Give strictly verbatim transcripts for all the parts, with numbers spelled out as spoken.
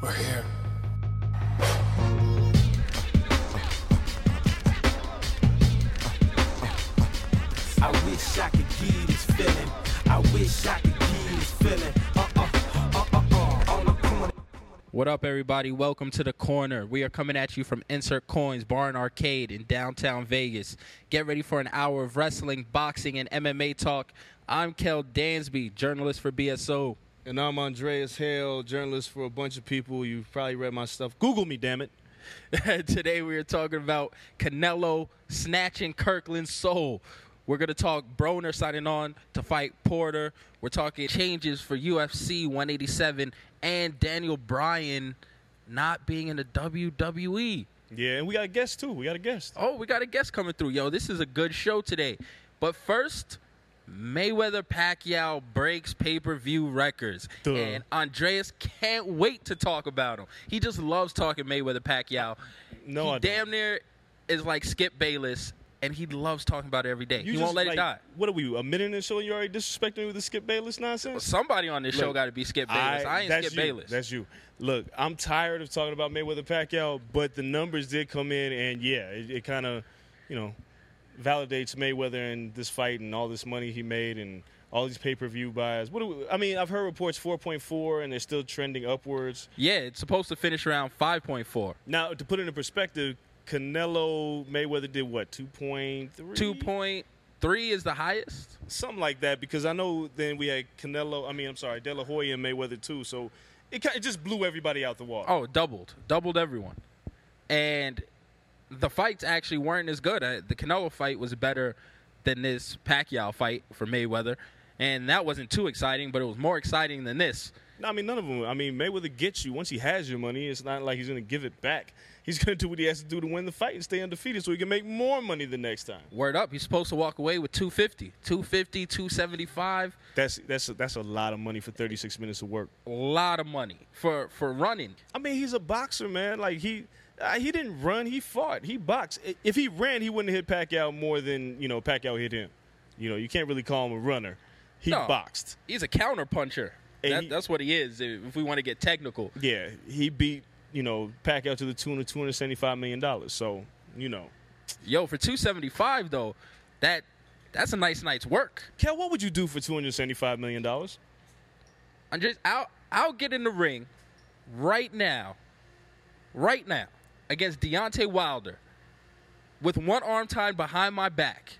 We're here. I wish I could give this feeling. I wish I could give this feeling. Uh-uh, uh-uh, uh-uh, on the corner. What up, everybody? Welcome to The Corner. We are coming at you from Insert Coins Bar and Arcade in downtown Vegas. Get ready for an hour of wrestling, boxing, and M M A talk. I'm Kel Dansby, journalist for B S O. And I'm Andreas Hale, journalist for a bunch of people. You've probably read my stuff. Google me, damn it. Today we are talking about Canelo snatching Kirkland's soul. We're going to talk Broner signing on to fight Porter. We're talking changes for U F C one eighty-seven and Daniel Bryan not being in the W W E. Yeah, and we got a guest, too. We got a guest. Oh, we got a guest coming through. Yo, this is a good show today. But first, Mayweather Pacquiao breaks pay-per-view records. Duh. And Andreas can't wait to talk about him. He just loves talking Mayweather Pacquiao. No, he I damn don't. Near is like Skip Bayless, and he loves talking about it every day. You he won't let like, it die. What are we, a minute in the show and you already disrespecting me with the Skip Bayless nonsense? Well, somebody on this Look, show got to be Skip Bayless. I, I ain't Skip you. Bayless. That's you. Look, I'm tired of talking about Mayweather Pacquiao, but the numbers did come in, and yeah, it, it kind of, you know, validates Mayweather in this fight and all this money he made and all these pay-per-view buys. What do we, I mean, I've heard reports four point four, and they're still trending upwards. Yeah, it's supposed to finish around five point four. Now, to put it in perspective, Canelo Mayweather did what, two point three? two point three is the highest? Something like that, because I know then we had Canelo, I mean, I'm sorry, De La Hoya and Mayweather too, so it, it just blew everybody out the water. Oh, doubled. Doubled everyone. And the fights actually weren't as good. The Canelo fight was better than this Pacquiao fight for Mayweather, and that wasn't too exciting, but it was more exciting than this. No, I mean, none of them. I mean, Mayweather gets you. Once he has your money, it's not like he's going to give it back. He's going to do what he has to do to win the fight and stay undefeated so he can make more money the next time. Word up. He's supposed to walk away with two fifty. two fifty, two seventy-five. That's that's a, that's a lot of money for thirty-six minutes of work. A lot of money for, for running. I mean, he's a boxer, man. Like, he... Uh, he didn't run. He fought. He boxed. If he ran, he wouldn't have hit Pacquiao more than, you know, Pacquiao hit him. You know, you can't really call him a runner. He no, boxed. He's a counterpuncher. That, he, that's what he is, if we want to get technical. Yeah, he beat, you know, Pacquiao to the tune of two hundred seventy-five million dollars. So, you know. Yo, for two hundred seventy-five dollars, though, that that's a nice night's work. Kel, what would you do for two hundred seventy-five million dollars? Andres, I'll, I'll get in the ring right now, right now, against Deontay Wilder with one arm tied behind my back.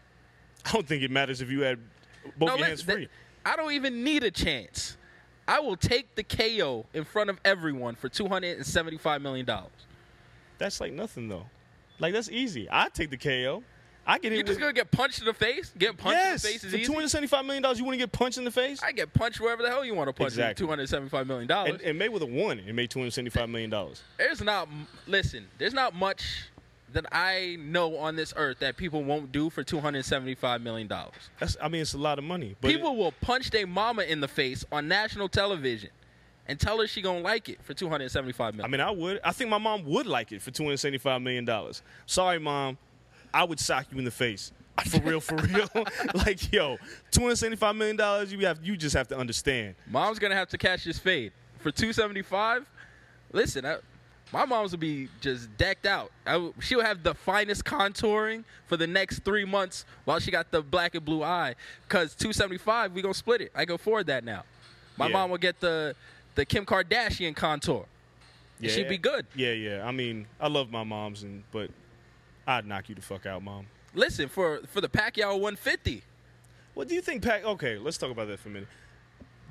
I don't think it matters if you had both no, your hands free. That, I don't even need a chance. I will take the K O in front of everyone for two hundred seventy-five million dollars. That's like nothing, though. Like, that's easy. I'd take the K O. I get it. You just gonna get punched in the face? Get punched yes, in the face is for easy. Two hundred seventy-five million dollars. You want to get punched in the face? I get punched wherever the hell you want to punch. Exactly. Two hundred seventy-five million dollars. And, and Mayweather won. It made two hundred seventy-five million dollars. There's not. Listen, there's not much that I know on this earth that people won't do for two hundred seventy-five million dollars. That's, I mean, it's a lot of money. But people it, will punch their mama in the face on national television and tell her she gonna like it for two hundred seventy-five million dollars. I mean, I would. I think my mom would like it for two hundred seventy-five million dollars. Sorry, Mom. I would sock you in the face. For real, for real. Like, yo, two hundred seventy-five million dollars, you have, you just have to understand. Mom's gonna have to catch this fade. For two hundred seventy-five million dollars, listen, I... my mom's would be just decked out. I, she would have the finest contouring for the next three months while she got the black and blue eye. Because two hundred seventy-five dollars, we going to split it. I can afford that now. My yeah. mom will get the, the Kim Kardashian contour. Yeah, she'd be good. Yeah, yeah. I mean, I love my moms, and but I'd knock you the fuck out, Mom. Listen, for, for the Pacquiao one fifty. What do you think Pac... Okay, let's talk about that for a minute.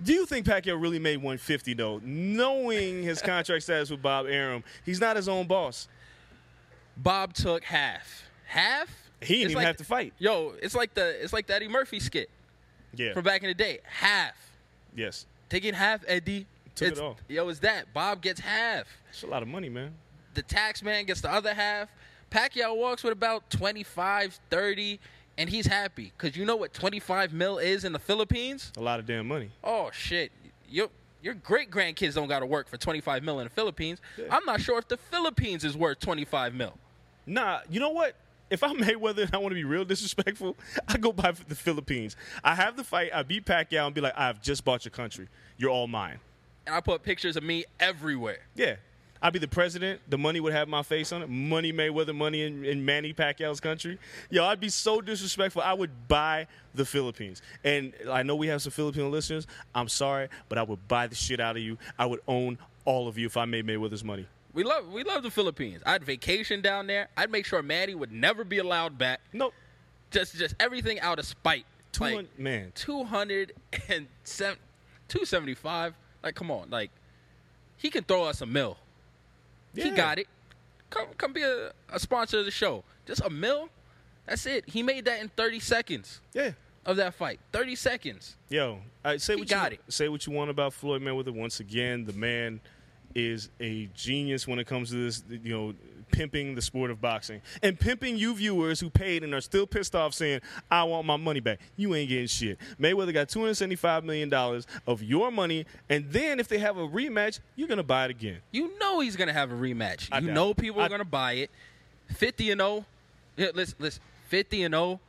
Do you think Pacquiao really made one fifty, though? Knowing his contract status with Bob Arum, he's not his own boss. Bob took half. Half? He didn't it's even like, have to fight. Yo, it's like the it's like the Eddie Murphy skit. Yeah. From back in the day. Half. Yes. Taking half, Eddie. Took it's, it all. Yo, it's that. Bob gets half. It's a lot of money, man. The tax man gets the other half. Pacquiao walks with about twenty-five, thirty. And he's happy, because you know what twenty-five mil is in the Philippines? A lot of damn money. Oh, shit. Your, your great-grandkids don't got to work for twenty-five mil in the Philippines. Yeah. I'm not sure if the Philippines is worth twenty-five mil. Nah, you know what? If I'm Mayweather and I want to be real disrespectful, I go buy for the Philippines. I have the fight. I beat Pacquiao and be like, I've just bought your country. You're all mine. And I put pictures of me everywhere. Yeah. I'd be the president. The money would have my face on it. Money Mayweather, money in, in Manny Pacquiao's country. Yo, I'd be so disrespectful. I would buy the Philippines. And I know we have some Filipino listeners. I'm sorry, but I would buy the shit out of you. I would own all of you if I made Mayweather's money. We love we love the Philippines. I'd vacation down there. I'd make sure Manny would never be allowed back. Nope. Just, just everything out of spite. two hundred, like, man. two hundred seventy-five. Like, come on. Like, he can throw us a mill. Yeah. He got it. Come come be a, a sponsor of the show. Just a mil. That's it. He made that in thirty seconds. Yeah. Of that fight. thirty seconds. Yo, I say he what got you it. Say what you want about Floyd Mayweather. Once again, the man is a genius when it comes to this, you know, pimping the sport of boxing. And pimping you viewers who paid and are still pissed off saying, I want my money back. You ain't getting shit. Mayweather got two hundred seventy-five million dollars of your money, and then if they have a rematch, you're going to buy it again. You know he's going to have a rematch. I you know it. people I are going to buy it. fifty and oh. Yeah, listen, listen, fifty and oh.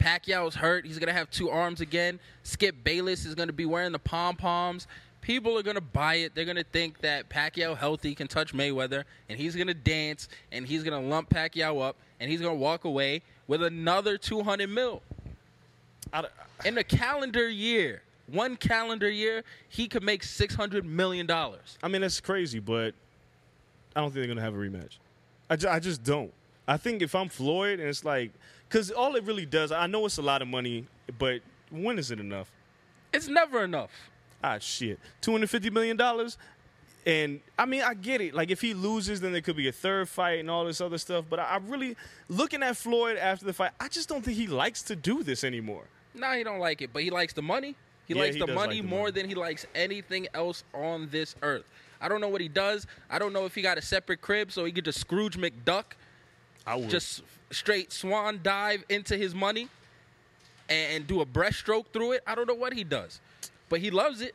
Pacquiao's hurt. He's going to have two arms again. Skip Bayless is going to be wearing the pom-poms. People are going to buy it. They're going to think that Pacquiao healthy can touch Mayweather, and he's going to dance, and he's going to lump Pacquiao up, and he's going to walk away with another two hundred mil. I, I, In a calendar year, one calendar year, he could make six hundred million dollars. I mean, that's crazy, but I don't think they're going to have a rematch. I just, I just don't. I think if I'm Floyd, and it's like – because all it really does – I know it's a lot of money, but when is it enough? It's never enough. Ah, shit. two hundred fifty million dollars. And, I mean, I get it. Like, if he loses, then there could be a third fight and all this other stuff. But I, I really, looking at Floyd after the fight, I just don't think he likes to do this anymore. Nah, he don't like it, but he likes the money. He yeah, likes he the money like the more money. than he likes anything else on this earth. I don't know what he does. I don't know if he got a separate crib so he could just Scrooge McDuck. I would. Just straight swan dive into his money and do a breaststroke through it. I don't know what he does. But he loves it.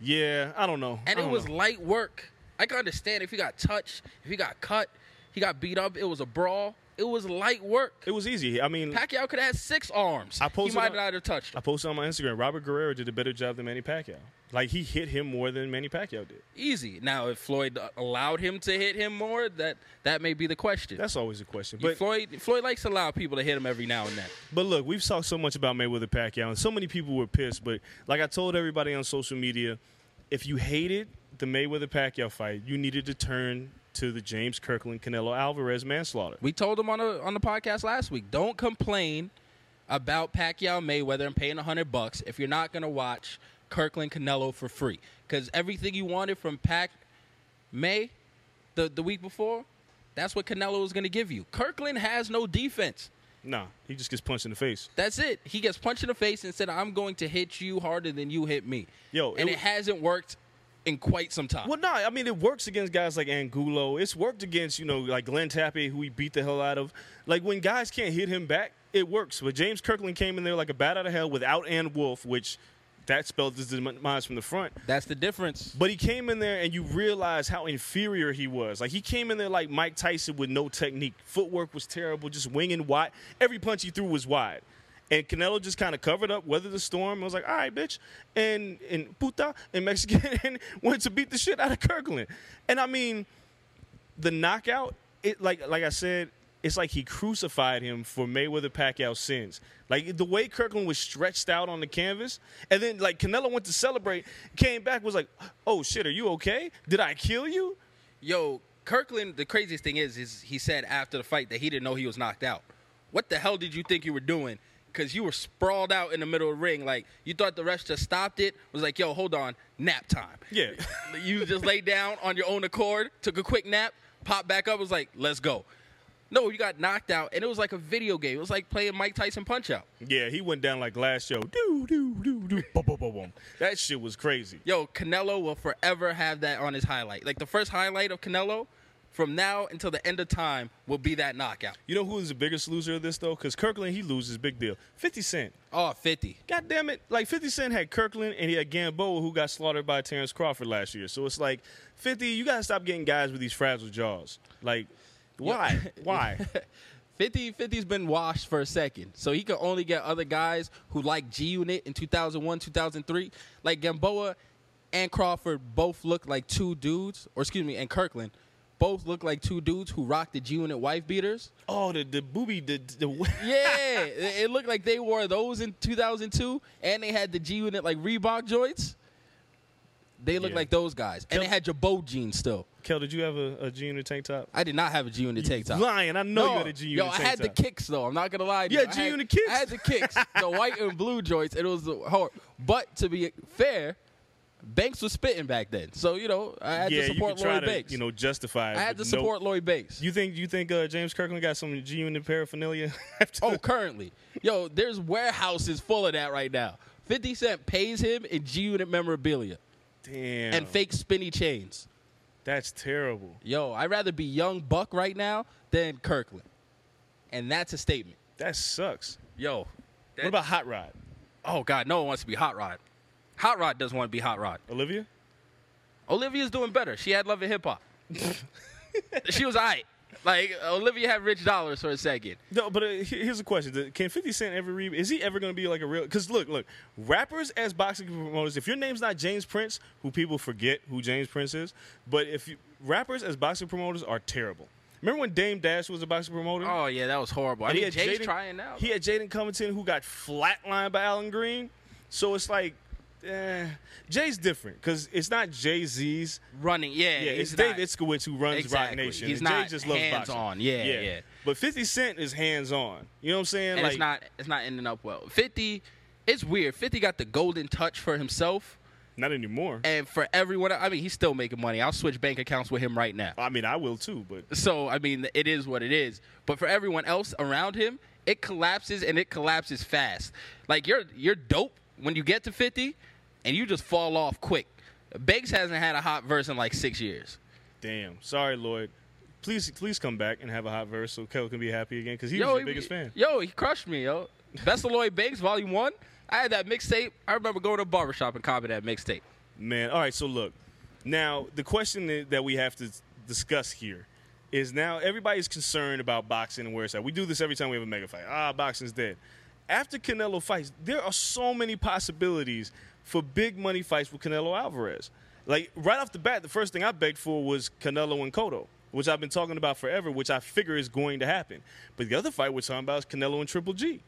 Yeah, I don't know. And it was light work. I can understand if he got touched, if he got cut, he got beat up, it was a brawl. It was light work. It was easy. I mean, Pacquiao could have had six arms. I posted he might on, not have touched him. I posted on my Instagram, Robert Guerrero did a better job than Manny Pacquiao. Like, he hit him more than Manny Pacquiao did. Easy. Now, if Floyd allowed him to hit him more, that, that may be the question. That's always a question. But Floyd Floyd likes to allow people to hit him every now and then. But, look, we've talked so much about Mayweather Pacquiao, and so many people were pissed. But, like I told everybody on social media, if you hated the Mayweather Pacquiao fight, you needed to turn to the James Kirkland Canelo Alvarez manslaughter. We told him on, a, on the podcast last week, don't complain about Pacquiao Mayweather and paying a hundred bucks if you're not going to watch – Kirkland Canelo for free, because everything you wanted from Pac May the, the week before, that's what Canelo was going to give you. Kirkland has no defense. Nah, he just gets punched in the face. That's it. He gets punched in the face and said, I'm going to hit you harder than you hit me. Yo, and it, it hasn't worked in quite some time. Well, nah, I mean, it works against guys like Angulo. It's worked against, you know, like Glenn Tappy, who he beat the hell out of. Like, when guys can't hit him back, it works. But James Kirkland came in there like a bat out of hell without Ann Wolf, which that spelled his demise from the front. That's the difference. But he came in there, and you realize how inferior he was. Like, he came in there like Mike Tyson with no technique. Footwork was terrible, just winging wide. Every punch he threw was wide. And Canelo just kind of covered up, weathered the storm. I was like, all right, bitch. And, and puta, and Mexican, and went to beat the shit out of Kirkland. And, I mean, the knockout, it like like I said, it's like he crucified him for Mayweather-Pacquiao sins. Like, the way Kirkland was stretched out on the canvas, and then, like, Canelo went to celebrate, came back, was like, oh, shit, are you okay? Did I kill you? Yo, Kirkland, the craziest thing is, is he said after the fight that he didn't know he was knocked out. What the hell did you think you were doing? Because you were sprawled out in the middle of the ring. Like, you thought the ref just stopped it, was like, yo, hold on, nap time. Yeah. You just laid down on your own accord, took a quick nap, popped back up, was like, let's go. No, you got knocked out, and it was like a video game. It was like playing Mike Tyson Punch-Out. Yeah, he went down like last show. Do, do, do, do, boom, boom, boom, boom. That shit was crazy. Yo, Canelo will forever have that on his highlight. Like, the first highlight of Canelo, from now until the end of time, will be that knockout. You know who is the biggest loser of this, though? Because Kirkland, he loses, big deal. fifty Cent. Oh, fifty. God damn it. Like, fifty Cent had Kirkland, and he had Gamboa, who got slaughtered by Terrence Crawford last year. So it's like, fifty, you got to stop getting guys with these fragile jaws. Like... Why? Why? fifty, fifty's been washed for a second. So he can only get other guys who like G-Unit in two thousand one, two thousand three. Like Gamboa and Crawford both look like two dudes, or excuse me, and Kirkland both look like two dudes who rocked the G-Unit wife beaters. Oh, the, the booby. The, the yeah, it looked like they wore those in two thousand two, and they had the G-Unit like Reebok joints. They look yeah. like those guys. And Kel, they had your Bo jeans still. Kel, did you have a, a G-Unit tank top? I did not have a G-Unit tank top. Lying. I know no. you had a G-Unit tank top. Yo, I had top. the kicks, though. I'm not going to lie to you. Yeah, G-Unit kicks. I had the kicks. The white and blue joints. It was hard. But to be fair, Banks was spitting back then. So, you know, I had yeah, to support Lloyd to, Banks. You know, justify it. I had to support no. Lloyd Banks. You think you think uh, James Kirkland got some G-Unit paraphernalia? After oh, currently. Yo, there's warehouses full of that right now. fifty Cent pays him in G-Unit memorabilia. Damn. And fake spinny chains. That's terrible. Yo, I'd rather be Young Buck right now than Kirkland. And that's a statement. That sucks. Yo. That what about Hot Rod? Oh, God, no one wants to be Hot Rod. Hot Rod doesn't want to be Hot Rod. Olivia? Olivia's doing better. She had Love and Hip Hop. She was all right. Like, Olivia had Rich Dollars for a second. No, but uh, here's a question. Can fifty Cent ever re- – is he ever going to be like a real – because, look, look, rappers as boxing promoters, if your name's not James Prince, who people forget who James Prince is, but if you, rappers as boxing promoters are terrible. Remember when Dame Dash was a boxing promoter? Oh, yeah, that was horrible. And I mean, he had Jay's Jayden, trying now. He had Jaden Covington, who got flatlined by Alan Green. So it's like – Uh, Jay's different because it's not Jay-Z's running. Yeah, yeah, it's Dave Itzkowitz who runs exactly. Rock Nation. He's and not Jay just loves hands boxing. on. Yeah, yeah, yeah. But fifty Cent is hands on. You know what I'm saying? And like, it's not. It's not ending up well. fifty. It's weird. fifty got the golden touch for himself. Not anymore. And for everyone, I mean, he's still making money. I'll switch bank accounts with him right now. I mean, I will too. But so I mean, it is what it is. But for everyone else around him, it collapses and it collapses fast. Like you're you're dope. When you get to fifty, and you just fall off quick. Banks hasn't had a hot verse in like six years. Damn. Sorry, Lloyd. Please please come back and have a hot verse so Kel can be happy again because he yo, was your he, biggest fan. Yo, he crushed me, yo. Best of Lloyd Banks, Volume one. I had that mixtape. I remember going to a barbershop and copying that mixtape. Man. All right, so look. Now, the question that we have to discuss here is now everybody's concerned about boxing and where it's at. We do this every time we have a mega fight. Ah, boxing's dead. After Canelo fights, there are so many possibilities for big money fights with Canelo Alvarez. Like, right off the bat, the first thing I begged for was Canelo and Cotto, which I've been talking about forever, which I figure is going to happen. But the other fight we're talking about is Canelo and Triple G.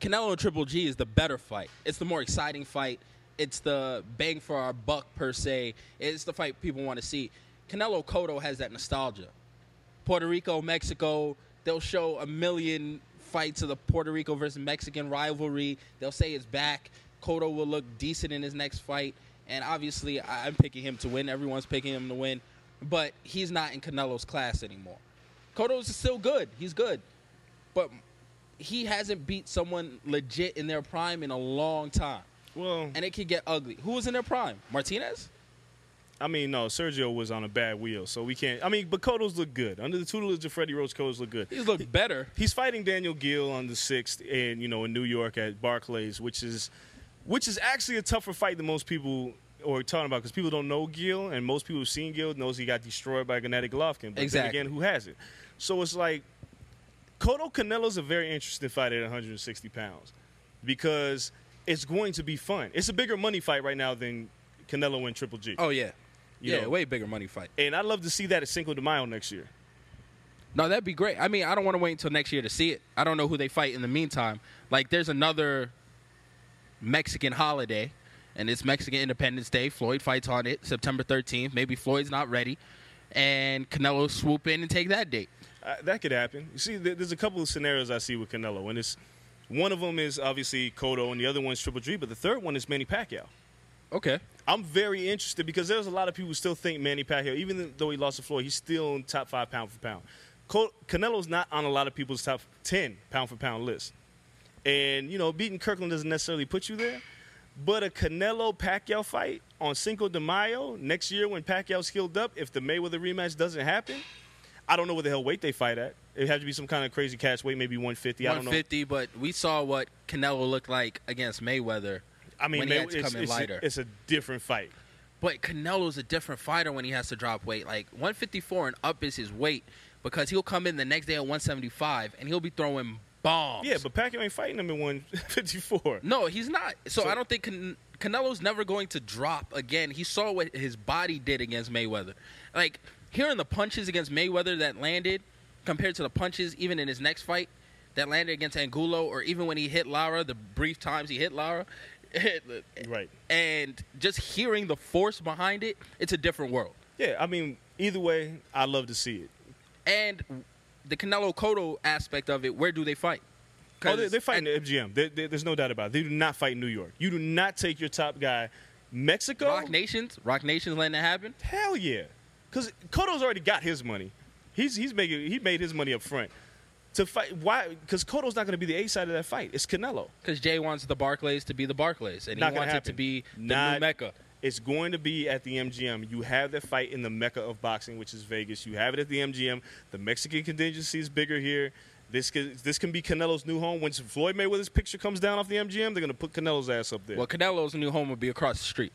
Canelo and Triple G is the better fight. It's the more exciting fight. It's the bang for our buck, per se. It's the fight people want to see. Canelo Cotto has that nostalgia. Puerto Rico, Mexico, they'll show a million fights of the Puerto Rico versus Mexican rivalry. They'll say it's back. Cotto will look decent in his next fight. And obviously, I'm picking him to win. Everyone's picking him to win. But he's not in Canelo's class anymore. Cotto's still good. He's good. But he hasn't beat someone legit in their prime in a long time. Well, and it could get ugly. Who was in their prime? Martinez? I mean, no, Sergio was on a bad wheel, so we can't. I mean, but Cotto's look good. Under the tutelage of Freddie Roach, Cotto's look good. He's looked better. He's fighting Daniel Gill on the sixth in, you know, in New York at Barclays, which is which is actually a tougher fight than most people are talking about because people don't know Gill, and most people who've seen Gill knows he got destroyed by Gennady Golovkin. But exactly. Then again, who hasn't? So it's like Cotto Canelo's a very interesting fight at one hundred sixty pounds because it's going to be fun. It's a bigger money fight right now than Canelo and Triple G. Oh, yeah. You yeah, know, way bigger money fight. And I'd love to see that at Cinco de Mayo next year. No, that'd be great. I mean, I don't want to wait until next year to see it. I don't know who they fight in the meantime. Like, there's another Mexican holiday, and it's Mexican Independence Day. Floyd fights on it September thirteenth. Maybe Floyd's not ready, and Canelo swoop in and take that date. Uh, that could happen. You see, there's a couple of scenarios I see with Canelo, and it's one of them is obviously Cotto, and the other one's Triple G, but the third one is Manny Pacquiao. Okay. I'm very interested because there's a lot of people who still think Manny Pacquiao, even though he lost to Floyd, he's still in top five pound for pound. Canelo's not on a lot of people's top ten pound for pound list. And, you know, beating Kirkland doesn't necessarily put you there. But a Canelo-Pacquiao fight on Cinco de Mayo next year when Pacquiao's healed up, if the Mayweather rematch doesn't happen, I don't know what the hell weight they fight at. It had to be some kind of crazy catch weight, maybe one fifty. one fifty, I don't know. But we saw what Canelo looked like against Mayweather. I mean, May- it's, it's, a, it's a different fight. But Canelo's a different fighter when he has to drop weight. Like, one fifty-four and up is his weight because he'll come in the next day at one seventy-five, and he'll be throwing bombs. Yeah, but Pacquiao ain't fighting him at one fifty-four. No, he's not. So, so I don't think Can- Canelo's never going to drop again. He saw what his body did against Mayweather. Like, hearing the punches against Mayweather that landed compared to the punches even in his next fight that landed against Angulo or even when he hit Lara, the brief times he hit Lara, right, and just hearing the force behind it, it's a different world. Yeah, I mean, either way, I love to see it. And the Canelo-Cotto aspect of it, where do they fight? Oh, they're, they're fighting at M G M. They're, they're, there's no doubt about it. They do not fight in New York. You do not take your top guy. Mexico? Rock Nations? Rock Nations letting that happen? Hell yeah. Because Cotto's already got his money. He's he's making he made his money up front. To fight, why? Because Cotto's not going to be the A side of that fight. It's Canelo. Because Jay wants the Barclays to be the Barclays, and he wants it to be the new Mecca. It's going to be at the M G M. You have that fight in the Mecca of boxing, which is Vegas. You have it at the M G M. The Mexican contingency is bigger here. This can, this can be Canelo's new home. When Floyd Mayweather's picture comes down off the M G M, they're going to put Canelo's ass up there. Well, Canelo's new home would be across the street.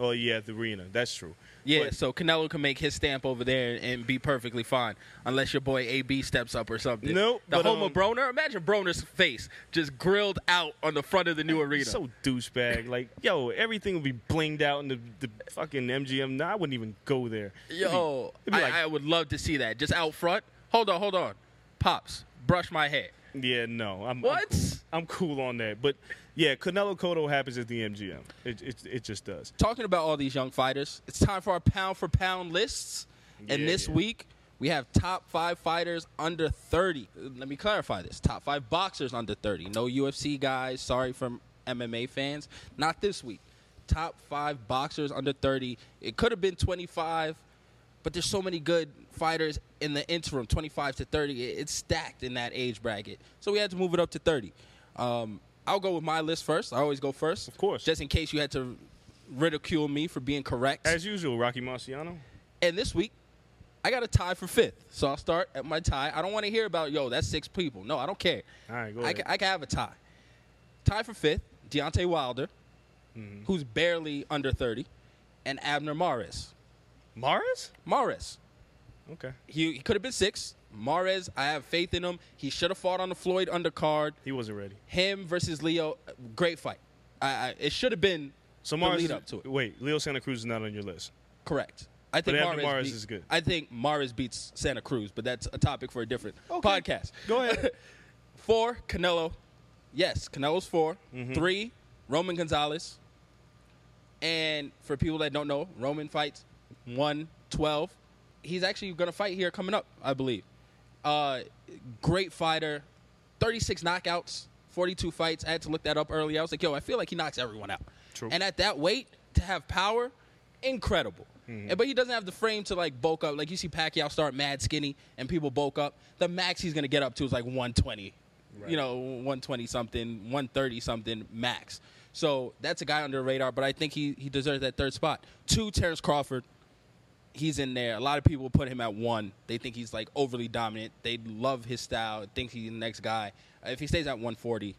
Oh, yeah, the arena. That's true. Yeah, but, so Canelo can make his stamp over there and be perfectly fine, unless your boy A B steps up or something. Nope. The but, home um, of Broner. Imagine Broner's face just grilled out on the front of the new arena. So douchebag. Like, yo, everything would be blinged out in the, the fucking M G M. Nah, I wouldn't even go there. It'd yo, be, be like, I, I would love to see that. Just out front. Hold on, hold on. Pops, brush my hair. Yeah, no. I'm, what? I'm cool. I'm cool on that. But, yeah, Canelo-Cotto happens at the M G M. It, it it just does. Talking about all these young fighters, it's time for our pound-for-pound lists. Yeah, and this yeah. week, we have top five fighters under thirty. Let me clarify this. Top five boxers under thirty. No U F C guys. Sorry from M M A fans. Not this week. Top five boxers under thirty. It could have been twenty-five, but there's so many good fighters in the interim, twenty-five to thirty. It's stacked in that age bracket. So we had to move it up to thirty. Um, I'll go with my list first. I always go first. Of course. Just in case you had to ridicule me for being correct. As usual, Rocky Marciano. And this week, I got a tie for fifth. So I'll start at my tie. I don't want to hear about, yo, that's six people. No, I don't care. All right, go ahead. I can, I can have a tie. Tie for fifth, Deontay Wilder, mm-hmm. who's barely under thirty, and Abner Mares. Mares? Mares. Okay. He, he could have been six. Mares, I have faith in him. He should have fought on the Floyd undercard. He wasn't ready. Him versus Leo, great fight. I, I, it should have been so the Mares, lead up to it. Wait, Leo Santa Cruz is not on your list. Correct. I think Mares, Mares beat, is good. I think Mares beats Santa Cruz, but that's a topic for a different okay. podcast. Go ahead. Four, Canelo. Yes, Canelo's four. Mm-hmm. Three, Roman Gonzalez. And for people that don't know, Roman fights one twelve. He's actually going to fight here coming up, I believe. Uh, great fighter. thirty-six knockouts, forty-two fights. I had to look that up earlier. I was like, yo, I feel like he knocks everyone out. True. And at that weight, to have power, incredible. Mm-hmm. But he doesn't have the frame to, like, bulk up. Like, you see Pacquiao start mad skinny and people bulk up. The max he's going to get up to is, like, one twenty. right. you know, one twenty something, one thirty something max. So that's a guy under the radar, but I think he, he deserves that third spot. Two, Terrence Crawford, he's in there. A lot of people put him at one. They think he's, like, overly dominant. They love his style, think he's the next guy. If he stays at one forty,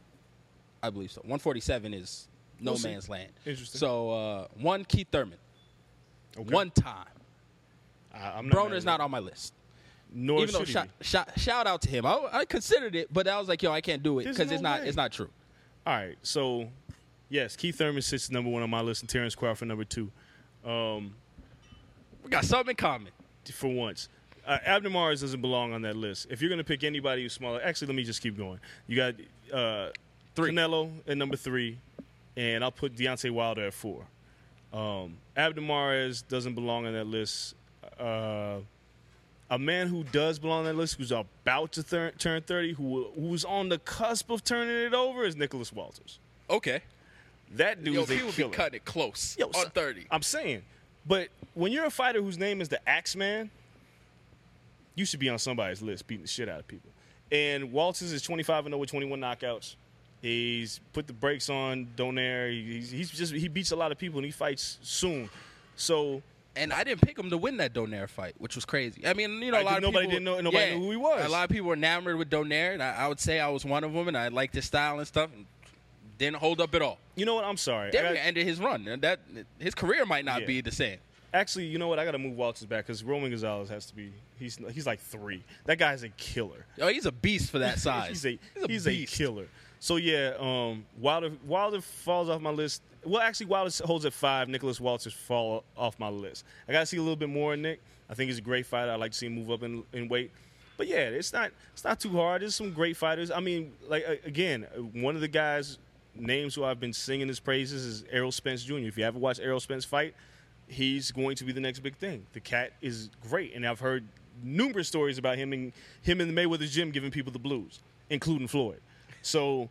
I believe so. one forty-seven is no we'll man's see. land. Interesting. So, uh, one, Keith Thurman. Okay. One time. I, I'm not Broner's not on my list. Nor Even though shout, shout, shout out to him. I, I considered it, but I was like, yo, I can't do it because no it's not way. it's not true. All right. So, yes, Keith Thurman sits number one on my list and Terrence Crawford number two. Um, we got something in common. For once. Uh, Abner Mares doesn't belong on that list. If you're going to pick anybody who's smaller – actually, let me just keep going. You got uh, three. Canelo at number three, and I'll put Deontay Wilder at four. Um, Abner Mares doesn't belong on that list. Uh, a man who does belong on that list, who's about to thir- turn thirty, who who's on the cusp of turning it over, is Nicholas Walters. Okay. That dude's Yo, a killer. Yo, he would killer. be cutting it close Yo, on thirty. I'm saying. But when you're a fighter whose name is the Axeman, you should be on somebody's list beating the shit out of people. And Walters is twenty-five and oh with twenty-one knockouts. He's put the brakes on Donaire. He's, he's just he beats a lot of people, and he fights soon. So and I didn't pick him to win that Donaire fight, which was crazy. I mean, you know, a lot of nobody people, didn't know nobody yeah, knew who he was. A lot of people were enamored with Donaire, and I, I would say I was one of them. And I liked his style and stuff. And didn't hold up at all. You know what? I'm sorry. That ended his run. That his career might not yeah. be the same. Actually, you know what? I got to move Walters back because Roman Gonzalez has to be. He's he's like three. That guy's a killer. Oh, he's a beast for that size. he's a he's, a, he's a killer. So, yeah, um, Wilder Wilder falls off my list. Well, actually, Wilder holds at five. Nicholas Walters fall off my list. I got to see a little bit more of Nick. I think he's a great fighter. I like to see him move up in, in weight. But, yeah, it's not it's not too hard. There's some great fighters. I mean, like, again, one of the guys' names who I've been singing his praises is Errol Spence Junior If you haven't watched Errol Spence fight, he's going to be the next big thing. The cat is great, and I've heard numerous stories about him and him in the Mayweather gym giving people the blues, including Floyd. So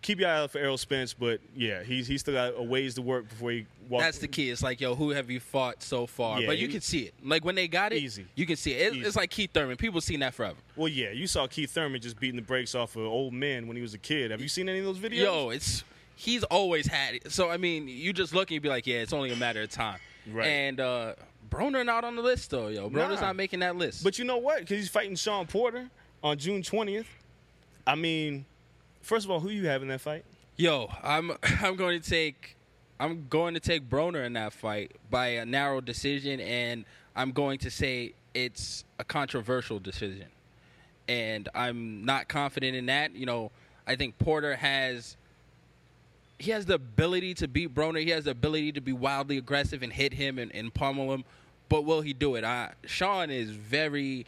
keep your eye out for Errol Spence, but, yeah, he's he's still got a ways to work before he walks. That's the key. It's like, yo, who have you fought so far? Yeah, but you he, can see it. Like, when they got it, easy. you can see it. it it's like Keith Thurman. People have seen that forever. Well, yeah, you saw Keith Thurman just beating the brakes off of old men when he was a kid. Have you seen any of those videos? Yo, it's he's always had it. So, I mean, you just look and you be like, yeah, it's only a matter of time. Right. And uh, Broner not on the list, though, yo. Broner's nah. not making that list. But you know what? Because he's fighting Sean Porter on June twentieth. I mean, first of all, who you have in that fight? Yo, I'm I'm going to take I'm going to take Broner in that fight by a narrow decision, and I'm going to say it's a controversial decision. And I'm not confident in that. You know, I think Porter has he has the ability to beat Broner. He has the ability to be wildly aggressive and hit him and, and pummel him. But will he do it? I, Sean is very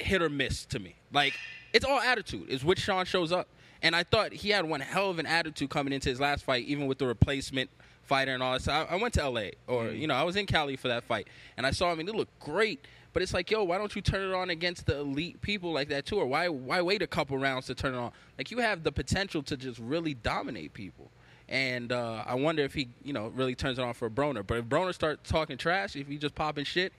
hit or miss to me. Like, it's all attitude. It's which Sean shows up. And I thought he had one hell of an attitude coming into his last fight, even with the replacement fighter and all that. So I, I went to L A or, mm-hmm. you know, I was in Cali for that fight. And I saw him, and it looked great. But it's like, yo, why don't you turn it on against the elite people like that, too? Or why, why wait a couple rounds to turn it on? Like, you have the potential to just really dominate people. And uh, I wonder if he, you know, really turns it on for Broner. But if Broner starts talking trash, if he just popping shit,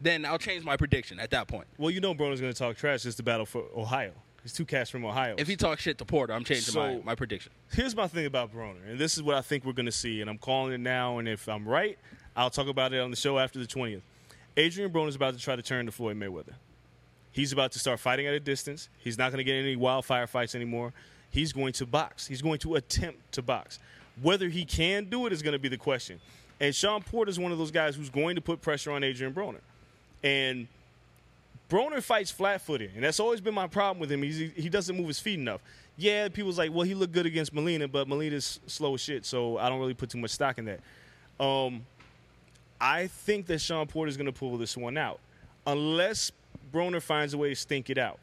then I'll change my prediction at that point. Well, you know Broner's going to talk trash. It's the battle for Ohio. He's two cats from Ohio. If he talks shit to Porter, I'm changing so, my, my prediction. Here's my thing about Broner, and this is what I think we're going to see, and I'm calling it now, and if I'm right, I'll talk about it on the show after the twentieth. Adrian Broner's about to try to turn to Floyd Mayweather. He's about to start fighting at a distance. He's not going to get any wildfire fights anymore. He's going to box. He's going to attempt to box. Whether he can do it is going to be the question. And Sean Porter's one of those guys who's going to put pressure on Adrian Broner. And Broner fights flat-footed, and that's always been my problem with him. He's, he doesn't move his feet enough. Yeah, people's like, well, he looked good against Molina, but Molina's slow as shit, so I don't really put too much stock in that. Um, I think that Sean Porter's going to pull this one out, unless Broner finds a way to stink it out.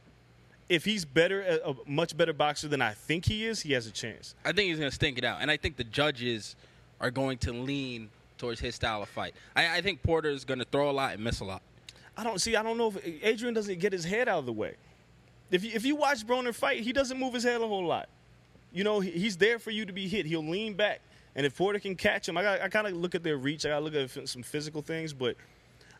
If he's better, a much better boxer than I think he is, he has a chance. I think he's going to stink it out, and I think the judges are going to lean towards his style of fight. I, I think Porter's going to throw a lot and miss a lot. I don't see. I don't know if Adrian doesn't get his head out of the way. If you, if you watch Broner fight, he doesn't move his head a whole lot. You know, he, he's there for you to be hit. He'll lean back, and if Porter can catch him, I got I kind of look at their reach. I got to look at some physical things, but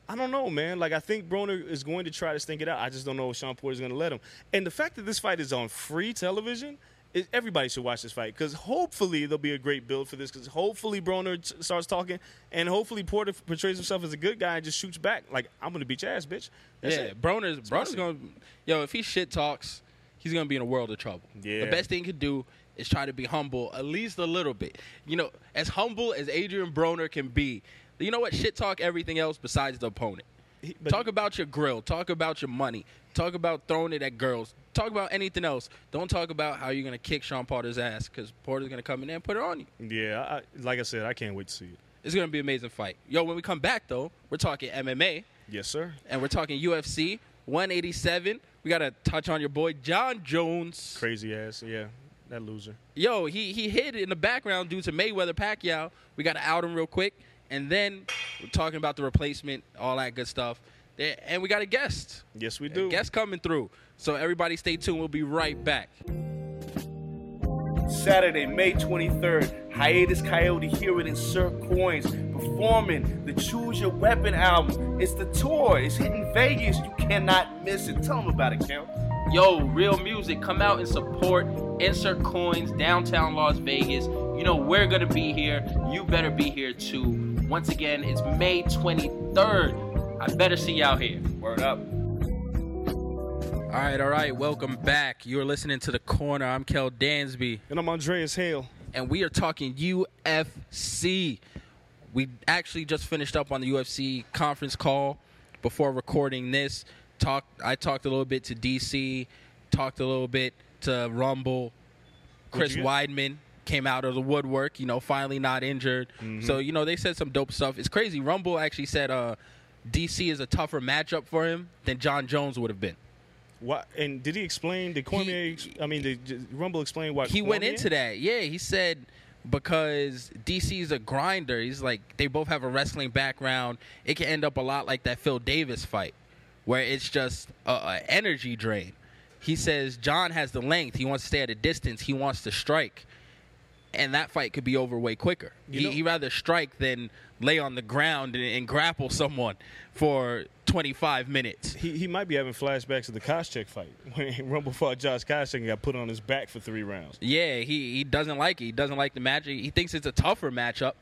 I don't know, man. Like, I think Broner is going to try to stink it out. I just don't know if Sean Porter is going to let him. And the fact that this fight is on free television, it, everybody should watch this fight because hopefully there'll be a great build for this because hopefully Broner t- starts talking and hopefully Porter portrays himself as a good guy and just shoots back. Like, I'm going to beat your ass, bitch. That's yeah, it. Broner's, Broner's going to – yo, if he shit talks, he's going to be in a world of trouble. Yeah. The best thing he could do is try to be humble at least a little bit. You know, as humble as Adrian Broner can be, you know what? Shit talk everything else besides the opponent. He, talk about your grill. Talk about your money. Talk about throwing it at girls. Talk about anything else. Don't talk about how you're going to kick Sean Porter's ass because Porter's going to come in there and put it on you. Yeah, I, like I said, I can't wait to see it. It's going to be an amazing fight. Yo, when we come back, though, we're talking M M A. Yes, sir. And we're talking U F C one eighty-seven. We got to touch on your boy, Jon Jones. Crazy ass, yeah. That loser. Yo, he, he hid in the background due to Mayweather Pacquiao. We got to out him real quick. And then we're talking about the replacement, all that good stuff. And we got a guest. Yes, we do. A guest coming through. So everybody stay tuned. We'll be right back. Saturday, May twenty-third, Hiatus Coyote here with Insert Coins, performing the Choose Your Weapon album. It's the tour. It's hitting Vegas. You cannot miss it. Tell them about it, Cam. Yo, real music. Come out and support Insert Coins, downtown Las Vegas. You know, we're going to be here. You better be here, too. Once again, it's May twenty-third. I better see y'all here. Word up. All right, all right. Welcome back. You're listening to The Corner. I'm Kel Dansby. And I'm Andreas Hale. And we are talking U F C. We actually just finished up on the U F C conference call before recording this. Talk, I talked a little bit to D C, talked a little bit to Rumble, Chris Weidman. Came out of the woodwork, you know, finally not injured. Mm-hmm. So, you know, they said some dope stuff. It's crazy. Rumble actually said uh, D C is a tougher matchup for him than Jon Jones would have been. What? And did he explain? Did Cormier, he, I mean, did Rumble explain why he Cormier? Went into that? Yeah, he said because D C is a grinder. He's like, they both have a wrestling background. It can end up a lot like that Phil Davis fight where it's just an energy drain. He says Jon has the length. He wants to stay at a distance. He wants to strike. And that fight could be over way quicker. You know, he, he'd rather strike than lay on the ground and, and grapple someone for twenty-five minutes. He he might be having flashbacks of the Koscheck fight when Rumble fought Josh Koscheck and got put on his back for three rounds. Yeah, he, he doesn't like it. He doesn't like the match. He thinks it's a tougher matchup.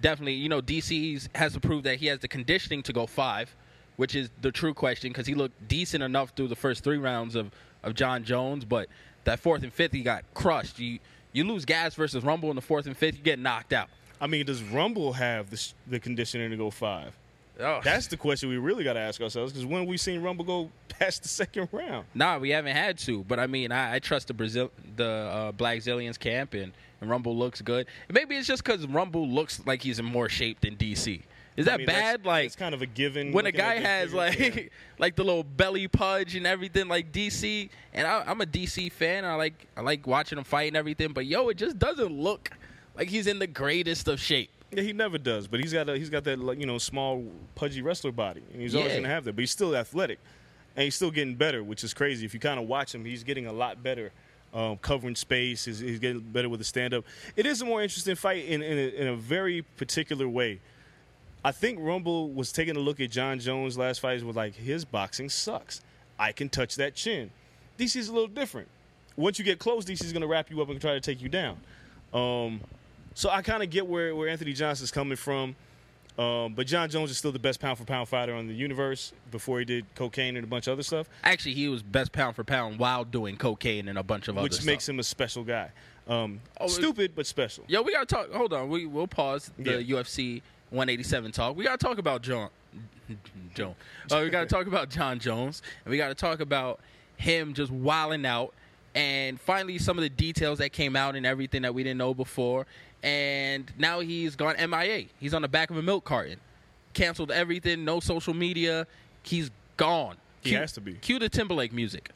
Definitely, you know, D C has to prove that he has the conditioning to go five, which is the true question because he looked decent enough through the first three rounds of, of Jon Jones. But that fourth and fifth, he got crushed. He, You lose gas versus Rumble in the fourth and fifth, you get knocked out. I mean, does Rumble have the, the conditioning to go five? Oh. That's the question we really got to ask ourselves because when we seen Rumble go past the second round? Nah, we haven't had to. But, I mean, I, I trust the Brazil, the uh, Black Zillions camp, and, and Rumble looks good. And maybe it's just because Rumble looks like he's in more shape than D C. Is that I mean, bad? That's, like, it's kind of a given. When a guy has like yeah. like the little belly pudge and everything, like D C, and I, I'm a D C fan. I like I like watching him fight and everything, but yo, it just doesn't look like he's in the greatest of shape. Yeah, he never does, but he's got a, he's got that you know small pudgy wrestler body, and he's always yeah. gonna have that. But he's still athletic, and he's still getting better, which is crazy. If you kind of watch him, he's getting a lot better. Um, covering space, he's, he's getting better with the stand up. It is a more interesting fight in in a, in a very particular way. I think Rumble was taking a look at Jon Jones' last fight and was like, his boxing sucks. I can touch that chin. D C's a little different. Once you get close, D C's going to wrap you up and try to take you down. Um, so I kind of get where, where Anthony Johnson's coming from. Um, but Jon Jones is still the best pound-for-pound fighter in the universe before he did cocaine and a bunch of other stuff. Actually, he was best pound-for-pound while doing cocaine and a bunch of other stuff. Which makes him a special guy. Um, oh, stupid, but special. Yo, we got to talk. Hold on. We, we'll pause the yeah. U F C one eighty-seven talk. We got to talk about John. John. Uh, we got to talk about Jon Jones. And we got to talk about him just wilding out. And finally, some of the details that came out and everything that we didn't know before. And now he's gone M I A. He's on the back of a milk carton. Canceled everything. No social media. He's gone. He cue, has to be. Cue the Timberlake music.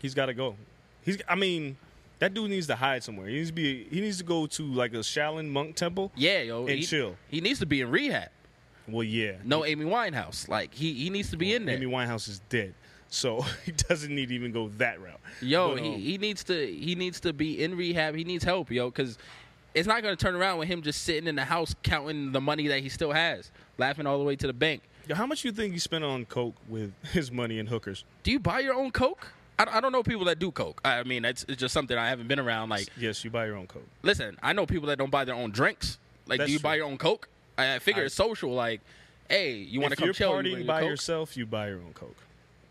He's got to go. He's. I mean... That dude needs to hide somewhere. He needs to be. He needs to go to like a Shaolin monk temple. Yeah, yo, and he, chill. He needs to be in rehab. Well, yeah. No Amy Winehouse. Like he, he needs to be well, in there. Amy Winehouse is dead, so he doesn't need to even go that route. Yo, but, he, um, he needs to. He needs to be in rehab. He needs help, yo, because it's not going to turn around with him just sitting in the house counting the money that he still has, laughing all the way to the bank. How much do you think he spent on coke with his money and hookers? Do you buy your own coke? I, I don't know people that do coke. I mean, that's it's just something I haven't been around. Like, yes, you buy your own coke. Listen, I know people that don't buy their own drinks. Like, that's do you true. buy your own coke? I figure I, it's social. Like, hey, you want to come chill? If you're partying you by coke? yourself, you buy your own coke.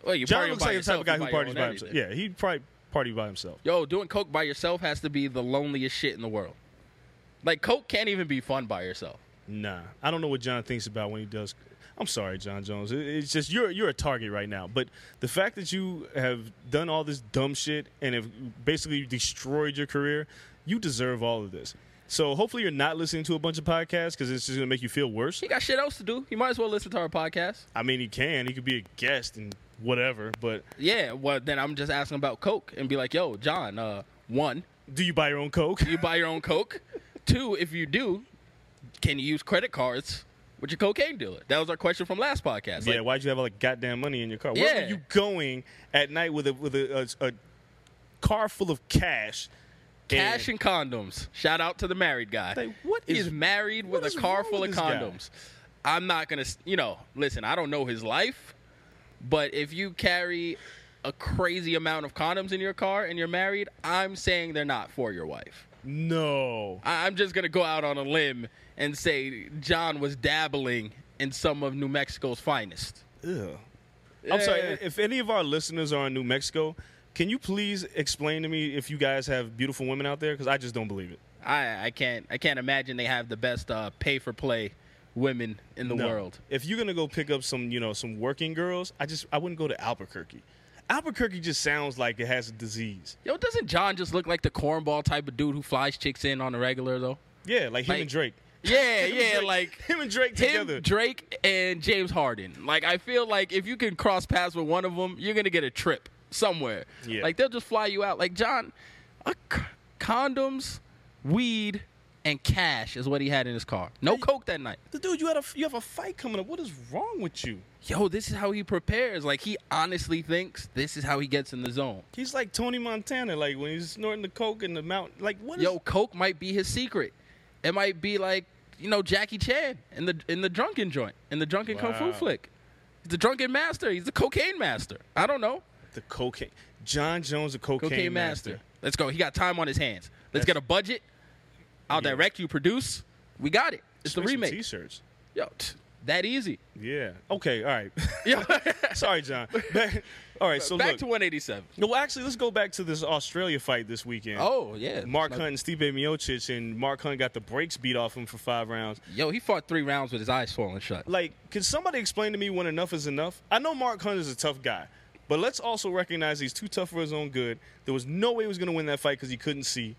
Well, you John looks like the type of guy who parties by himself. Yeah, he'd probably party by himself. Yo, doing coke by yourself has to be the loneliest shit in the world. Like, coke can't even be fun by yourself. Nah, I don't know what John thinks about when he does. I'm sorry, Jon Jones. It's just you're you're a target right now. But the fact that you have done all this dumb shit and have basically destroyed your career, you deserve all of this. So hopefully you're not listening to a bunch of podcasts because it's just going to make you feel worse. He got shit else to do. He might as well listen to our podcast. I mean, he can. He could be a guest and whatever. But yeah, well, then I'm just asking about coke and be like, yo, John, uh, one. Do you buy your own coke? Do you buy your own coke? Two, if you do, can you use credit cards with your cocaine dealer? That was our question from last podcast. Yeah, like, why'd you have all the goddamn money in your car? Yeah. Where are you going at night with a with a, a, a car full of cash? Cash and condoms. Shout out to the married guy. Like, what He's is married what with a car full of condoms. Guy? I'm not going to, you know, listen, I don't know his life, but if you carry a crazy amount of condoms in your car and you're married, I'm saying they're not for your wife. No. I- I'm just going to go out on a limb and say John was dabbling in some of New Mexico's finest. Ew. Yeah. I'm sorry. If any of our listeners are in New Mexico, can you please explain to me if you guys have beautiful women out there? Because I just don't believe it. I, I can't I can't imagine they have the best uh, pay-for-play women in the no. world. If you're going to go pick up some, you know, some working girls, I just I wouldn't go to Albuquerque. Albuquerque just sounds like it has a disease. Yo, doesn't John just look like the cornball type of dude who flies chicks in on the regular, though? Yeah, like him like, and Drake. Yeah, him yeah, Drake, like... Him and Drake together. Him, Drake, and James Harden. Like, I feel like if you can cross paths with one of them, you're going to get a trip. Somewhere. Yeah. Like, they'll just fly you out. Like, John, uh, c- condoms, weed, and cash is what he had in his car. No hey, coke that night. Dude, you had a, you have a fight coming up. What is wrong with you? Yo, this is how he prepares. Like, he honestly thinks this is how he gets in the zone. He's like Tony Montana, like, when he's snorting the coke in the mountain. Like, what is... Yo, coke might be his secret. It might be like, you know, Jackie Chan in the in the drunken joint, in the drunken wow. kung fu flick. He's the drunken master. He's the cocaine master. I don't know. The cocaine, Jon Jones, the cocaine, cocaine master. master. Let's go. He got time on his hands. Let's That's, get a budget. I'll yeah. direct you, produce. We got it. It's Especially the remake. T-shirts. Yo, t- that easy. Yeah. Okay. All right. Yo. Sorry, John. Back, all right. So back look, to one eighty-seven. No, well, actually, let's go back to this Australia fight this weekend. Oh yeah. Mark Hunt and Stipe Miocic, and Mark Hunt got the brakes beat off him for five rounds. Yo, he fought three rounds with his eyes swollen shut. Like, can somebody explain to me when enough is enough? I know Mark Hunt is a tough guy. But let's also recognize he's too tough for his own good. There was no way he was going to win that fight because he couldn't see.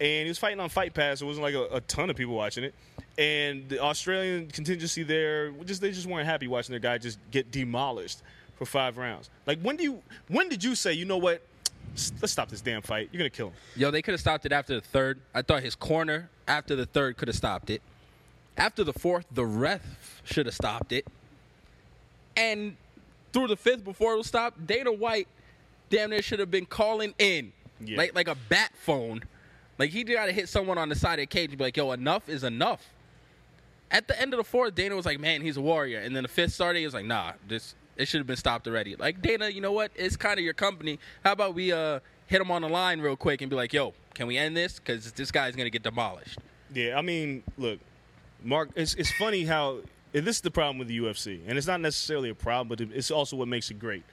And he was fighting on Fight Pass. So it wasn't like a, a ton of people watching it. And the Australian contingency there, just they just weren't happy watching their guy just get demolished for five rounds. Like, when do you, when did you say, you know what, let's stop this damn fight. You're going to kill him. Yo, they could have stopped it after the third. I thought his corner after the third could have stopped it. After the fourth, the ref should have stopped it. And... through the fifth before it was stopped, Dana White damn near should have been calling in yeah. like like a bat phone. Like, he got to hit someone on the side of the cage and be like, yo, enough is enough. At the end of the fourth, Dana was like, man, he's a warrior. And then the fifth started, he was like, nah, this it should have been stopped already. Like, Dana, you know what? It's kind of your company. How about we uh, hit him on the line real quick and be like, yo, can we end this? Because this guy's going to get demolished. Yeah, I mean, look, Mark, it's it's funny how – and this is the problem with the U F C, and it's not necessarily a problem, but it's also what makes it great.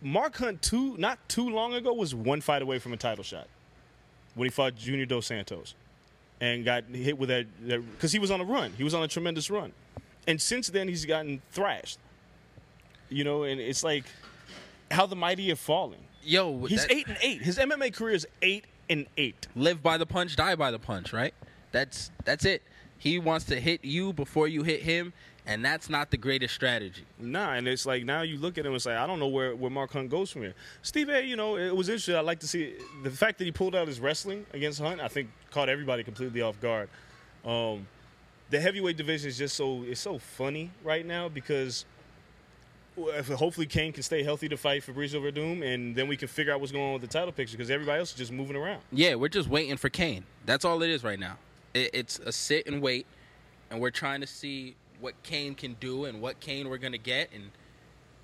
Mark Hunt, too, not too long ago, was one fight away from a title shot when he fought Junior Dos Santos and got hit with that because he was on a run. He was on a tremendous run. And since then, he's gotten thrashed. You know, and it's like how the mighty have fallen. Yo, he's that... eight and eight. His M M A career is eight and eight. Live by the punch, die by the punch, right? That's that's it. He wants to hit you before you hit him, and that's not the greatest strategy. Nah, and it's like now you look at him and say, like, I don't know where, where Mark Hunt goes from here. Steve A, you know, it was interesting. I like to see the fact that he pulled out his wrestling against Hunt, I think caught everybody completely off guard. Um, the heavyweight division is just so it's so funny right now because hopefully Kane can stay healthy to fight Fabrice Overdoom, and then we can figure out what's going on with the title picture because everybody else is just moving around. Yeah, we're just waiting for Kane. That's all it is right now. It's a sit and wait, and we're trying to see what Cain can do and what Cain we're going to get. And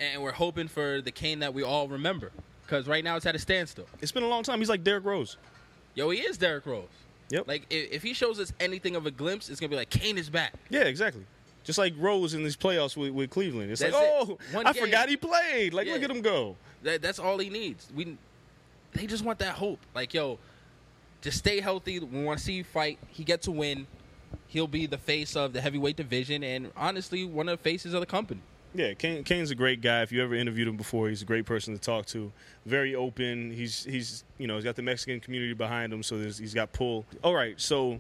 and we're hoping for the Cain that we all remember, because right now it's at a standstill. It's been a long time. He's like Derrick Rose. Yo, he is Derrick Rose. Yep. Like, if, if he shows us anything of a glimpse, it's going to be like, Cain is back. Yeah, exactly. Just like Rose in these playoffs with, with Cleveland. It's that's like, oh, it. I game. forgot he played. Like, yeah. Look at him go. That, that's all he needs. We, They just want that hope. Like, yo, just stay healthy. We want to see you fight. He gets a win. He'll be the face of the heavyweight division and, honestly, one of the faces of the company. Yeah, Cain, Cain's a great guy. If you ever interviewed him before, he's a great person to talk to. Very open. He's, he's you know, he's got the Mexican community behind him, so there's, he's got pull. All right, so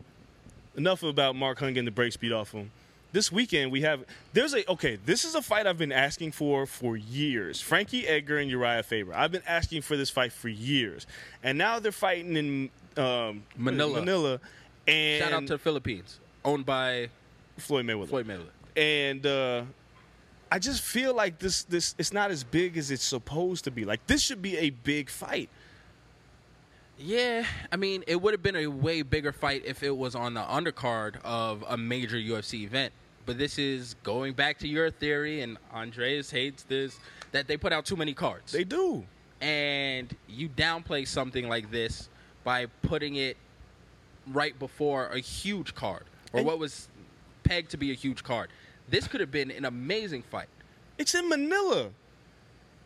enough about Mark Hunt getting the break speed off him. This weekend we have – there's a – okay, this is a fight I've been asking for for years. Frankie Edgar and Uriah Faber. I've been asking for this fight for years. And now they're fighting in um, Manila. Manila. And shout out to the Philippines, owned by Floyd Mayweather. Floyd Mayweather. And uh, I just feel like this this it's not as big as it's supposed to be. Like, this should be a big fight. Yeah, I mean, it would have been a way bigger fight if it was on the undercard of a major U F C event. But this is going back to your theory, and Andreas hates this, that they put out too many cards. They do. And you downplay something like this by putting it right before a huge card, or and what was pegged to be a huge card. This could have been an amazing fight. It's in Manila.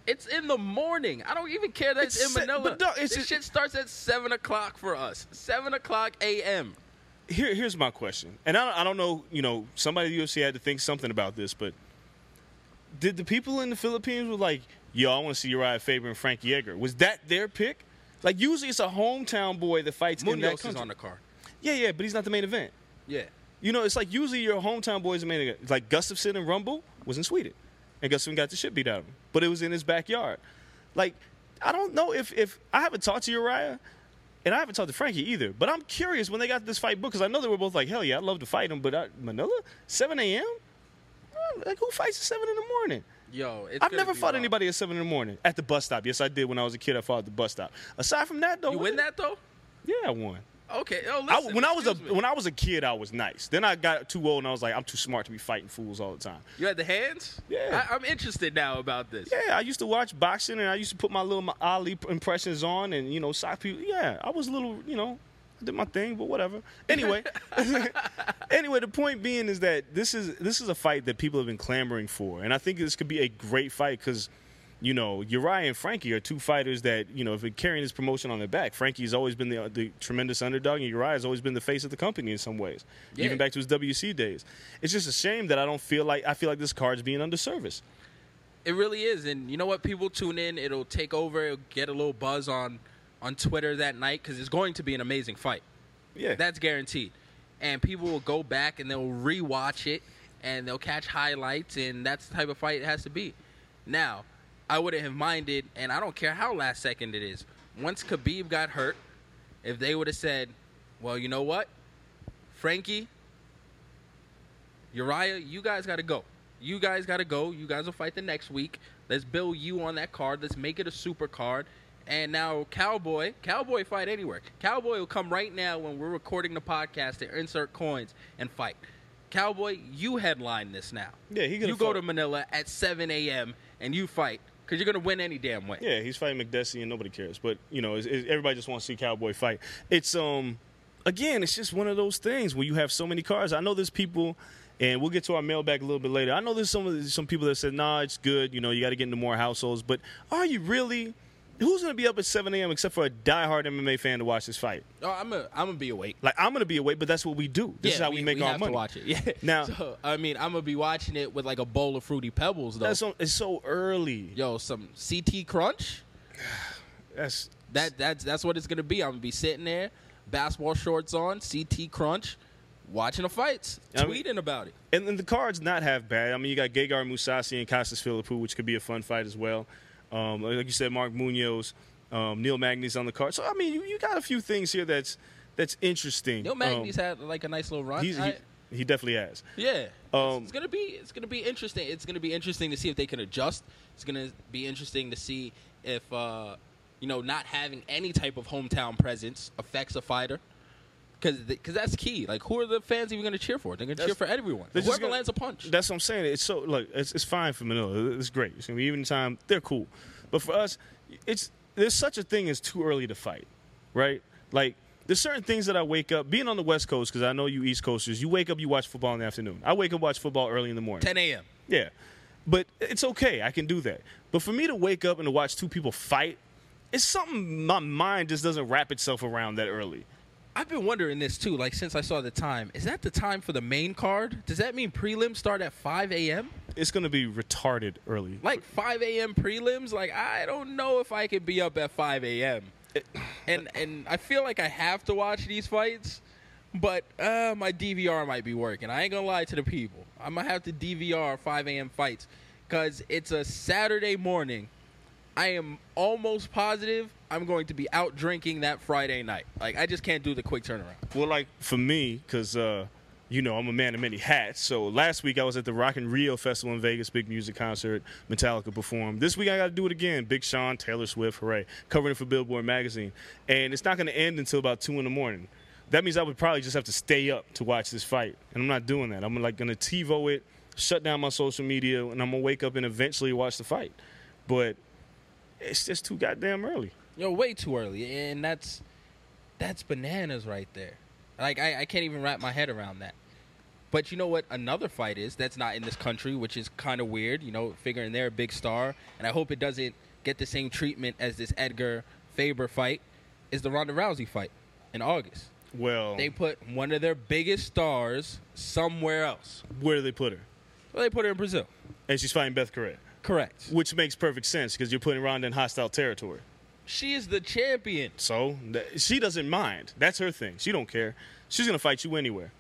It's in the morning. I don't even care that it's, it's in Manila. But no, it's, this shit starts at seven o'clock for us. seven o'clock a.m. Here, here's my question. And I don't, I don't know, you know, somebody at the U F C had to think something about this, but did the people in the Philippines were like, yo, I want to see Uriah Faber and Frankie Edgar. Was that their pick? Like, usually it's a hometown boy that fights Munoz in that country. Munoz is on the card. Yeah, yeah, but he's not the main event. Yeah. You know, it's like usually your hometown boy is the main event. Like, Gustafsson and Rumble was in Sweden. And Gustafsson got the shit beat out of him. But it was in his backyard. Like, I don't know if, if – I haven't talked to Uriah, and I haven't talked to Frankie either. But I'm curious when they got this fight booked, because I know they were both like, hell yeah, I'd love to fight him. But I, Manila, seven a.m.? Like, who fights at seven in the morning? Yo, it's I've never fought wrong. anybody at seven in the morning. At the bus stop. Yes, I did when I was a kid. I fought at the bus stop. Aside from that, though – You win it? that, though? Yeah, I won. Okay. Oh, listen, I, when I was a me. when I was a kid, I was nice. Then I got too old, and I was like, I'm too smart to be fighting fools all the time. You had the hands? Yeah. I, I'm interested now about this. Yeah, I used to watch boxing, and I used to put my little my Ali impressions on, and you know, sock people. Yeah, I was a little, you know, I did my thing, but whatever. Anyway, anyway, the point being is that this is this is a fight that people have been clamoring for, and I think this could be a great fight because, you know, Uriah and Frankie are two fighters that, you know, have been carrying this promotion on their back. Frankie's always been the, the tremendous underdog, and Uriah's always been the face of the company in some ways, yeah. even back to his W C days. It's just a shame that I don't feel like – I feel like this card's being underserviced. It really is, and you know what? People tune in. It'll take over. It'll get a little buzz on, on Twitter that night because it's going to be an amazing fight. Yeah. That's guaranteed. And people will go back, and they'll rewatch it, and they'll catch highlights, and that's the type of fight it has to be. Now – I wouldn't have minded, and I don't care how last second it is. Once Khabib got hurt, if they would have said, well, you know what? Frankie, Uriah, you guys got to go. You guys got to go. You guys will fight the next week. Let's build you on that card. Let's make it a super card. And now Cowboy, Cowboy fight anywhere. Cowboy will come right now when we're recording the podcast to insert coins and fight. Cowboy, you headline this now. Yeah, he You fought. go to Manila at seven a.m. and you fight. Because you're going to win any damn way. Yeah, he's fighting McDessie and nobody cares. But, you know, it's, it's, everybody just wants to see Cowboy fight. It's, um, again, it's just one of those things where you have so many cards. I know there's people, and we'll get to our mailbag a little bit later. I know there's some some people that said, nah, it's good. You know, you got to get into more households. But are you really? Who's going to be up at seven a.m. except for a diehard M M A fan to watch this fight? Oh, I'm a, I'm going to be awake. Like, I'm going to be awake, but that's what we do. This yeah, is how we, we make we our money. We have to watch it. Yeah. Now, so, I mean, I'm going to be watching it with, like, a bowl of Fruity Pebbles, though. That's so, it's so early. Yo, some C T Crunch? that's, that, that's, that's what it's going to be. I'm going to be sitting there, basketball shorts on, C T Crunch, watching the fights, I tweeting mean, about it. And then the cards not half bad. I mean, you got Gegard Mousasi and Kostas Filippou, which could be a fun fight as well. Um, like you said, Mark Munoz, um, Neil Magny's on the card. So, I mean, you, you got a few things here that's that's interesting. Neil Magny's um, had, like, a nice little run. He's, I, he, he definitely has. Yeah. Um, it's going to be it's gonna be interesting. It's going to be interesting to see if they can adjust. It's going to be interesting to see if, uh, you know, not having any type of hometown presence affects a fighter. Because because that's key. Like, who are the fans even going to cheer for? They're going to cheer for everyone. Whoever gonna, lands a punch. That's what I'm saying. It's so look, it's, it's fine for Manila. It's great. It's going to be even time. They're cool. But for us, it's there's such a thing as too early to fight, right? Like, there's certain things that I wake up, being on the West Coast, because I know you East Coasters, you wake up, you watch football in the afternoon. I wake up, watch football early in the morning. ten a.m. Yeah. But it's okay. I can do that. But for me to wake up and to watch two people fight, it's something my mind just doesn't wrap itself around that early. I've been wondering this, too, like, since I saw the time. Is that the time for the main card? Does that mean prelims start at five a.m.? It's going to be retarded early. Like, five a.m. prelims? Like, I don't know if I could be up at five a.m. And and I feel like I have to watch these fights, but uh, my D V R might be working. I ain't going to lie to the people. I'm going to have to D V R five a.m. fights because it's a Saturday morning. I am almost positive I'm going to be out drinking that Friday night. Like, I just can't do the quick turnaround. Well, like, for me, because, uh, you know, I'm a man of many hats. So last week I was at the Rock in Rio Festival in Vegas, big music concert, Metallica performed. This week I got to do it again. Big Sean, Taylor Swift, hooray, covering it for Billboard magazine. And it's not going to end until about two in the morning. That means I would probably just have to stay up to watch this fight. And I'm not doing that. I'm, like, going to TiVo it, shut down my social media, and I'm going to wake up and eventually watch the fight. But it's just too goddamn early. Yo, way too early. And that's that's bananas right there. Like, I, I can't even wrap my head around that. But you know what another fight is that's not in this country, which is kind of weird, you know, figuring they're a big star. And I hope it doesn't get the same treatment as this Edgar Faber fight, is the Ronda Rousey fight in August. Well, they put one of their biggest stars somewhere else. Where do they put her? Well, they put her in Brazil. And she's fighting Beth Correia. Correct. Which makes perfect sense because you're putting Ronda in hostile territory. She is the champion. So th- she doesn't mind. That's her thing. She don't care. She's going to fight you anywhere.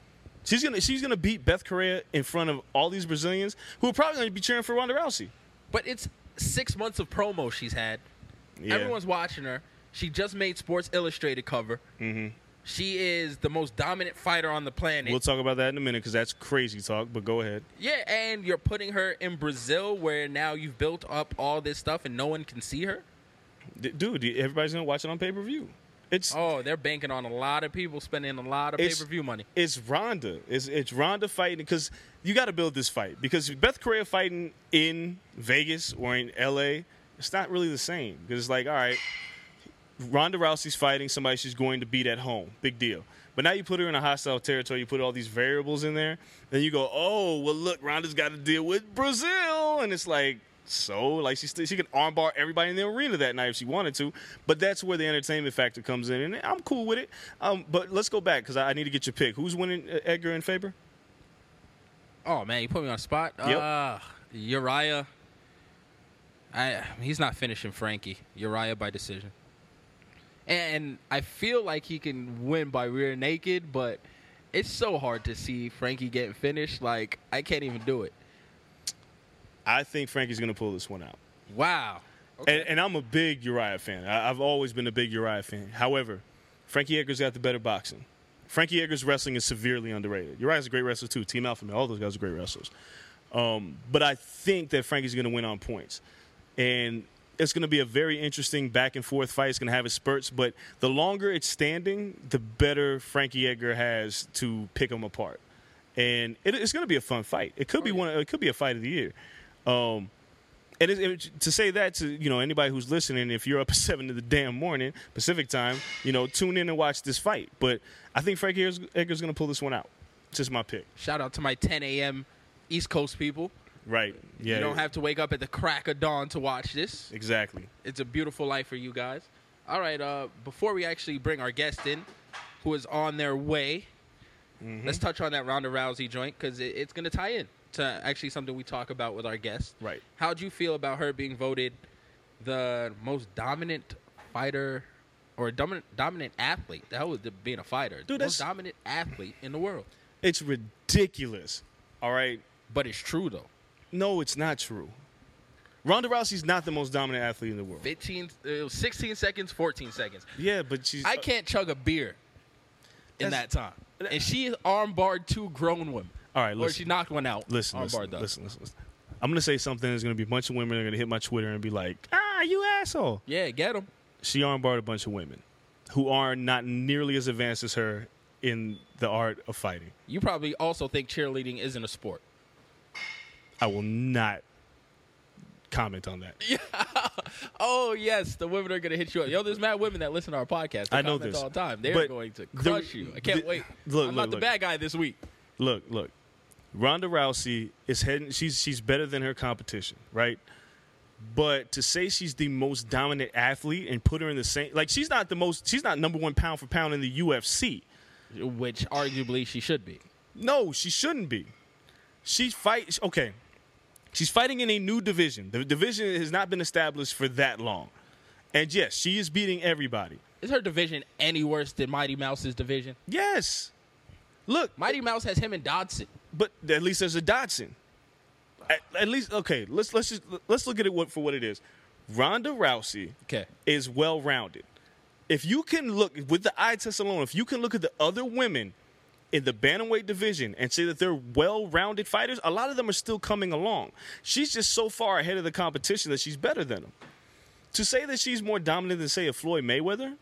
She's going to she's gonna beat Beth Correia in front of all these Brazilians who are probably going to be cheering for Ronda Rousey. But it's six months of promo she's had. Yeah. Everyone's watching her. She just made Sports Illustrated cover. Mm-hmm. She is the most dominant fighter on the planet. We'll talk about that in a minute because that's crazy talk, but go ahead. Yeah, and you're putting her in Brazil where now you've built up all this stuff and no one can see her? D- dude, everybody's going to watch it on pay-per-view. It's Oh, they're banking on a lot of people spending a lot of pay-per-view money. It's Ronda. It's, it's Ronda fighting because you got to build this fight because Beth Correia fighting in Vegas or in L A, it's not really the same because it's like, all right, Ronda Rousey's fighting somebody she's going to beat at home. Big deal. But now you put her in a hostile territory. You put all these variables in there. Then you go, oh, well, look, Ronda's got to deal with Brazil. And it's like, so? Like, she st- she can armbar everybody in the arena that night if she wanted to. But that's where the entertainment factor comes in. And I'm cool with it. Um, but let's go back because I-, I need to get your pick. Who's winning, uh, Edgar and Faber? Oh, man, you put me on the spot. Yep. Uh, Uriah. I, he's not finishing Frankie. Uriah by decision. And I feel like he can win by rear naked, but it's so hard to see Frankie getting finished. Like, I can't even do it. I think Frankie's going to pull this one out. Wow. Okay. And, and I'm a big Uriah fan. I, I've always been a big Uriah fan. However, Frankie Edgar's got the better boxing. Frankie Edgar's wrestling is severely underrated. Uriah's a great wrestler, too. Team Alpha Male, all those guys are great wrestlers. Um, but I think that Frankie's going to win on points. And it's going to be a very interesting back-and-forth fight. It's going to have its spurts, but the longer it's standing, the better Frankie Edgar has to pick him apart. And it, it's going to be a fun fight. It could oh, be yeah. one. It could be a fight of the year. Um, and it, it, to say that to you know anybody who's listening, if you're up at seven in the damn morning Pacific time, you know, tune in and watch this fight. But I think Frankie Edgar's going to pull this one out. It's just my pick. Shout out to my ten a.m. East Coast people. Right. Yeah. You don't have to wake up at the crack of dawn to watch this. Exactly. It's a beautiful life for you guys. All right. Uh, before we actually bring our guest in, who is on their way, mm-hmm. let's touch on that Ronda Rousey joint because it, it's going to tie in to actually something we talk about with our guest. Right. How'd you feel about her being voted the most dominant fighter or dominant dominant athlete? The hell was it being a fighter? Dude, the most dominant athlete in the world. It's ridiculous. All right. But it's true, though. No, it's not true. Ronda Rousey's not the most dominant athlete in the world. fifteen, sixteen seconds, fourteen seconds. Yeah, but she's... I can't chug a beer in that time. And she arm-barred two grown women. All right, listen. Or she knocked one out. Listen, listen, listen, listen, listen. I'm going to say something that's going to be a bunch of women are going to hit my Twitter and be like, ah, you asshole. Yeah, get them. She arm-barred a bunch of women who are not nearly as advanced as her in the art of fighting. You probably also think cheerleading isn't a sport. I will not comment on that. Yeah. Oh, yes. The women are going to hit you up. Yo, there's mad women that listen to our podcast. They I know this. all the time. They're going to crush the, you. I can't the, wait. Look, I'm look, not the look. bad guy this week. Look, look. Ronda Rousey is heading. She's she's better than her competition, right? But to say she's the most dominant athlete and put her in the same, like she's not the most. She's not number one pound for pound in the U F C, which arguably she should be. No, she shouldn't be. She fights. Okay, she's fighting in a new division. The division has not been established for that long, and yes, she is beating everybody. Is her division any worse than Mighty Mouse's division? Yes. Look, Mighty Mouse has him and Dodson. But at least there's a Dodson. At, at least, okay. Let's let's just let's look at it for what it is. Ronda Rousey okay. is well-rounded. If you can look with the eye test alone, if you can look at the other women in the bantamweight division and say that they're well-rounded fighters, a lot of them are still coming along. She's just so far ahead of the competition that she's better than them. To say that she's more dominant than say a Floyd Mayweather,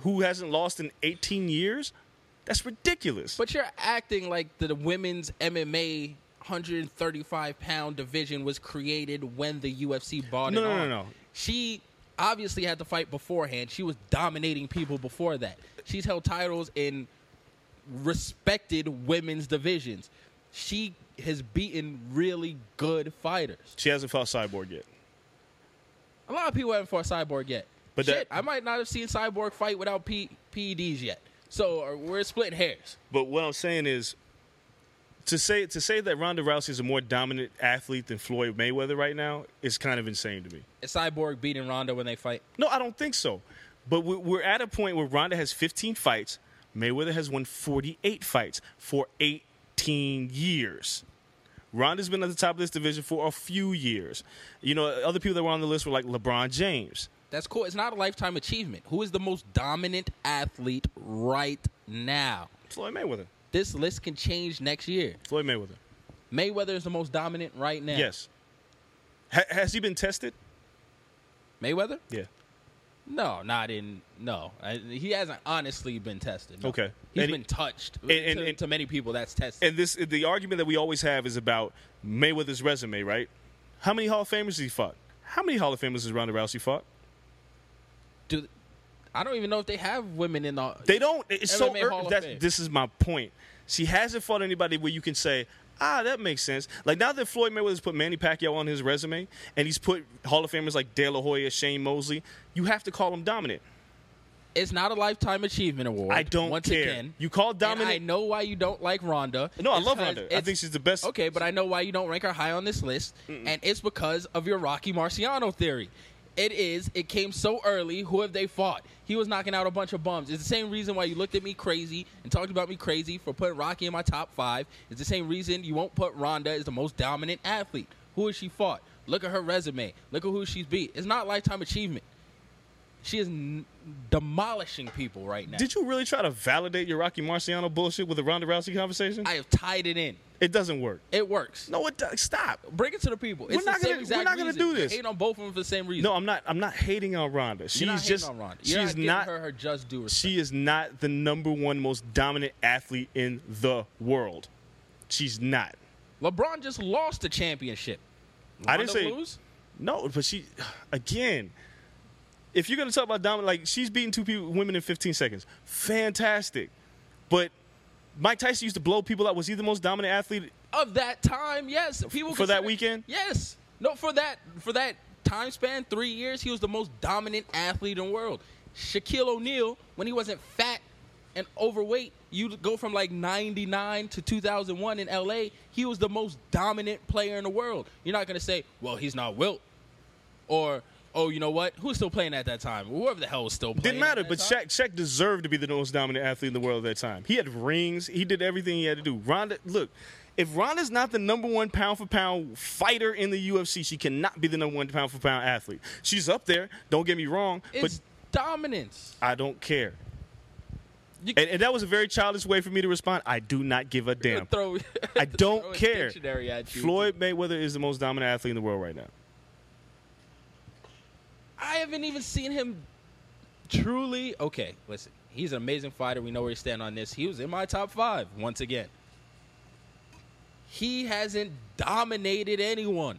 who hasn't lost in eighteen years. That's ridiculous. But you're acting like the women's M M A one thirty-five pound division was created when the U F C bought it on. No, no, no, no. She obviously had to fight beforehand. She was dominating people before that. She's held titles in respected women's divisions. She has beaten really good fighters. She hasn't fought Cyborg yet. A lot of people haven't fought Cyborg yet. But Shit, that- I might not have seen Cyborg fight without P- PEDs yet. So we're splitting hairs. But what I'm saying is, to say to say that Ronda Rousey is a more dominant athlete than Floyd Mayweather right now is kind of insane to me. Is Cyborg beating Ronda when they fight? No, I don't think so. But we're at a point where Ronda has fifteen fights. Mayweather has won forty-eight fights for eighteen years. Ronda's been at the top of this division for a few years. You know, other people that were on the list were like LeBron James. That's cool. It's not a lifetime achievement. Who is the most dominant athlete right now? Floyd Mayweather. This list can change next year. Floyd Mayweather. Mayweather is the most dominant right now. Yes. Ha- has he been tested? Mayweather? Yeah. No, not in. No. I, he hasn't honestly been tested. No. Okay. He's and been he, touched. And, and, to, and, to many people, that's tested. And this, the argument that we always have is about Mayweather's resume, right? How many Hall of Famers has he fought? How many Hall of Famers has Ronda Rousey fought? Do, I don't even know if they have women in the They don't. It's so ur- that's, this is my point. She hasn't fought anybody where you can say, ah, that makes sense. Like, now that Floyd Mayweather's put Manny Pacquiao on his resume, and he's put Hall of Famers like De La Hoya, Shane Mosley, you have to call him dominant. It's not a Lifetime Achievement Award. I don't Once care. Again, you call dominant. I know why you don't like Ronda. No, I love Ronda. I think she's the best. Okay, but I know why you don't rank her high on this list, Mm-mm. and it's because of your Rocky Marciano theory. It is. It came so early. Who have they fought? He was knocking out a bunch of bums. It's the same reason why you looked at me crazy and talked about me crazy for putting Rocky in my top five. It's the same reason you won't put Ronda as the most dominant athlete. Who has she fought? Look at her resume. Look at who she's beat. It's not lifetime achievement. She is n- demolishing people right now. Did you really try to validate your Rocky Marciano bullshit with the Ronda Rousey conversation? I have tied it in. It doesn't work. It works. No, it does. Stop. Bring it to the people. It's we're not the same gonna, exact We're not going to do this. You hate on both of them for the same reason. No, I'm not. I'm not hating on Ronda. She's You're not just. Hating on Ronda. You're she's not giving not, her her just due respect. She is not the number one most dominant athlete in the world. She's not. LeBron just lost the championship. Ronda I didn't say lose? No, but she again. If you're going to talk about dominant, like, she's beating two people, women in fifteen seconds. Fantastic. But Mike Tyson used to blow people out. Was he the most dominant athlete? Of that time, yes. People for that weekend? Yes. No, for that for that time span, three years, he was the most dominant athlete in the world. Shaquille O'Neal, when he wasn't fat and overweight, you go from, like, ninety-nine to two thousand one in L A, he was the most dominant player in the world. You're not going to say, well, he's not Wilt. Or... oh, you know what? Who's still playing at that time? Whoever the hell was still playing. Didn't matter, but Shaq, Shaq deserved to be the most dominant athlete in the world at that time. He had rings. He did everything he had to do. Ronda, look, if Ronda's not the number one pound-for-pound fighter in the U F C, she cannot be the number one pound-for-pound athlete. She's up there. Don't get me wrong. It's but dominance. I don't care. You, and, and that was a very childish way for me to respond. I do not give a damn. Throw, I don't throw care. Dictionary at you. Floyd Mayweather is the most dominant athlete in the world right now. I haven't even seen him truly. Okay, listen. He's an amazing fighter. We know where he stands on this. He was in my top five once again. He hasn't dominated anyone.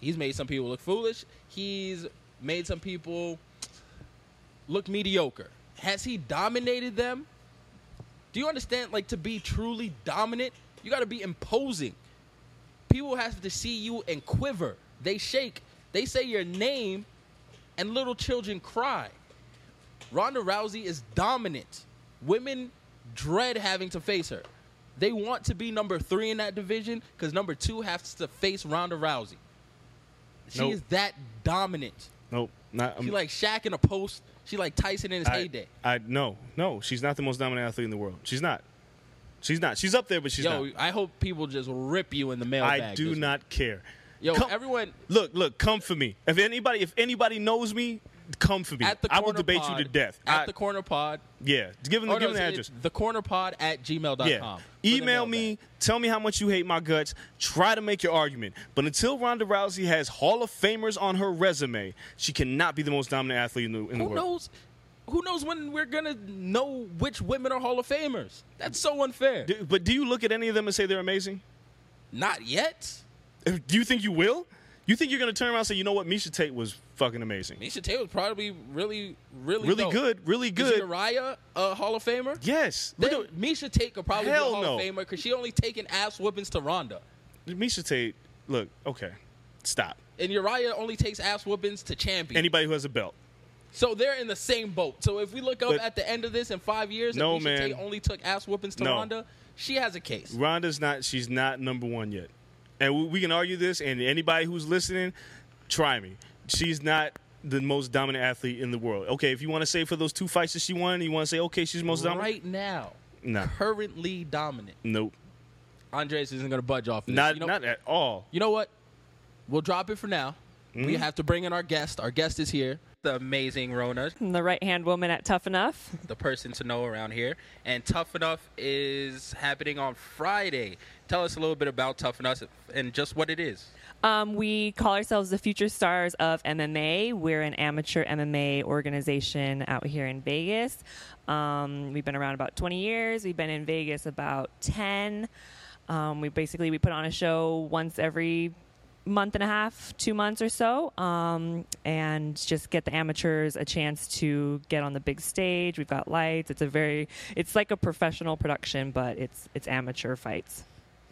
He's made some people look foolish. He's made some people look mediocre. Has he dominated them? Do you understand? Like, to be truly dominant, you got to be imposing. People have to see you and quiver. They shake. They say your name, and little children cry. Ronda Rousey is dominant. Women dread having to face her. They want to be number three in that division because number two has to face Ronda Rousey. She nope. is that dominant. Nope. Not, um, she like Shaq in a post. She like Tyson in his I, heyday. I No. No. She's not the most dominant athlete in the world. She's not. She's not. She's up there, but she's Yo, not. I hope people just rip you in the mailbag. I do not week. care. Yo, come, everyone. Look, look, come for me. If anybody if anybody knows me, come for me. At the I will debate pod, you to death. At I, the corner pod. Yeah. Give them, give no, them the address. the corner pod at gmail dot com. Yeah. Email me. Tell me how much you hate my guts. Try to make your argument. But until Ronda Rousey has Hall of Famers on her resume, she cannot be the most dominant athlete in the, in the world. Who knows? Who knows when we're going to know which women are Hall of Famers? That's so unfair. Do, but do you look at any of them and say they're amazing? Not yet. Do you think you will? You think you're going to turn around and say, you know what, Miesha Tate was fucking amazing. Miesha Tate was probably really, really Really dope. good, really good. Is Uriah a Hall of Famer? Yes. Then Look at, Miesha Tate could probably be a Hall no. of Famer because she only taken ass whoopings to Ronda. Miesha Tate, look, okay, stop. And Uriah only takes ass whoopings to champion. Anybody who has a belt. So they're in the same boat. So if we look up but, at the end of this in five years, no, and Miesha Tate only took ass whoopings to no. Ronda, she has a case. Ronda's not, she's not number one yet. And we can argue this, and anybody who's listening, try me. She's not the most dominant athlete in the world. Okay, if you want to say for those two fights that she won, you want to say, okay, she's the most dominant? Right now, no. currently dominant. Nope. Andres isn't going to budge off of this. Not, you know, not at all. You know what? We'll drop it for now. Mm-hmm. We have to bring in our guest. Our guest is here. The amazing Rona. The right-hand woman at Tuff-N-Uff. The person to know around here. And Tuff-N-Uff is happening on Friday. Tell us a little bit about Tuff-N-Uff and just what it is. Um, we call ourselves the Future Stars of M M A. We're an amateur M M A organization out here in Vegas. Um, we've been around about twenty years. We've been in Vegas about ten. Um, we basically we put on a show once every month and a half, two months or so, um, and just get the amateurs a chance to get on the big stage. We've got lights. It's a very, it's like a professional production, but it's it's amateur fights.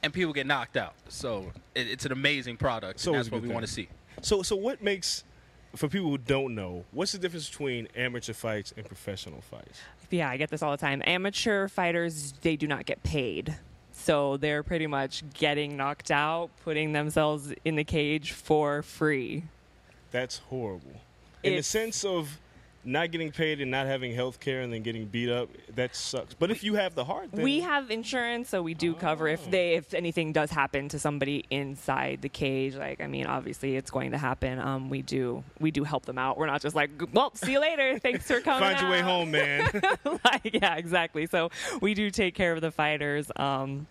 And people get knocked out. So it, it's an amazing product. So and that's what we thing. want to see. So so what makes, for people who don't know, what's the difference between amateur fights and professional fights? Yeah, I get this all the time. Amateur fighters, they do not get paid. So they're pretty much getting knocked out, putting themselves in the cage for free. That's horrible. In it's, the sense of not getting paid and not having health care and then getting beat up, that sucks. But if you have the heart, then... We have insurance, so we do oh. cover if they if anything does happen to somebody inside the cage. Like, I mean, obviously it's going to happen. Um, we do we do help them out. We're not just like, well, see you later. Thanks for coming Find out. your way home, man. like, yeah, exactly. So we do take care of the fighters. Um,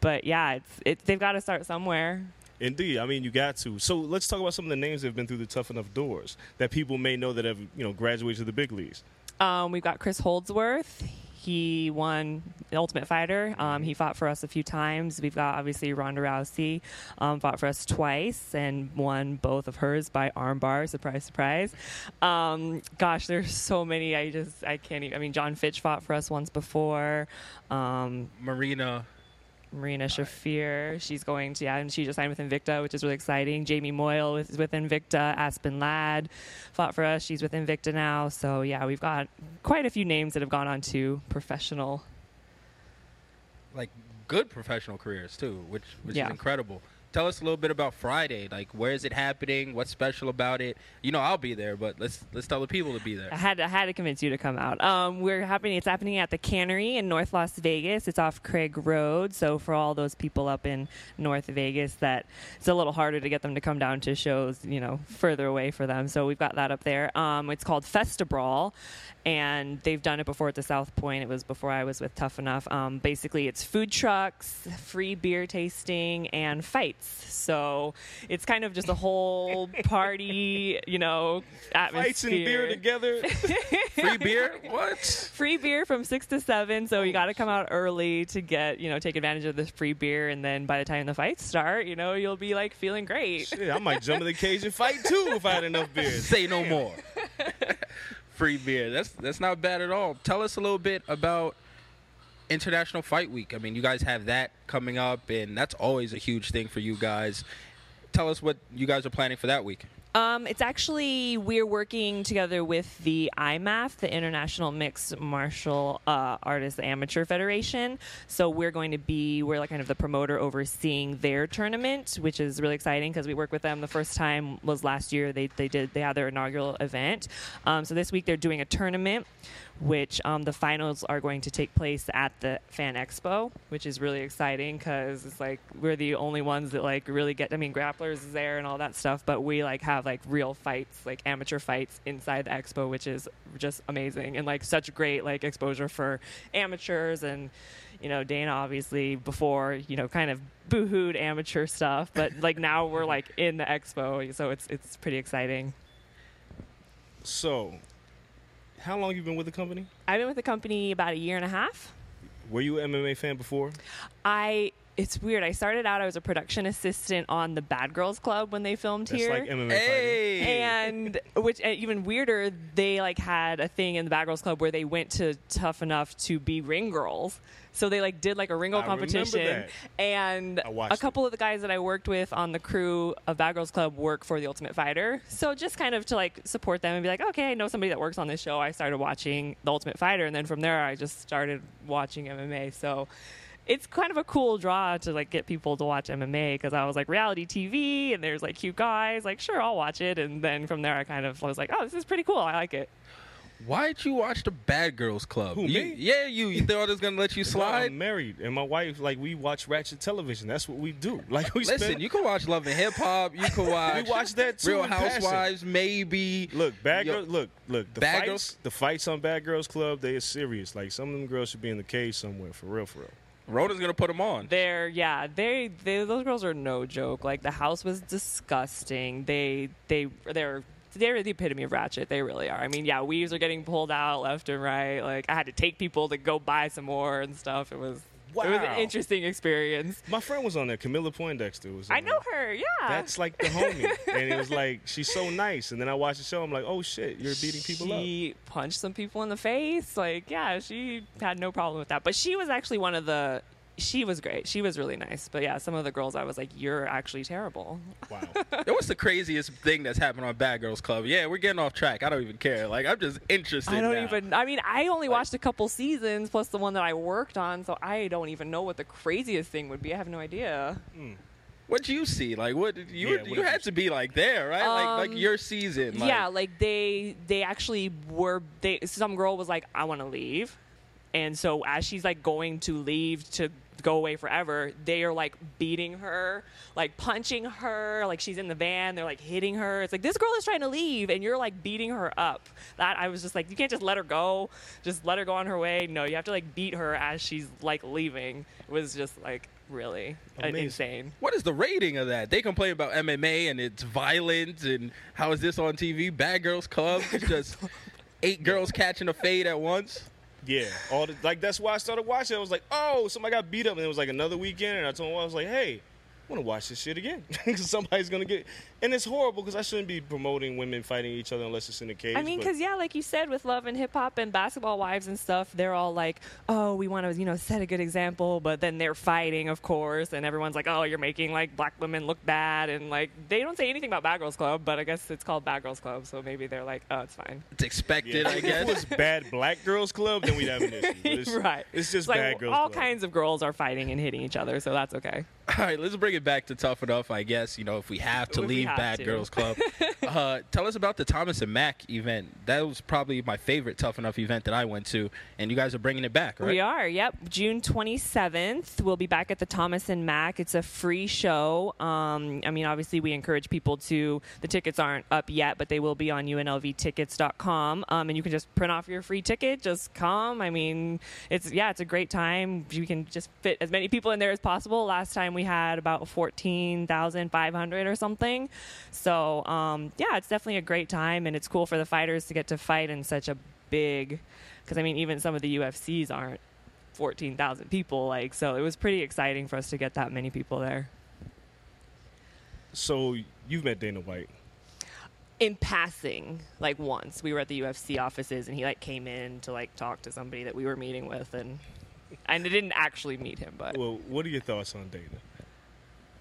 but, yeah, it's it, they've got to start somewhere. Indeed. I mean, you got to. So let's talk about some of the names that have been through the Tuff-N-Uff doors that people may know that have, you know, graduated to the big leagues. Um, we've got Chris Holdsworth. He won the Ultimate Fighter. Um, he fought for us a few times. We've got, obviously, Ronda Rousey um, fought for us twice and won both of hers by armbar. Surprise, surprise. Um, gosh, there's so many. I just, I can't even. I mean, John Fitch fought for us once before. Um, Marina. Marina Shafir, she's going to, yeah, and she just signed with Invicta, which is really exciting. Jamie Moyle is with Invicta. Aspen Ladd fought for us. She's with Invicta now. So, yeah, we've got quite a few names that have gone on to professional. Like, good professional careers, too, which, which yeah. is incredible. Tell us a little bit about Friday. Like, where is it happening? What's special about it? You know, I'll be there, but let's let's tell the people to be there. I had to, I had to convince you to come out. Um, we're happening. It's happening at the Cannery in North Las Vegas. It's off Craig Road. So for all those people up in North Vegas, that it's a little harder to get them to come down to shows, you know, further away for them. So we've got that up there. Um, it's called Festibrawl, and they've done it before at the South Point. It was before I was with Tuff-N-Uff. Um, basically, it's food trucks, free beer tasting, and fights. So it's kind of just a whole party, you know, atmosphere. Fights and beer together. Free beer? What? Free beer from six to seven. So you got to come out early to get, you know, take advantage of this free beer. And then by the time the fights start, you know, you'll be, like, feeling great. Shit, I might jump in the cage and fight, too, if I had enough beer. Say no more. Free beer. That's, that's not bad at all. Tell us a little bit about International Fight Week. I mean, you guys have that coming up, and that's always a huge thing for you guys. Tell us what you guys are planning for that week. Um, it's actually, we're working together with the I M A F, the International Mixed Martial uh, Artists Amateur Federation. So we're going to be, we're like kind of the promoter overseeing their tournament, which is really exciting because we work with them. The first time was last year. They they did they had their inaugural event. Um, so this week they're doing a tournament, which um, the finals are going to take place at the Fan Expo, which is really exciting because it's like we're the only ones that like really get, I mean, grapplers is there and all that stuff, but we like have like real fights, like amateur fights inside the expo, which is just amazing and like such great like exposure for amateurs. And you know, Dana obviously before, you know, kind of boohooed amateur stuff, but like now we're like in the expo, so it's it's pretty exciting. So how long have you been with the company? I've been with the company about a year and a half. Were you an M M A fan before? I, it's weird. I started out, I was a production assistant on the Bad Girls Club when they filmed That's here. That's like M M A hey. Fighting. And which, and even weirder, they like had a thing in the Bad Girls Club where they went to Tuff-N-Uff to be ring girls. So they like did like a ring girl I competition, and a couple it. of the guys that I worked with on the crew of Bad Girls Club work for The Ultimate Fighter. So just kind of to like support them and be like, okay, I know somebody that works on this show. I started watching The Ultimate Fighter, and then from there I just started watching M M A. So it's kind of a cool draw to like get people to watch M M A because I was like reality T V, and there's like cute guys. Like sure, I'll watch it, and then from there I kind of I was like, oh, this is pretty cool. I like it. Why'd you watch the Bad Girls Club? Who, you, me? Yeah, you. You thought I was gonna let you slide? I'm married, and my wife, like, we watch Ratchet Television. That's what we do. Like, we listen. Spend... You can watch Love and Hip Hop. You can watch. We watch that too. Real Housewives, maybe. Look, Bad Girls. Look, look. The Bad fights. Girls? The fights on Bad Girls Club. They are serious. Like, some of them girls should be in the cage somewhere. For real, for real. Rona's gonna put them on. They're yeah. They, they those girls are no joke. Like the house was disgusting. They they they're. They're the epitome of ratchet. They really are. I mean, yeah, weaves are getting pulled out left and right. Like, I had to take people to go buy some more and stuff. It was wow. It was an interesting experience. My friend was on there. Camilla Poindexter was on I know there. her, yeah. That's, like, the homie. And it was like, she's so nice. And then I watched the show. I'm like, oh, shit, you're beating people she up. She punched some people in the face. Like, yeah, she had no problem with that. But she was actually one of the... She was great. She was really nice. But, yeah, some of the girls, I was like, you're actually terrible. Wow. What's the craziest thing that's happened on Bad Girls Club? Yeah, we're getting off track. I don't even care. Like, I'm just interested I don't now. even – I mean, I only like, watched a couple seasons plus the one that I worked on, so I don't even know what the craziest thing would be. I have no idea. Mm. What'd you see? Like, what – you, yeah, you had to be, like, there, right? Um, like, like, your season. Like. Yeah, like, they they actually were – they some girl was like, I want to leave. And so as she's, like, going to leave to go away forever, they are, like, beating her, like, punching her. Like, she's in the van. They're, like, hitting her. It's like, this girl is trying to leave, and you're, like, beating her up. That I was just like, you can't just let her go. Just let her go on her way. No, you have to, like, beat her as she's, like, leaving. It was just, like, really Amazing. insane. What is the rating of that? They complain about M M A, and it's violent, and how is this on T V? Bad Girls Club. It's just eight girls catching a fade at once. Yeah, all the, like that's why I started watching. I was like, oh, somebody got beat up, and it was like another weekend, and I told him, I was like, hey, I want to watch this shit again because somebody's gonna get. And it's horrible because I shouldn't be promoting women fighting each other unless it's in a cage. I mean, because yeah, like you said, with Love and Hip Hop and Basketball Wives and stuff, they're all like, oh, we want to, you know, set a good example, but then they're fighting, of course, and everyone's like, oh, you're making like black women look bad, and like they don't say anything about Bad Girls Club, but I guess it's called Bad Girls Club, so maybe they're like, oh, it's fine. It's expected, yeah. I guess. If it was Bad Black Girls Club, then we'd have an issue. But it's, right. It's just it's Bad like, Girls all Club. All kinds of girls are fighting and hitting each other, so that's okay. All right, let's bring it back to Tuff-N-Uff, I guess, you know, if we have to leave Bad Girls Club. uh, tell us about the Thomas and Mack event. That was probably my favorite Tuff-N-Uff event that I went to, and you guys are bringing it back, right? We are, yep. June twenty-seventh, we'll be back at the Thomas and Mack. It's a free show. Um, I mean, obviously, we encourage people to – the tickets aren't up yet, but they will be on U N L V tickets dot com, um, and you can just print off your free ticket. Just come. I mean, it's yeah, it's a great time. You can just fit as many people in there as possible. Last time we we had about fourteen thousand five hundred or something. So, um, yeah, it's definitely a great time, and it's cool for the fighters to get to fight in such a big, because, I mean, even some of the U F Cs aren't fourteen thousand people, like, so it was pretty exciting for us to get that many people there. So you've met Dana White? In passing, like once. We were at the U F C offices, and he, like, came in to, like, talk to somebody that we were meeting with, and and I didn't actually meet him, but. Well, what are your thoughts on Dana?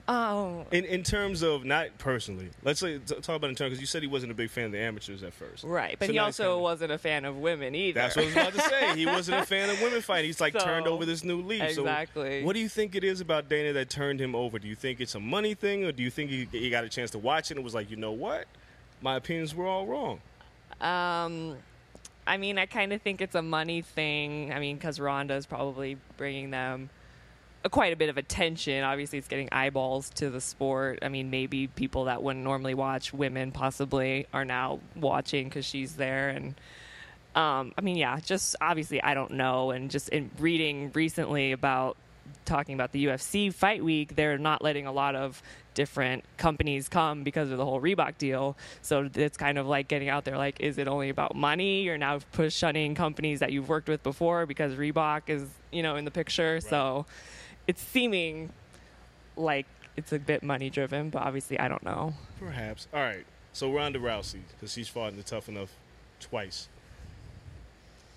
Oh. In in terms of, not personally, let's say, t- talk about in terms, because you said he wasn't a big fan of the amateurs at first. Right, but so he also kinda, wasn't a fan of women either. That's what I was about to say. He wasn't a fan of women fighting. He's, like, so, turned over this new leaf. Exactly. So what do you think it is about Dana that turned him over? Do you think it's a money thing, or do you think he, he got a chance to watch it and was like, you know what? My opinions were all wrong. Um, I mean, I kind of think it's a money thing. I mean, because Ronda's probably bringing them a, quite a bit of attention. Obviously, it's getting eyeballs to the sport. I mean, maybe people that wouldn't normally watch women possibly are now watching because she's there. And, um, I mean, yeah, just obviously I don't know. And just in reading recently about talking about the U F C Fight Week, they're not letting a lot of different companies come because of the whole Reebok deal. So it's kind of like getting out there, like, is it only about money? You're now push shunning companies that you've worked with before because Reebok is, you know, in the picture. Right. So it's seeming like it's a bit money driven, but obviously I don't know. Perhaps. All right. So Ronda Rousey, because she's fought in the Tuff-N-Uff twice.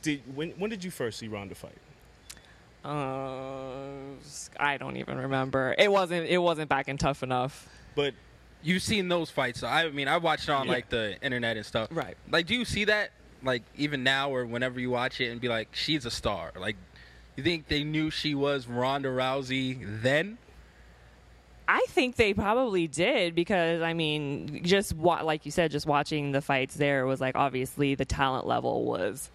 Did when when did you first see Ronda fight? Uh, I don't even remember. It wasn't. It wasn't back in Tuff-N-Uff. But you've seen those fights. So I mean, I watched it on yeah. like the internet and stuff. Right. Like, do you see that? Like, even now or whenever you watch it and be like, she's a star. Like, you think they knew she was Ronda Rousey then? I think they probably did because, I mean, just wa- like you said, just watching the fights there was like obviously the talent level was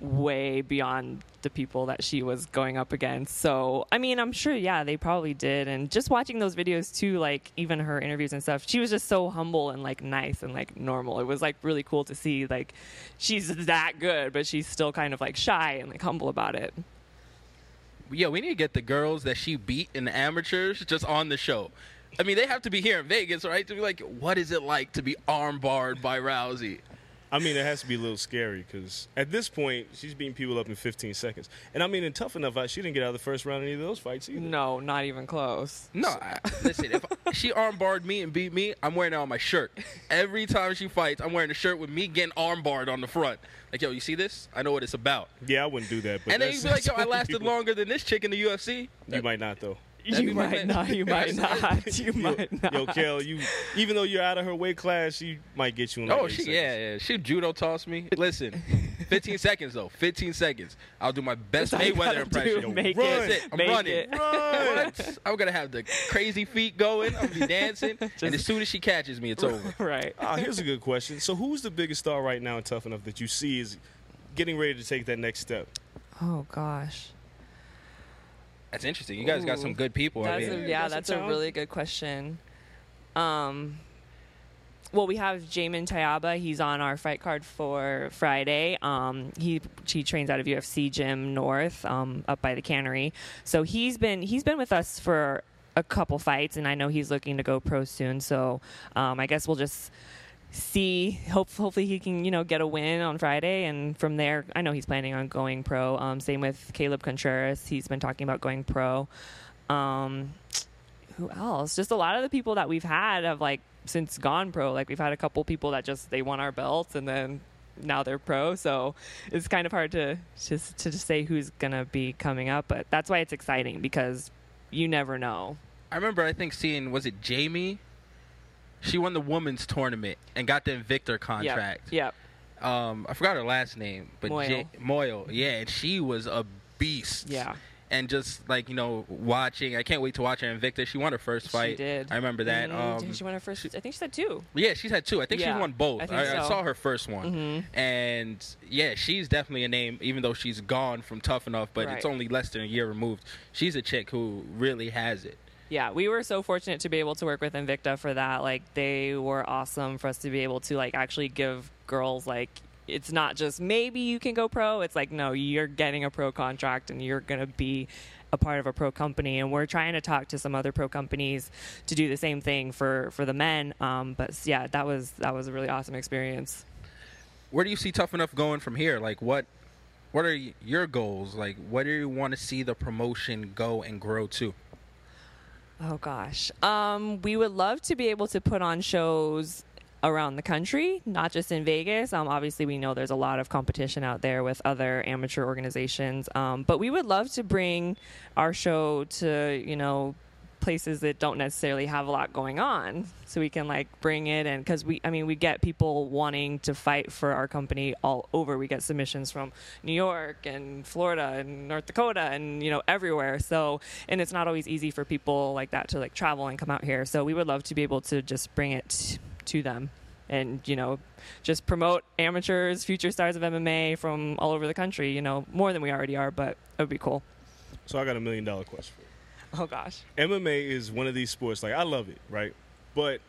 way beyond the people that she was going up against. So, I mean, I'm sure, yeah, they probably did. And just watching those videos too, like even her interviews and stuff, she was just so humble and like nice and like normal. It was like really cool to see, like, she's that good, but she's still kind of like shy and like humble about it. Yeah, we need to get the girls that she beat in the amateurs just on the show. I mean, they have to be here in Vegas, right? To be like, what is it like to be armbarred by Rousey? I mean, it has to be a little scary because at this point, she's beating people up in fifteen seconds. And, I mean, in Tuff-N-Uff, she didn't get out of the first round in either of those fights either. No, not even close. No, I, listen, if I, she armbarred me and beat me, I'm wearing it on my shirt. Every time she fights, I'm wearing a shirt with me getting armbarred on the front. Like, yo, you see this? I know what it's about. Yeah, I wouldn't do that. But and then you'd be like, yo, I lasted people... longer than this chick in the U F C. That, you might not, though. You might not, you might not, you might not. Yo, Kel, you, even though you're out of her weight class, she might get you in like oh, eight she, seconds. yeah, yeah. She judo tossed me. Listen, fifteen seconds, though. fifteen seconds. I'll do my best Mayweather impression. Yo, make run. It. That's it. I'm make running. It. Run. What? I'm going to have the crazy feet going. I'm going to be dancing. Just, and as soon as she catches me, it's over. Right. Ah, here's a good question. So who's the biggest star right now in Tuff-N-Uff that you see is getting ready to take that next step? Oh, gosh. That's interesting. You guys Ooh. got some good people. That's I mean. a, yeah, that's, that's a really good question. Um, well, we have Jamin Tayaba. He's on our fight card for Friday. Um, he he trains out of U F C Gym North um, up by the cannery. So he's been he's been with us for a couple fights, and I know he's looking to go pro soon. So um, I guess we'll just see. Hope, hopefully he can, you know, get a win on Friday, and from there, I know he's planning on going pro. Um, same with Caleb Contreras. He's been talking about going pro. Um, who else? Just a lot of the people that we've had have, like, since gone pro. Like, we've had a couple people that just, they won our belts, and then now they're pro. So it's kind of hard to just to just say who's going to be coming up. But that's why it's exciting, because you never know. I remember, I think, seeing, was it Jamie? She won the women's tournament and got the Invicta contract. Yep. yep. Um, I forgot her last name, but Moyle. J- Moyle, yeah, and she was a beast. Yeah. And just like, you know, watching, I can't wait to watch her Invicta. She won her first fight. She did. I remember that. Mm-hmm. Um, she won her first. She, I think she's had two. Yeah, she's had two. I think yeah. she's won both. I, think I, so. I saw her first one, mm-hmm. and yeah, she's definitely a name. Even though she's gone from Tuff-N-Uff, but right. it's only less than a year removed. She's a chick who really has it. Yeah, we were so fortunate to be able to work with Invicta for that. Like, they were awesome for us to be able to, like, actually give girls, like, it's not just maybe you can go pro. It's like, no, you're getting a pro contract, and you're going to be a part of a pro company, and we're trying to talk to some other pro companies to do the same thing for, for the men. Um, but yeah, that was that was a really awesome experience. Where do you see Tuff-N-Uff going from here? Like, what what are your goals? Like, what do you want to see the promotion go and grow to? Oh, gosh. Um, we would love to be able to put on shows around the country, not just in Vegas. Um, obviously, we know there's a lot of competition out there with other amateur organizations. Um, but we would love to bring our show to, you know, places that don't necessarily have a lot going on, so we can like bring it in, because we I mean we get people wanting to fight for our company all over. We get submissions from New York and Florida and North Dakota and, you know, everywhere. So, and it's not always easy for people like that to like travel and come out here, so we would love to be able to just bring it to them and, you know, just promote amateurs, future stars of M M A from all over the country, you know, more than we already are, but it would be cool. So I got a million dollar question for you. Oh, gosh. M M A is one of these sports, like, I love it, right? But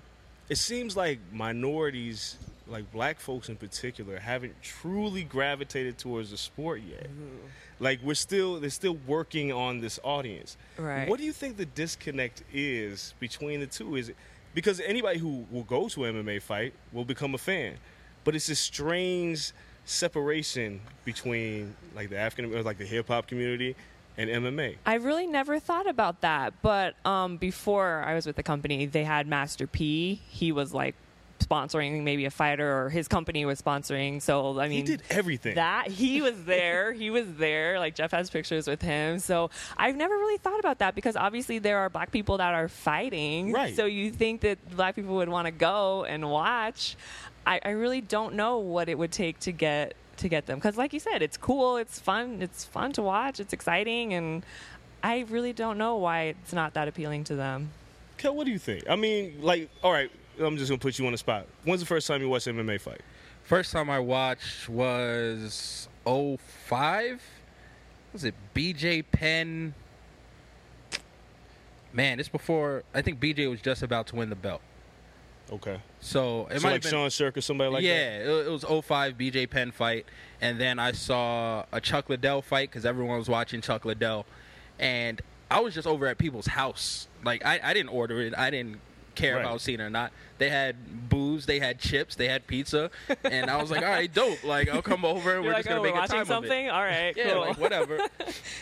it seems like minorities, like black folks in particular, haven't truly gravitated towards the sport yet. Mm-hmm. Like, we're still, they're still working on this audience. Right. What do you think the disconnect is between the two? Is it because anybody who will go to an M M A fight will become a fan, but it's a strange separation between, like, the African, like, the hip-hop community and M M A. I really never thought about that, but um, before I was with the company, they had Master P. He was like sponsoring maybe a fighter, or his company was sponsoring. So, I mean, he did everything. That he was there. He was there. Like, Jeff has pictures with him. So I've never really thought about that, because obviously there are black people that are fighting. Right. So you think that black people would want to go and watch. I, I really don't know what it would take to get to get them, because like you said, it's cool, it's fun, it's fun to watch, it's exciting, and I really don't know why it's not that appealing to them. Kel, what do you think? I mean, like, all right, I'm just gonna put you on the spot. When's the first time you watched an M M A fight? First time I watched was oh five. Was it B J Penn? Man, it's before, I think B J was just about to win the belt. Okay. So it so might like have been, Sean Shirk or somebody like yeah, that? Yeah, it, it was oh five B J Penn fight. And then I saw a Chuck Liddell fight, because everyone was watching Chuck Liddell. And I was just over at people's house. Like, I, I didn't order it. I didn't care right. if I was seeing it or not. They had booze. They had chips. They had pizza. And I was like, all right, dope. Like, I'll come over, and we're like, just going to oh, make a time something? Of it. All right, yeah, cool. Like, whatever.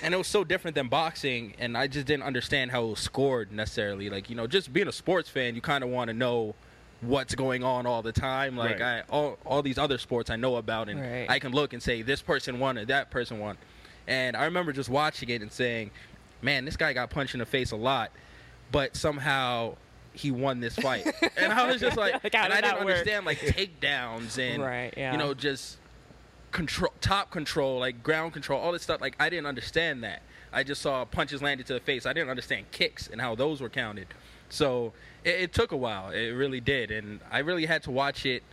And it was so different than boxing. And I just didn't understand how it was scored necessarily. Like, you know, just being a sports fan, you kind of want to know what's going on all the time. Like, right. I all, all these other sports I know about, and right. I can look and say this person won or that person won. And I remember just watching it and saying, man, this guy got punched in the face a lot, but somehow he won this fight. And I was just like, like and I didn't understand work? Like takedowns and right, yeah. you know, just control, top control, like ground control, all this stuff. Like, I didn't understand that. I just saw punches landed to the face. I didn't understand kicks and how those were counted. So it, it took a while. It really did. And I really had to watch it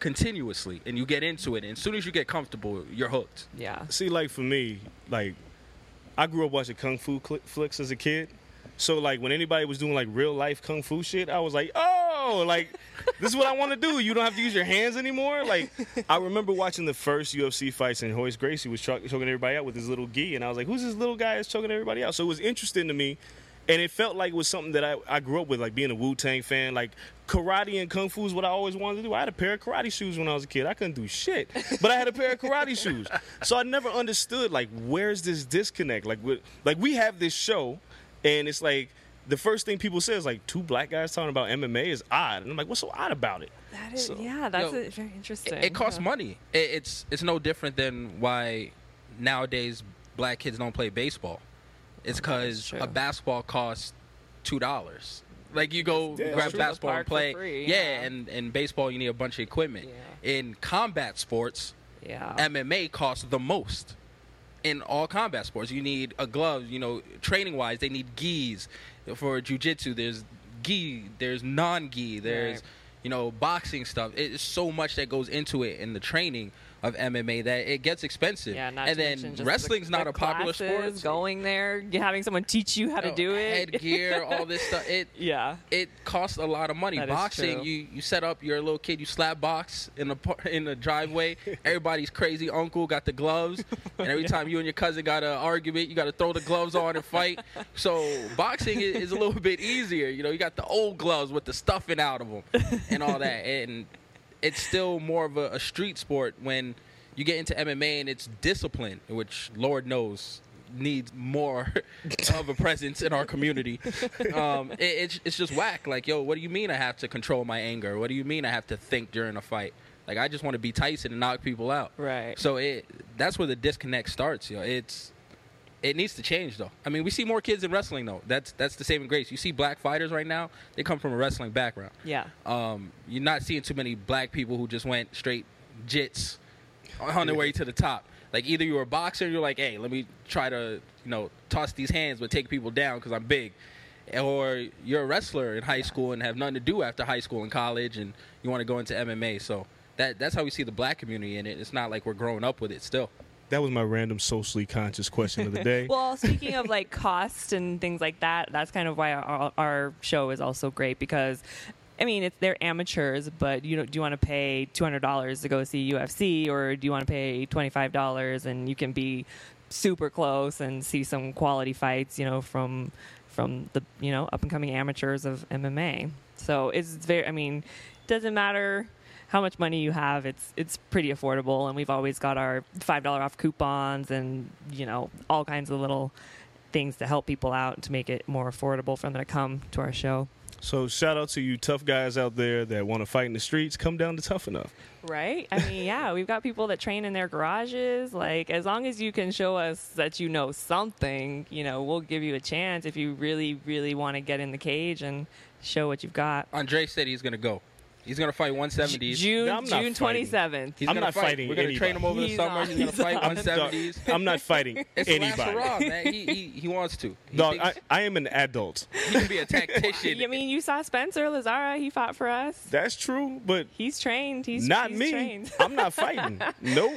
continuously. And you get into it. And as soon as you get comfortable, you're hooked. Yeah. See, like, for me, like, I grew up watching kung fu cl- flicks as a kid. So, like, when anybody was doing, like, real-life kung fu shit, I was like, oh, like, this is what I want to do. You don't have to use your hands anymore. Like, I remember watching the first U F C fights, and Royce Gracie was choking everybody out with his little gi. And I was like, who's this little guy that's choking everybody out? So it was interesting to me. And it felt like it was something that I, I grew up with, like being a Wu-Tang fan. Like, karate and kung fu is what I always wanted to do. I had a pair of karate shoes when I was a kid. I couldn't do shit, but I had a pair of karate shoes. So I never understood, like, where's this disconnect? Like, like we have this show, and it's like the first thing people say is, like, two black guys talking about M M A is odd. And I'm like, what's so odd about it? That is, so, yeah, that's you know, a, very interesting. It, it costs yeah. money. It, it's it's no different than why nowadays black kids don't play baseball. It's because a basketball costs two dollars. Like, you go yeah, grab basketball and play. Free, yeah, yeah. And, and baseball, you need a bunch of equipment. Yeah. In combat sports, yeah. M M A costs the most. In all combat sports, you need a glove. You know, training-wise, they need gis. For jiu-jitsu, there's gi, there's non-gi, there's, right. you know, boxing stuff. It's so much that goes into it in the training. of M M A that it gets expensive. Yeah, not and then wrestling's the, not the a popular sport. Going there, having someone teach you how to oh, do it, headgear, all this stuff. It yeah, it costs a lot of money. That Boxing, you you set up, you're a little kid, you slap box in the in the driveway. Everybody's crazy uncle got the gloves, and every yeah. time you and your cousin got an argument, you got to throw the gloves on and fight. So boxing is, is a little bit easier. You know, you got the old gloves with the stuffing out of them and all that, and it's still more of a, a street sport. When you get into M M A and it's discipline, which Lord knows needs more of a presence in our community. Um, it, it's it's just whack. Like, yo, what do you mean I have to control my anger? What do you mean I have to think during a fight? Like, I just want to be Tyson and knock people out. Right. So it that's where the disconnect starts. You know, it's it needs to change though. I mean, we see more kids in wrestling though. That's that's the saving grace. You see black fighters right now; they come from a wrestling background. Yeah. Um, you're not seeing too many black people who just went straight jits on their way to the top. Like, either you're a boxer, you're like, hey, let me try to, you know, toss these hands but take people down because I'm big. Or you're a wrestler in high school and have nothing to do after high school and college, and you want to go into M M A. So that that's how we see the black community in it. It's not like we're growing up with it still. That was my random socially conscious question of the day. Well, speaking of, like, cost and things like that, that's kind of why our, our show is also great because – I mean, it's they're amateurs, but you know, do you want to pay two hundred dollars to go see U F C, or do you want to pay twenty-five dollars and you can be super close and see some quality fights, you know, from from the, you know, up and coming amateurs of M M A. So it's very, I mean, doesn't matter how much money you have, it's it's pretty affordable, and we've always got our five dollars off coupons and, you know, all kinds of little things to help people out to make it more affordable for them to come to our show. So shout out to you tough guys out there that want to fight in the streets. Come down to Tuff-N-Uff. Right? I mean, yeah, we've got people that train in their garages. Like, as long as you can show us that you know something, you know, we'll give you a chance if you really, really want to get in the cage and show what you've got. Andre said he's going to go. He's going to fight one seventies. June, no, June twenty-seventh. He's I'm not fight. fighting We're going to train him over he's the summer. On, he's going to fight on. one seventies. I'm not fighting it's anybody. Wrong, man. He, he, he wants to. He Dog, I, I am an adult. He can be a tactician. I mean, you saw Spencer Lazara. He fought for us. That's true, but... He's trained. He's Not he's me. Trained. I'm not fighting. Nope.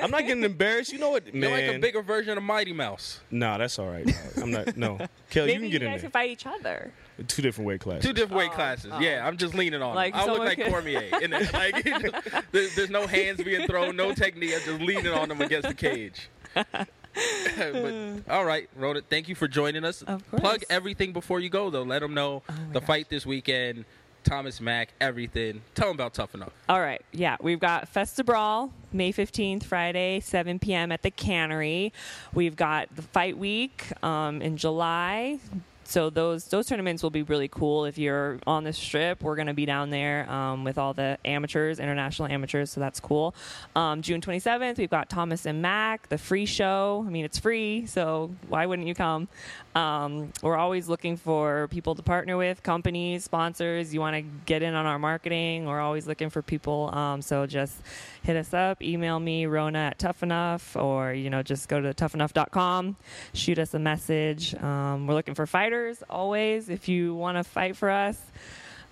I'm not getting embarrassed. You know what, man? You're like a bigger version of Mighty Mouse. Nah, that's all right. I'm not... No. Kel, Maybe you can get in there. Maybe you guys can fight each other. Two different weight classes. Two different oh, weight classes. Oh. Yeah, I'm just leaning on like him. I look like could. Cormier. And it, like, it just, there's, there's no hands being thrown, no technique. I'm just leaning on him against the cage. But, all right, Rona, thank you for joining us. Of course. Plug everything before you go, though. Let them know oh the gosh. fight this weekend, Thomas Mack, everything. Tell them about Tough Enough. All right, yeah. We've got Festa Brawl, May fifteenth, Friday, seven p.m. at the Cannery. We've got the Fight Week um, in July. So those those tournaments will be really cool. If you're on this strip, we're going to be down there um, with all the amateurs, international amateurs, so that's cool. Um, June twenty-seventh, we've got Thomas and Mack, the free show. I mean, it's free, so why wouldn't you come? Um, we're always looking for people to partner with, companies, sponsors. You want to get in on our marketing. We're always looking for people, um, so just hit us up. Email me, Rona at Tuff-N-Uff, or, you know, just go to Tuff N Uff dot com. Shoot us a message. Um, we're looking for fighters. Always, if you want to fight for us,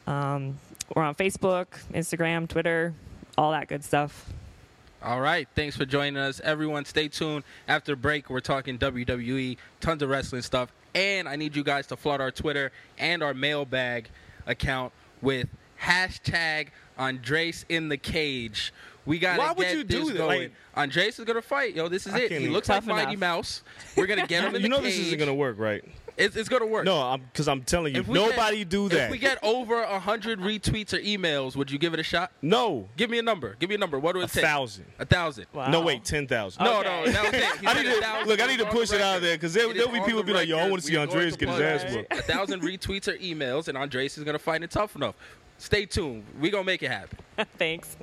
um, we're on Facebook, Instagram, Twitter, all that good stuff. All right. Thanks for joining us, everyone. Stay tuned. After break, we're talking W W E, tons of wrestling stuff. And I need you guys to flood our Twitter and our mailbag account with hashtag Andres in the cage. We gotta get you this do going. Like, Andres is gonna fight, yo. This is I it. He looks like Mighty Mouse. We're gonna get him in the cage. You know this isn't gonna work, right? It's, it's gonna work. No, because I'm, I'm telling you, nobody get, do that. If we get over a hundred retweets or emails, would you give it a shot? No. Give me a number. Give me a number. What do it a take? A thousand. A thousand. Wow. No, wait, ten thousand. Okay. No, no, that was it. I need to, look, I need to push it out of there because there, there'll be people be like, yo, I want to see Andres get his ass whooped. A thousand retweets or emails, and Andres is gonna fight it Tough Enough. Stay tuned. We gonna make it happen. Thanks.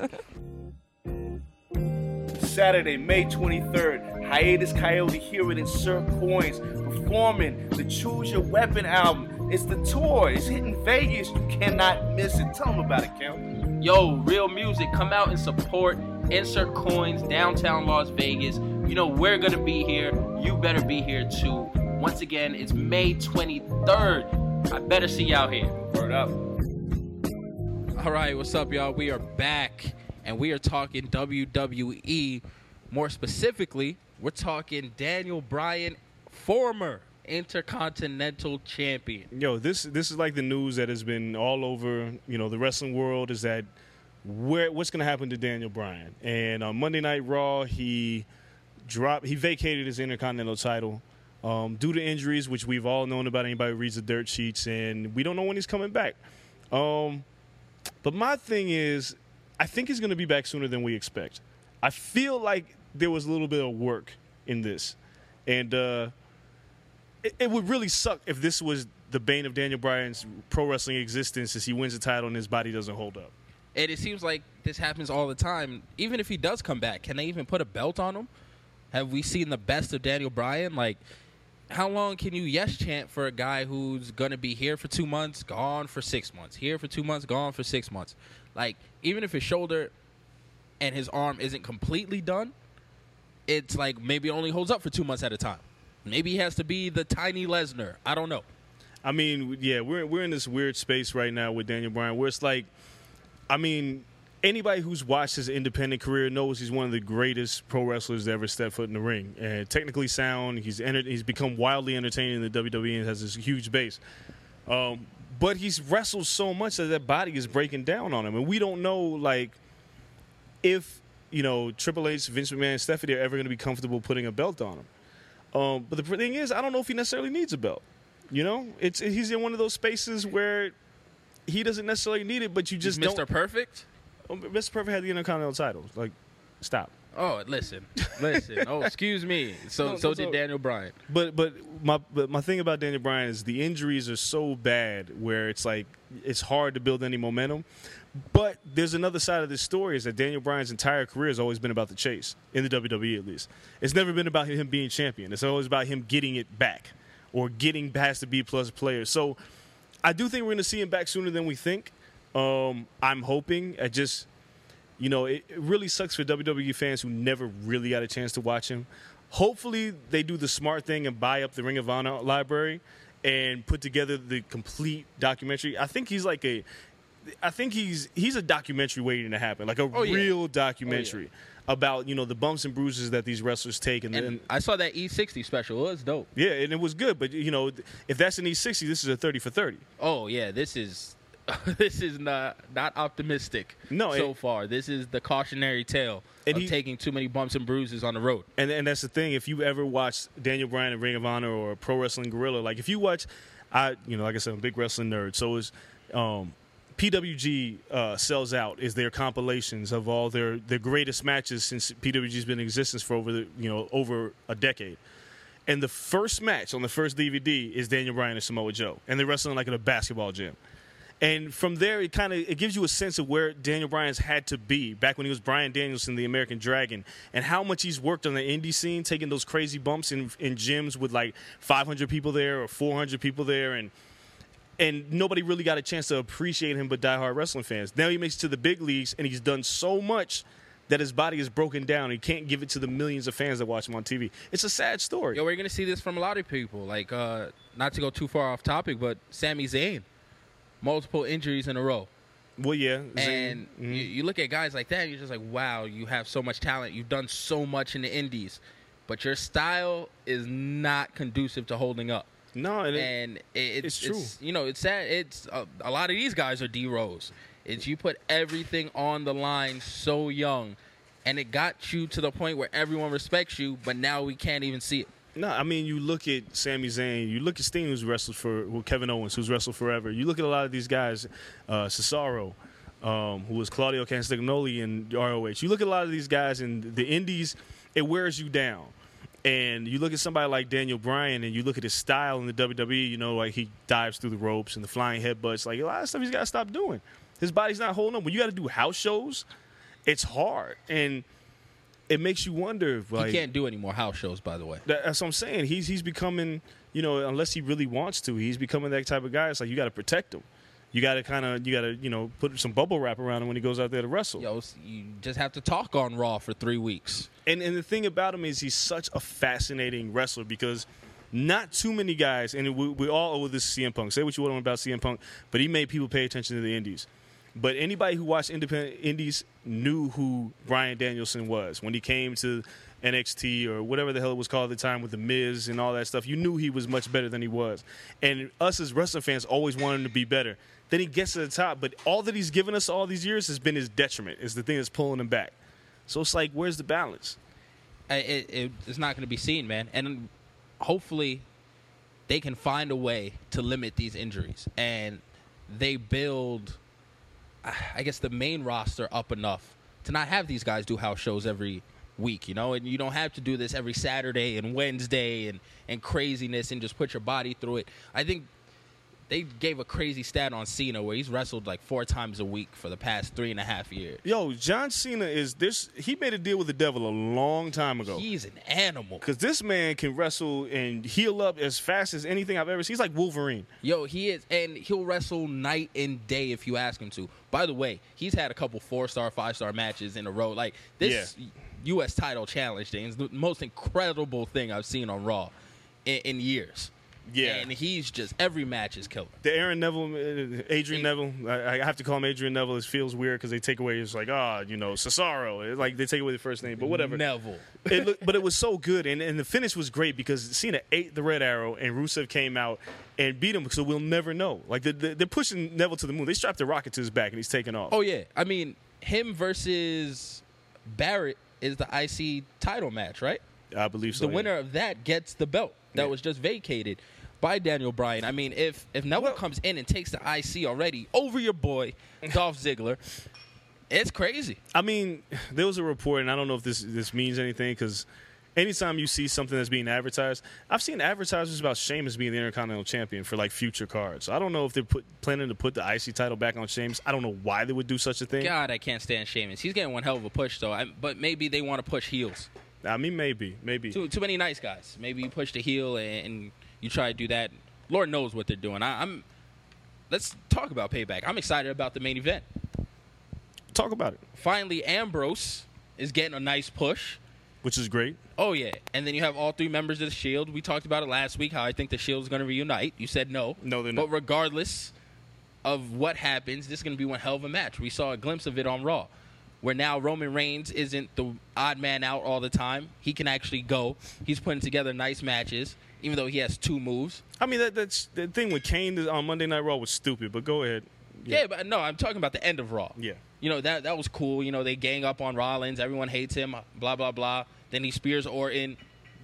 Saturday, May twenty-third, Hiatus Coyote here with Insert Coins, performing the Choose Your Weapon album. It's the tour. It's hitting Vegas. You cannot miss it. Tell them about it, Kel. Yo, real music. Come out and support Insert Coins, downtown Las Vegas. You know, we're going to be here. You better be here, too. Once again, it's May twenty-third. I better see y'all here. Word up. All right, what's up, y'all? We are back. and we are talking W W E. More specifically, we're talking Daniel Bryan, former Intercontinental Champion. Yo, this this is like the news that has been all over, you know, the wrestling world, is that where what's going to happen to Daniel Bryan. And on Monday Night Raw, he dropped, he vacated his Intercontinental title um, due to injuries, which we've all known about. Anybody who reads the dirt sheets, and we don't know when he's coming back. Um, but my thing is, I think he's going to be back sooner than we expect. I feel like there was a little bit of work in this, and uh, it, it would really suck if this was the bane of Daniel Bryan's pro wrestling existence, as he wins the title and his body doesn't hold up. And it seems like this happens all the time. Even if he does come back, can they even put a belt on him? Have we seen the best of Daniel Bryan? Like, how long can you yes chant for a guy who's going to be here for two months, gone for six months, here for two months, gone for six months? Like, even if his shoulder and his arm isn't completely done, it's like maybe only holds up for two months at a time. Maybe he has to be the tiny Lesnar. I don't know. I mean, yeah, we're we're in this weird space right now with Daniel Bryan where it's like, I mean, anybody who's watched his independent career knows he's one of the greatest pro wrestlers to ever step foot in the ring. And technically sound, he's entered, he's become wildly entertaining in the W W E and has this huge base. Um, but he's wrestled so much that that body is breaking down on him, and we don't know, like, if, you know, Triple H, Vince McMahon, and Stephanie are ever going to be comfortable putting a belt on him. Um, but the thing is, I don't know if he necessarily needs a belt. You know, it's he's in one of those spaces where he doesn't necessarily need it, but you just don't. Mister Perfect? Oh, Mister Perfect had the Intercontinental title. Like, stop. Oh, listen. Listen. Oh, excuse me. So no, so, so did Daniel Bryan. But but my but my thing about Daniel Bryan is the injuries are so bad where it's like it's hard to build any momentum. But there's another side of this story, is that Daniel Bryan's entire career has always been about the chase, in the W W E at least. It's never been about him being champion. It's always about him getting it back or getting past the B-plus player. So I do think we're going to see him back sooner than we think. Um, I'm hoping. I just, you know, it, it really sucks for W W E fans who never really got a chance to watch him. Hopefully they do the smart thing and buy up the Ring of Honor library and put together the complete documentary. I think he's like a... I think he's he's a documentary waiting to happen, like a oh, yeah. real documentary oh, yeah. about, you know, the bumps and bruises that these wrestlers take. And, and, and I saw that E sixty special. It was dope. Yeah, and it was good. But, you know, if that's an E sixty, this is a thirty for thirty. Oh, yeah. This is this is not not optimistic no, so and, far. This is the cautionary tale of he, taking too many bumps and bruises on the road. And, and that's the thing. If you ever watch Daniel Bryan and Ring of Honor or Pro Wrestling Guerrilla, like if you watch, I you know, like I said, I'm a big wrestling nerd. So it's um, – P W G uh, Sells Out is their compilations of all their, their greatest matches since P W G's been in existence for over the, you know, over a decade. And the first match on the first D V D is Daniel Bryan and Samoa Joe, and they're wrestling like in a basketball gym. And from there, it kind of it gives you a sense of where Daniel Bryan's had to be back when he was Bryan Danielson, the American Dragon, and how much he's worked on the indie scene, taking those crazy bumps in in gyms with like five hundred people there or four hundred people there, and. And nobody really got a chance to appreciate him but diehard wrestling fans. Now he makes it to the big leagues, and he's done so much that his body is broken down. He can't give it to the millions of fans that watch him on T V. It's a sad story. Yo, we're going to see this from a lot of people. Like, uh, not to go too far off topic, but Sami Zayn, multiple injuries in a row. Well, yeah. Zayn. And mm-hmm. you, you look at guys like that, and you're just like, wow, you have so much talent. You've done so much in the indies. But your style is not conducive to holding up. No, it, and it, it's, it's true. It's, you know, it's sad. It's uh, a lot of these guys are D-Rose. It's you put everything on the line so young, and it got you to the point where everyone respects you, but now we can't even see it. No, I mean, you look at Sami Zayn. You look at Sting, who's wrestled for well, Kevin Owens, who's wrestled forever. You look at a lot of these guys, uh, Cesaro, um, who was Claudio Castagnoli in R O H. You look at a lot of these guys in the indies, it wears you down. And you look at somebody like Daniel Bryan, and you look at his style in the W W E, you know, like he dives through the ropes and the flying headbutts. Like, a lot of stuff he's got to stop doing. His body's not holding up. When you got to do house shows, it's hard. And it makes you wonder if, like, he can't do any more house shows, by the way. That, that's what I'm saying. He's he's becoming, you know, unless he really wants to, he's becoming that type of guy. It's like you got to protect him. You got to kind of, you got to, you know, put some bubble wrap around him when he goes out there to wrestle. Yo, you just have to talk on Raw for three weeks. And and the thing about him is he's such a fascinating wrestler because not too many guys, and we, we all owe this to C M Punk. Say what you want about C M Punk, but he made people pay attention to the indies. But anybody who watched independent indies knew who Bryan Danielson was when he came to N X T or whatever the hell it was called at the time with The Miz and all that stuff. You knew he was much better than he was. And us as wrestling fans always wanted him to be better. Then he gets to the top, but all that he's given us all these years has been his detriment. It's the thing that's pulling him back. So it's like, where's the balance? It, it, it's not going to be seen, man. And hopefully they can find a way to limit these injuries. And they build, I guess, the main roster up enough to not have these guys do house shows every week, you know, and you don't have to do this every Saturday and Wednesday and, and craziness and just put your body through it. I think they gave a crazy stat on Cena where he's wrestled like four times a week for the past three and a half years. Yo, John Cena is this. He made a deal with the devil a long time ago. He's an animal. Because this man can wrestle and heal up as fast as anything I've ever seen. He's like Wolverine. Yo, he is. And he'll wrestle night and day if you ask him to. By the way, he's had a couple four-star, five-star matches in a row. Like this yeah. U S title challenge thing is the most incredible thing I've seen on Raw in, in years. Yeah, and he's just every match is killer. The Aaron Neville, Adrian Neville. I, I have to call him Adrian Neville. It feels weird because they take away. It's like ah, oh, you know, Cesaro. It's like they take away the first name, but whatever. Neville. It looked, but it was so good, and and the finish was great because Cena ate the red arrow, and Rusev came out and beat him. So we'll never know. Like the, the, they're pushing Neville to the moon. They strapped the rocket to his back, and he's taking off. Oh yeah, I mean him versus Barrett is the I C title match, right? I believe so. The yeah. winner of that gets the belt that yeah. was just vacated by Daniel Bryan. I mean, if if Neville well, comes in and takes the I C already over your boy, Dolph Ziggler, it's crazy. I mean, there was a report, and I don't know if this, this means anything, because anytime you see something that's being advertised, I've seen advertisements about Sheamus being the Intercontinental Champion for, like, future cards. So I don't know if they're put, planning to put the I C title back on Sheamus. I don't know why they would do such a thing. God, I can't stand Sheamus. He's getting one hell of a push, though. I, but maybe they want to push heels. I mean, maybe, maybe. Too, too many nice guys. Maybe you push the heel and, and you try to do that. Lord knows what they're doing. I, I'm. Let's talk about Payback. I'm excited about the main event. Talk about it. Finally, Ambrose is getting a nice push. Which is great. Oh, yeah. And then you have all three members of the Shield. We talked about it last week, how I think the Shield is going to reunite. You said no. No, they're not. But regardless of what happens, this is going to be one hell of a match. We saw a glimpse of it on Raw, where now Roman Reigns isn't the odd man out all the time. He can actually go. He's putting together nice matches, even though he has two moves. I mean, that that's the thing with Kane on Monday Night Raw was stupid, but go ahead. Yeah, yeah but no, I'm talking about the end of Raw. Yeah. You know, that that was cool. You know, they gang up on Rollins. Everyone hates him, blah, blah, blah. Then he spears Orton.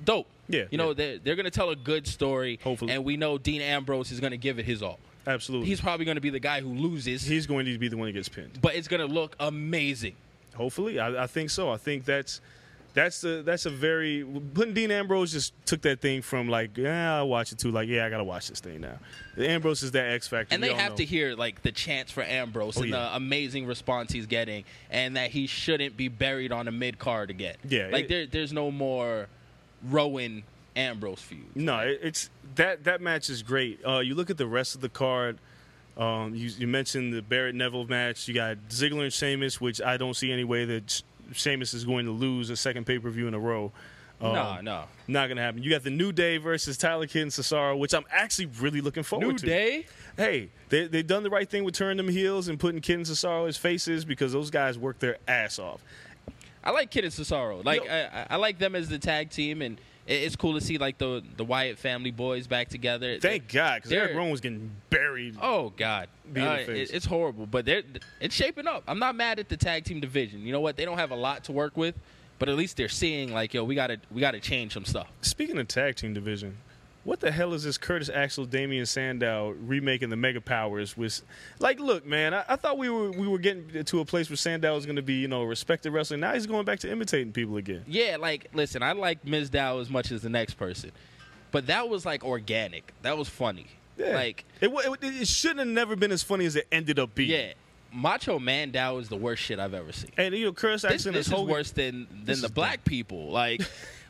Dope. Yeah. You know, yeah. they're, they're going to tell a good story. Hopefully. And we know Dean Ambrose is going to give it his all. Absolutely. He's probably going to be the guy who loses. He's going to be the one who gets pinned. But it's going to look amazing. Hopefully. I, I think so. I think that's that's the that's a very – putting Dean Ambrose just took that thing from like, yeah, I'll watch it too. Like, yeah, I got to watch this thing now. Ambrose is that X factor. And they have know. to hear like the chants for Ambrose oh, and yeah. the amazing response he's getting and that he shouldn't be buried on a mid-card again. Yeah. Like it, there, there's no more Rowan Ambrose feud. No, it, it's that that match is great. Uh, you look at the rest of the card. Um, you, you mentioned the Barrett Neville match. You got Ziggler and Sheamus, which I don't see any way that Sheamus is going to lose a second pay per view in a row. Um, no, no, not gonna happen. You got the New Day versus Tyler Kidd and Cesaro, which I'm actually really looking forward New to. New Day. Hey, they they've done the right thing with turning them heels and putting Kidd and Cesaro as faces because those guys work their ass off. I like Kidd and Cesaro. Like you know, I, I like them as the tag team and. It's cool to see, like, the the Wyatt family boys back together. Thank God, because Eric Rowan was getting buried. Oh, God. Uh, it, it's horrible, but they're it's shaping up. I'm not mad at the tag team division. You know what? They don't have a lot to work with, but at least they're seeing, like, yo, we got to we gotta change some stuff. Speaking of tag team division, what the hell is this Curtis Axel, Damian Sandow remaking the Mega Powers? With, like, look, man, I, I thought we were we were getting to a place where Sandow was going to be, you know, respected wrestler. Now he's going back to imitating people again. Yeah, like, listen, I like Miz Dow as much as the next person. But that was, like, organic. That was funny. Yeah. Like, it, it, it shouldn't have never been as funny as it ended up being. Yeah. Macho Man Dow is the worst shit I've ever seen. And, you know, Curtis Axel this, this is Hogan, worse than, than the black people. Like...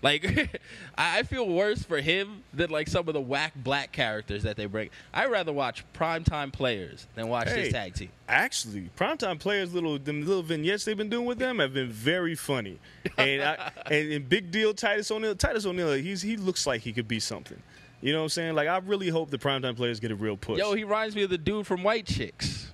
Like, I feel worse for him than, like, some of the whack black characters that they bring. I'd rather watch Primetime Players than watch hey, this tag team. Actually, Primetime Players, little them little vignettes they've been doing with them have been very funny. And I, and, and big deal Titus O'Neil. Titus O'Neil, he's he looks like he could be something. You know what I'm saying? Like, I really hope the Primetime Players get a real push. Yo, he reminds me of the dude from White Chicks.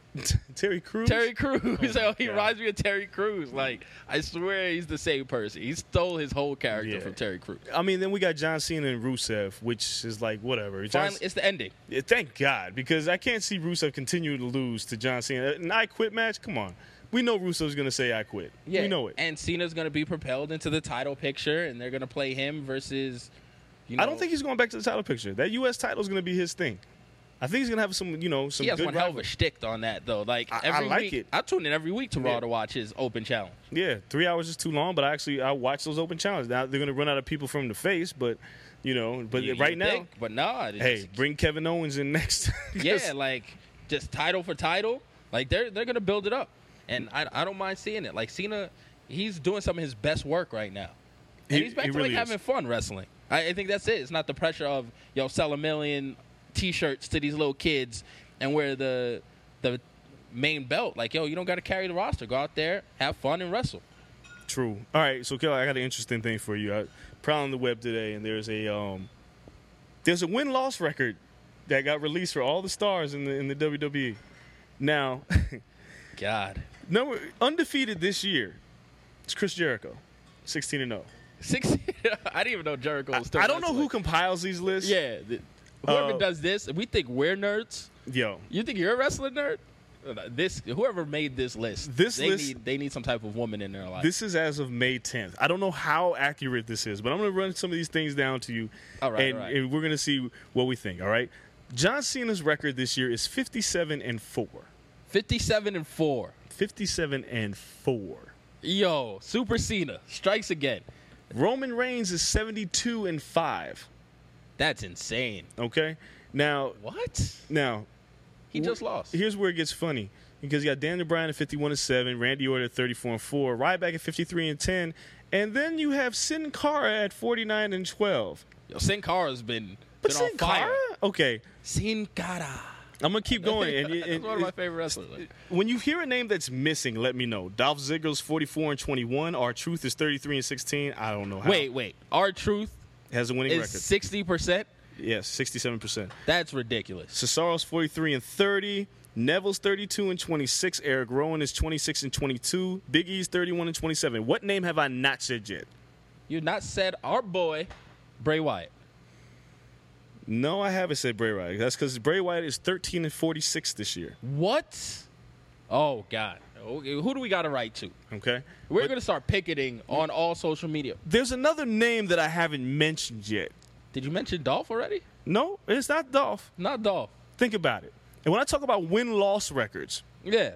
Terry Crews? Terry Crews. Oh, he God. reminds me of Terry Crews. Like, I swear he's the same person. He stole his whole character yeah. from Terry Crews. I mean, then we got John Cena and Rusev, which is like, whatever. Finally, it's the ending. Yeah, thank God, because I can't see Rusev continue to lose to John Cena. An I quit match? Come on. We know Russo's going to say, I quit. Yeah. We know it. And Cena's going to be propelled into the title picture, and they're going to play him versus, you know. I don't think he's going back to the title picture. That U S title is going to be his thing. I think he's going to have some, you know, some good. He has good one rival. hell of a shtick on that, though. Like, I, every I like week, it. I tune in every week to yeah. Raw to watch his open challenge. Yeah, three hours is too long, but I actually I watch those open challenges. Now, they're going to run out of people from the face, but, you know, but you, right you now. Think, but nah. Hey, just, bring Kevin Owens in next. Yeah, like, just title for title. Like, they're, they're going to build it up. And I, I don't mind seeing it. Like, Cena, he's doing some of his best work right now. And he, he's back he to, really like, is. having fun wrestling. I, I think that's it. It's not the pressure of, yo, sell a million T-shirts to these little kids and wear the the main belt. Like, yo, you don't got to carry the roster. Go out there, have fun, and wrestle. True. All right, so, Kelly, I got an interesting thing for you. I prowled on the web today, and there's a um, there's a win-loss record that got released for all the stars in the, in the W W E. Now, God. No, undefeated this year, it's Chris Jericho, sixteen and oh. Six, I didn't even know Jericho was still I, I don't know who compiles these lists. Yeah. The, whoever uh, does this, we think we're nerds. Yo. You think you're a wrestling nerd? This Whoever made this list, this they, list need, they need some type of woman in their life. This is as of May tenth. I don't know how accurate this is, but I'm going to run some of these things down to you, all right, and, all right. and we're going to see what we think, all right? John Cena's record this year is fifty-seven and four. fifty-seven and four. fifty-seven and four. Yo, Super Cena strikes again. Roman Reigns is seventy-two and five. That's insane. Okay. Now, what? Now, he just lost. Here's where it gets funny, because you got Daniel Bryan at fifty-one and seven, Randy Orton at thirty-four and four, Ryback at fifty-three and ten, and then you have Sin Cara at forty-nine and twelve. Yo, Sin Cara's been, but been Sin on fire. Cara? Okay. Sin Cara. I'm going to keep going. And, and, that's one of my favorite wrestlers. When you hear a name that's missing, let me know. Dolph Ziggler's forty-four and twenty-one. R-Truth is thirty-three and sixteen. I don't know how. Wait, wait. R-Truth has a winning record. Is sixty percent? Yes, sixty-seven percent. That's ridiculous. Cesaro's forty-three and thirty. Neville's thirty-two and twenty-six. Eric Rowan is twenty-six and twenty-two. Big E's thirty-one and twenty-seven. What name have I not said yet? You've not said our boy, Bray Wyatt. No, I haven't said Bray Wyatt. That's because Bray Wyatt is thirteen and forty-six this year. What? Oh, God. Okay. Who do we got to write to? Okay. We're going to start picketing on all social media. There's another name that I haven't mentioned yet. Did you mention Dolph already? No, it's not Dolph. Not Dolph. Think about it. And when I talk about win-loss records, yeah,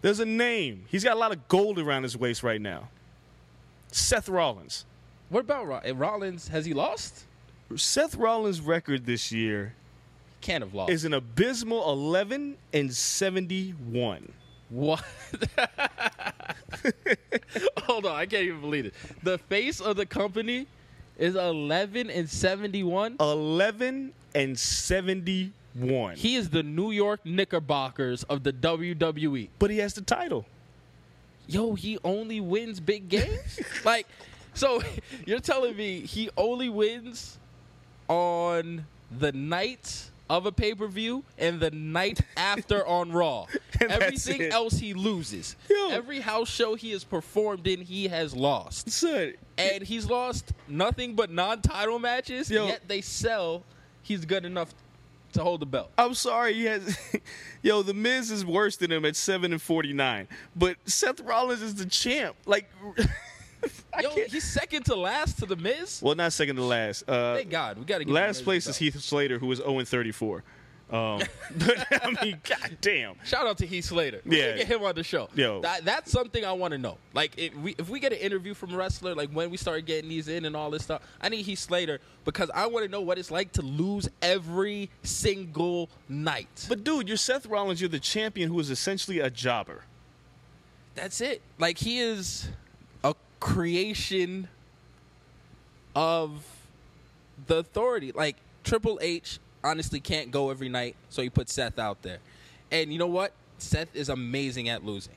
there's a name. He's got a lot of gold around his waist right now. Seth Rollins. What about Roll- Rollins? Has he lost? Seth Rollins' record this year can't have lost. Is an abysmal eleven and seventy-one. What? Hold on, I can't even believe it. The face of the company is eleven and seventy-one. eleven and seventy-one. He is the New York Knickerbockers of the W W E. But he has the title. Yo, he only wins big games? Like, so you're telling me he only wins on the night of a pay-per-view and the night after on Raw. Everything else he loses. Yo. Every house show he has performed in, he has lost. Son. And he's lost nothing but non-title matches, yo. Yet they sell he's good enough to hold the belt. I'm sorry. He has, yo, The Miz is worse than him at seven and forty-nine. But Seth Rollins is the champ. Like... Yo, he's second to last to The Miz? Well, not second to last. Uh, Thank God. We gotta get last place is Heath Slater, who is oh and thirty-four. Um, but, I mean, goddamn. Shout out to Heath Slater. We yeah. Get him on the show. Yo. That, that's something I want to know. Like, if we, if we get an interview from a wrestler, like when we start getting these in and all this stuff, I need Heath Slater because I want to know what it's like to lose every single night. But, dude, you're Seth Rollins. You're the champion who is essentially a jobber. That's it. Like, he is... creation of the authority. Like, Triple H honestly can't go every night, so he put Seth out there. And you know what? Seth is amazing at losing.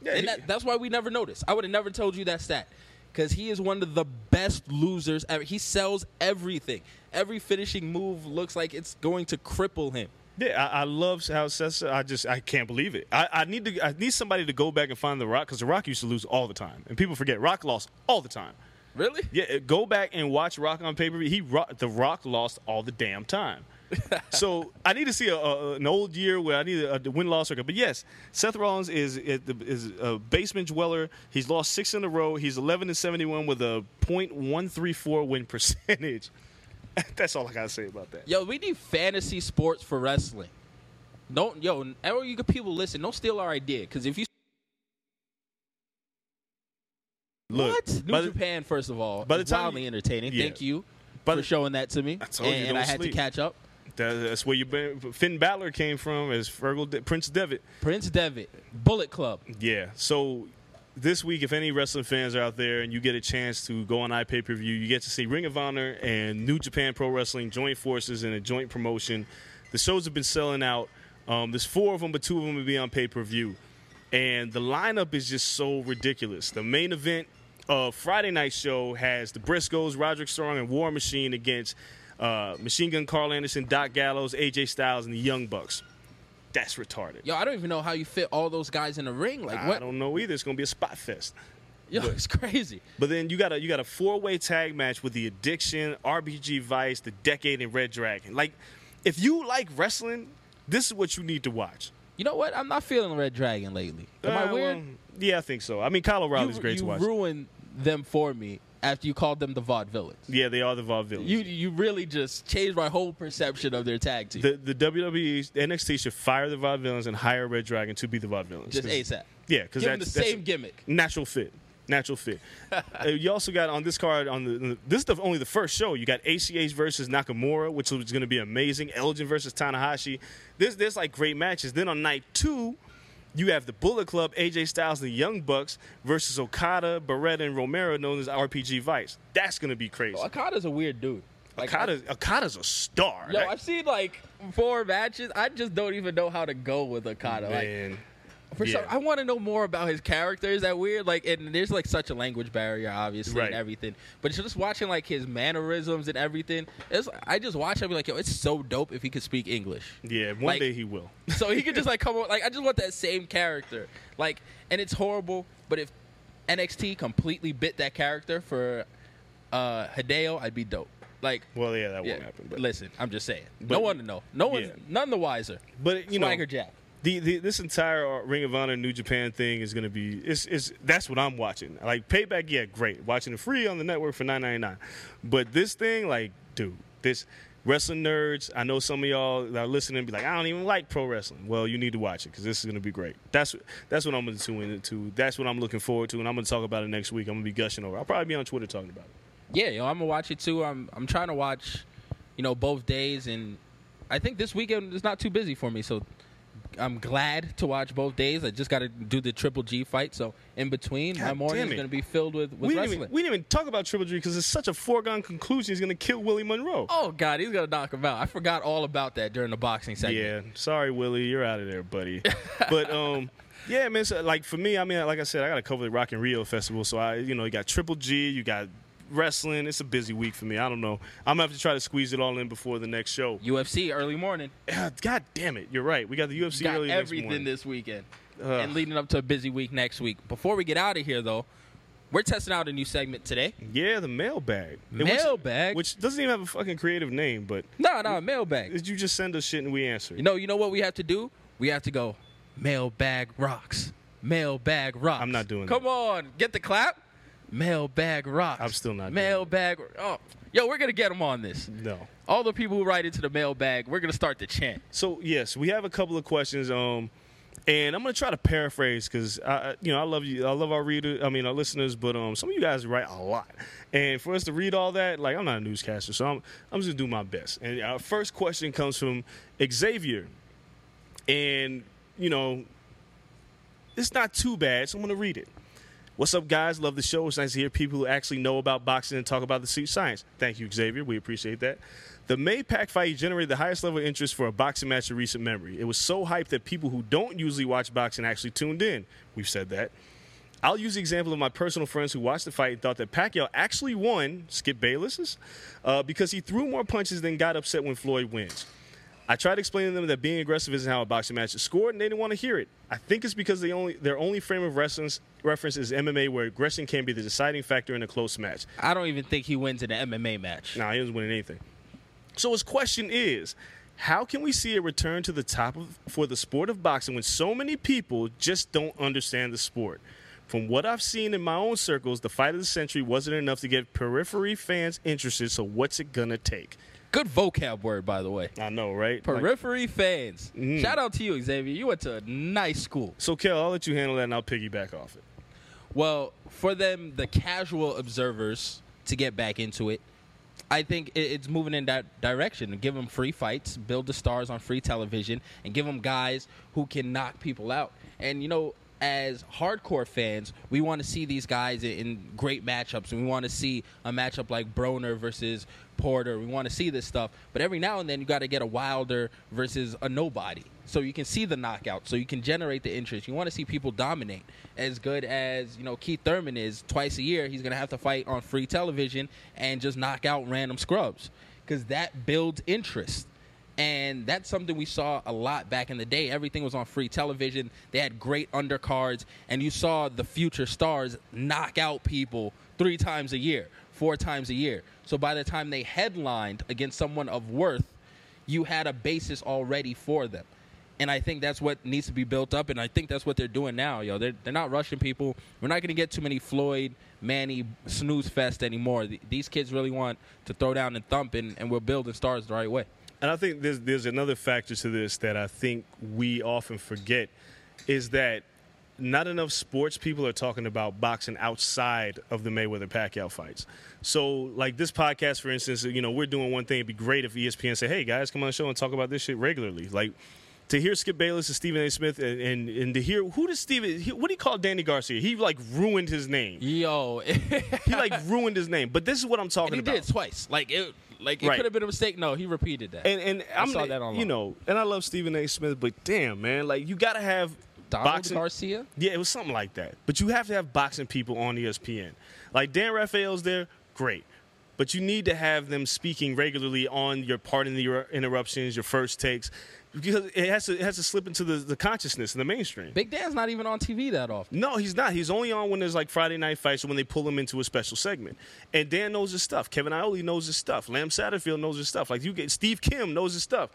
Yeah, and that, that's why we never noticed. I would have never told you that stat because he is one of the best losers ever. He sells everything. Every finishing move looks like it's going to cripple him. Yeah, I, I love how Seth said. I just I can't believe it. I, I need to I need somebody to go back and find The Rock, because The Rock used to lose all the time, and people forget Rock lost all the time. Really? Yeah. Go back and watch Rock on pay-per-view. He rock, The Rock lost all the damn time. So I need to see a, a, an old year where I need a, a win-loss record. But yes, Seth Rollins is is a basement dweller. He's lost six in a row. He's eleven and seventy-one with a point one three four win percentage. That's all I gotta say about that. Yo, we need fantasy sports for wrestling. Don't yo, Errol, you people listen. Don't steal our idea, because if you look, what? New Japan, the, first of all, by the time wildly you, entertaining. Yeah. Thank you by for the, showing that to me. I told and, you, don't and I had sleep. to catch up. That's where you been. Finn Balor came from as Fergal De- Prince Devitt. Prince Devitt, Bullet Club. Yeah. So this week, if any wrestling fans are out there and you get a chance to go on iPay-per-view, you get to see Ring of Honor and New Japan Pro Wrestling joint forces in a joint promotion. The shows have been selling out. Um, there's four of them, but two of them will be on pay-per-view. And the lineup is just so ridiculous. The main event of Friday night's show has the Briscoes, Roderick Strong, and War Machine against uh, Machine Gun Carl Anderson, Doc Gallows, A J Styles, and the Young Bucks. That's retarded. Yo, I don't even know how you fit all those guys in a ring. Like, what? I don't know either. It's gonna be a spot fest. Yo, but it's crazy. But then you got a you got a four way tag match with the Addiction, R B G Vice, the Decade, and Red Dragon. Like, if you like wrestling, this is what you need to watch. You know what? I'm not feeling Red Dragon lately. Am uh, I weird? Well, yeah, I think so. I mean, Kyle O'Reilly's great to watch. You ruined them for me after you called them the Vaudevillains. Yeah, they are the Vaudevillains. You you really just changed my whole perception of their tag team. The, the W W E, N X T should fire the Vaudevillains and hire Red Dragon to be the Vaudevillains. Just ASAP. Yeah, because that's the same that's gimmick. Natural fit. Natural fit. uh, you also got on this card, on the this is the, only the first show, you got A C H versus Nakamura, which is going to be amazing. Elgin versus Tanahashi. There's, there's like great matches. Then on night two, you have the Bullet Club, A J Styles, and the Young Bucks versus Okada, Beretta, and Romero, known as R P G Vice. That's going to be crazy. Oh, Okada's a weird dude. Like, Okada's, I, Okada's a star. Yo, I, I've seen like four matches. I just don't even know how to go with Okada. Man. Like, for yeah. some, I want to know more about his character. Is that weird? Like, and there's like such a language barrier, obviously, right. and everything. But just watching like his mannerisms and everything, it's, I just watch him be like, yo, it's so dope if he could speak English. Yeah, one like, day he will. So he could just like come on. Like, I just want that same character. Like, and it's horrible. But if N X T completely bit that character for uh, Hideo, I'd be dope. Like, well, yeah, that yeah, won't happen. But. Listen, I'm just saying. But, no one to know. No one, yeah. none the wiser. But you Swagger know, Jack. The, the this entire Ring of Honor New Japan thing is going to be it's, it's that's what I'm watching. Like Payback, yeah, great. Watching it free on the network for nine ninety-nine. But this thing, like, dude, this wrestling nerds, I know some of y'all that are listening and be like, I don't even like pro wrestling. Well, you need to watch it, because this is going to be great. That's that's what I'm going to tune into. That's what I'm looking forward to, and I'm going to talk about it next week. I'm going to be gushing over it. I'll probably be on Twitter talking about it. Yeah, yo, I'm going to watch it too. I'm I'm trying to watch, you know, both days, and I think this weekend is not too busy for me, so I'm glad to watch both days. I just got to do the Triple G fight. So in between, God, my morning is going to be filled with, with we wrestling. Didn't even, we didn't even talk about Triple G because it's such a foregone conclusion. He's going to kill Willie Monroe. Oh, God, he's going to knock him out. I forgot all about that during the boxing segment. Yeah, sorry, Willie. You're out of there, buddy. But, um, yeah, man, so, like for me, I mean, like I said, I got to cover the Rock in Rio Festival. So, I, you know, you got Triple G, you got wrestling. It's a busy week for me. I don't know. I'm going to have to try to squeeze it all in before the next show. U F C early morning. God damn it. You're right. We got the U F C got early next morning. Everything this weekend. Ugh. And leading up to a busy week next week. Before we get out of here, though, we're testing out a new segment today. Yeah, the mailbag. Mailbag? Which, which doesn't even have a fucking creative name, but. No, no, we, mailbag. You just send us shit and we answer. You know, you know what we have to do? We have to go, mailbag rocks. Mailbag rocks. I'm not doing Come that. Come on. Get the clap. Mailbag rocks. I'm still not mailbag. Oh, yo, we're gonna get them on this. No, all the people who write into the mailbag, we're gonna start the chant. So yes, we have a couple of questions. Um, and I'm gonna try to paraphrase because I, you know, I love you. I love our readers. I mean, our listeners. But um, some of you guys write a lot, and for us to read all that, like I'm not a newscaster, so I'm I'm just gonna do my best. And our first question comes from Xavier, and you know, it's not too bad, so I'm gonna read it. What's up, guys? Love the show. It's nice to hear people who actually know about boxing and talk about the science. Thank you, Xavier. We appreciate that. The May-Pac fight generated the highest level of interest for a boxing match in recent memory. It was so hyped that people who don't usually watch boxing actually tuned in. We've said that. I'll use the example of my personal friends who watched the fight and thought that Pacquiao actually won, Skip Bayless's, uh, because he threw more punches than got upset when Floyd wins. I tried explaining to them that being aggressive isn't how a boxing match is scored, and they didn't want to hear it. I think it's because they only, their only frame of reference, reference is M M A, where aggression can be the deciding factor in a close match. I don't even think he wins in an M M A match. No, nah, he doesn't win anything. So his question is, how can we see a return to the top of, for the sport of boxing when so many people just don't understand the sport? From what I've seen in my own circles, the fight of the century wasn't enough to get periphery fans interested, so what's it going to take? Good vocab word, by the way. I know, right? Periphery like, fans. Mm. Shout out to you, Xavier. You went to a nice school. So, Kel, I'll let you handle that, and I'll piggyback off it. Well, for them, the casual observers, to get back into it, I think it's moving in that direction. Give them free fights, build the stars on free television, and give them guys who can knock people out. And, you know, as hardcore fans, we want to see these guys in great matchups, and we want to see a matchup like Broner versus Porter. We want to see this stuff. But every now and then, you got to get a Wilder versus a nobody, so you can see the knockout, so you can generate the interest. You want to see people dominate. As good as, you know, Keith Thurman is twice a year, he's going to have to fight on free television and just knock out random scrubs, because that builds interest. And that's something we saw a lot back in the day. Everything was on free television. They had great undercards. And you saw the future stars knock out people three times a year, four times a year. So by the time they headlined against someone of worth, you had a basis already for them. And I think that's what needs to be built up. And I think that's what they're doing now. Yo, they're, they're not rushing people. We're not going to get too many Floyd, Manny, snooze fest anymore. Th- these kids really want to throw down and thump, and, and we're building stars the right way. And I think there's there's another factor to this that I think we often forget, is that not enough sports people are talking about boxing outside of the Mayweather-Pacquiao fights. So, like this podcast, for instance, you know, we're doing one thing. It'd be great if E S P N said, hey, guys, come on the show and talk about this shit regularly. Like, to hear Skip Bayless and Stephen A. Smith, and, and, and to hear, who does Stephen, what do you call Danny Garcia? He, like, ruined his name. Yo. He, like, ruined his name. But this is what I'm talking about. And he about. did twice. Like, it Like, it right. could have been a mistake. No, he repeated that. And, and I I'm, saw that online. You know, and I love Stephen A. Smith, but damn, man, like, you got to have Donald boxing. Garcia? Yeah, it was something like that. But you have to have boxing people on E S P N. Like, Dan Raphael's there, great. But you need to have them speaking regularly on your pardon the interruptions, your first takes, because it has to, it has to slip into the, the consciousness and the mainstream. Big Dan's not even on T V that often. No, he's not. He's only on when there's like Friday night fights, or when they pull him into a special segment. And Dan knows his stuff. Kevin Ioli knows his stuff. Lamb Satterfield knows his stuff. Like you get Steve Kim knows his stuff.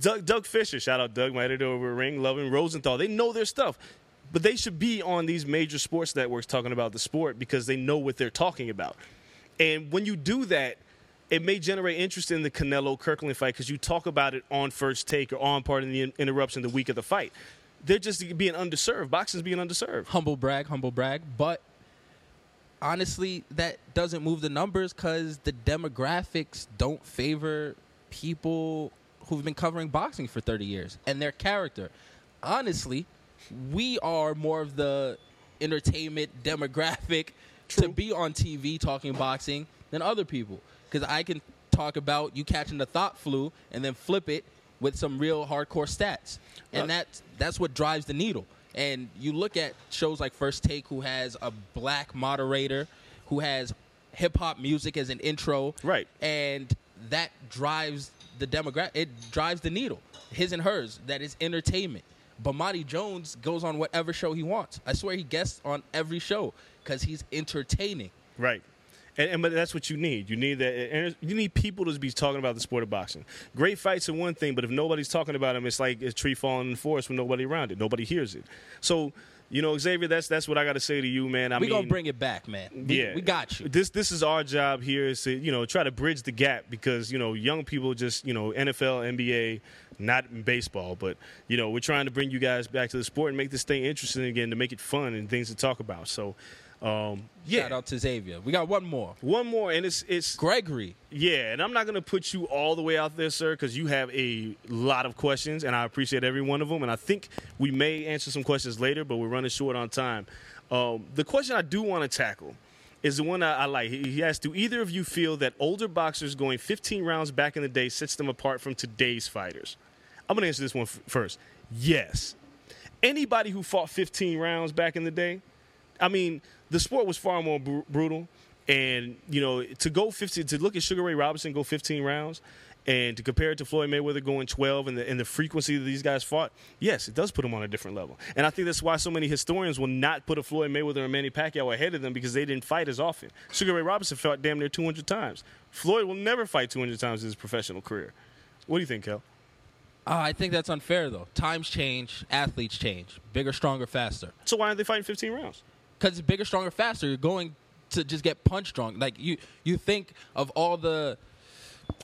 Doug, Doug Fisher, shout out Doug, my editor over at Ring, Loving Rosenthal. They know their stuff. But they should be on these major sports networks talking about the sport, because they know what they're talking about. And when you do that, it may generate interest in the Canelo-Kirkland fight, because you talk about it on First Take or on Pardon the Interruption the week of the fight. They're just being underserved. Boxing's being underserved. Humble brag, humble brag. But honestly, that doesn't move the numbers, because the demographics don't favor people who've been covering boxing for thirty years and their character. Honestly, we are more of the entertainment demographic True. to be on T V talking boxing than other people. Because I can talk about you catching the thought flu and then flip it with some real hardcore stats. And that's, that's what drives the needle. And you look at shows like First Take, who has a black moderator, who has hip-hop music as an intro. Right. And that drives the demographic. It drives the needle. His and hers. That is entertainment. Bomani Jones goes on whatever show he wants. I swear he guests on every show because he's entertaining. Right. And, and but that's what you need. You need that. You need people to be talking about the sport of boxing. Great fights are one thing, but if nobody's talking about them, it's like a tree falling in the forest with nobody around it. Nobody hears it. So, you know, Xavier, that's that's what I got to say to you, man. I we mean, gonna bring it back, man. We, yeah, we got you. This this is our job here, is to, you know, try to bridge the gap, because, you know, young people just, you know, N F L, N B A, not in baseball, but, you know, we're trying to bring you guys back to the sport and make this thing interesting again, to make it fun and things to talk about. So. Um, yeah. Shout out to Xavier. We got one more. One more, and it's it's Gregory. Yeah, and I'm not going to put you all the way out there, sir, because you have a lot of questions, and I appreciate every one of them. And I think we may answer some questions later, but we're running short on time. Um, the question I do want to tackle is the one I, I like. He, he asked, do either of you feel that older boxers going fifteen rounds back in the day sets them apart from today's fighters? I'm going to answer this one f- first. Yes. Anybody who fought fifteen rounds back in the day, I mean, the sport was far more br- brutal, and, you know, to go fifteen, to look at Sugar Ray Robinson go fifteen rounds, And to compare it to Floyd Mayweather going twelve and the, and the frequency that these guys fought, yes, it does put them on a different level. And I think that's why so many historians will not put a Floyd Mayweather or Manny Pacquiao ahead of them, because they didn't fight as often. Sugar Ray Robinson fought damn near two hundred times. Floyd will never fight two hundred times in his professional career. What do you think, Kel? Uh, I think that's unfair, though. Times change. Athletes change. Bigger, stronger, faster. So why aren't they fighting fifteen rounds? Because it's bigger, stronger, faster. You're going to just get punch drunk. Like, you, you think of all the...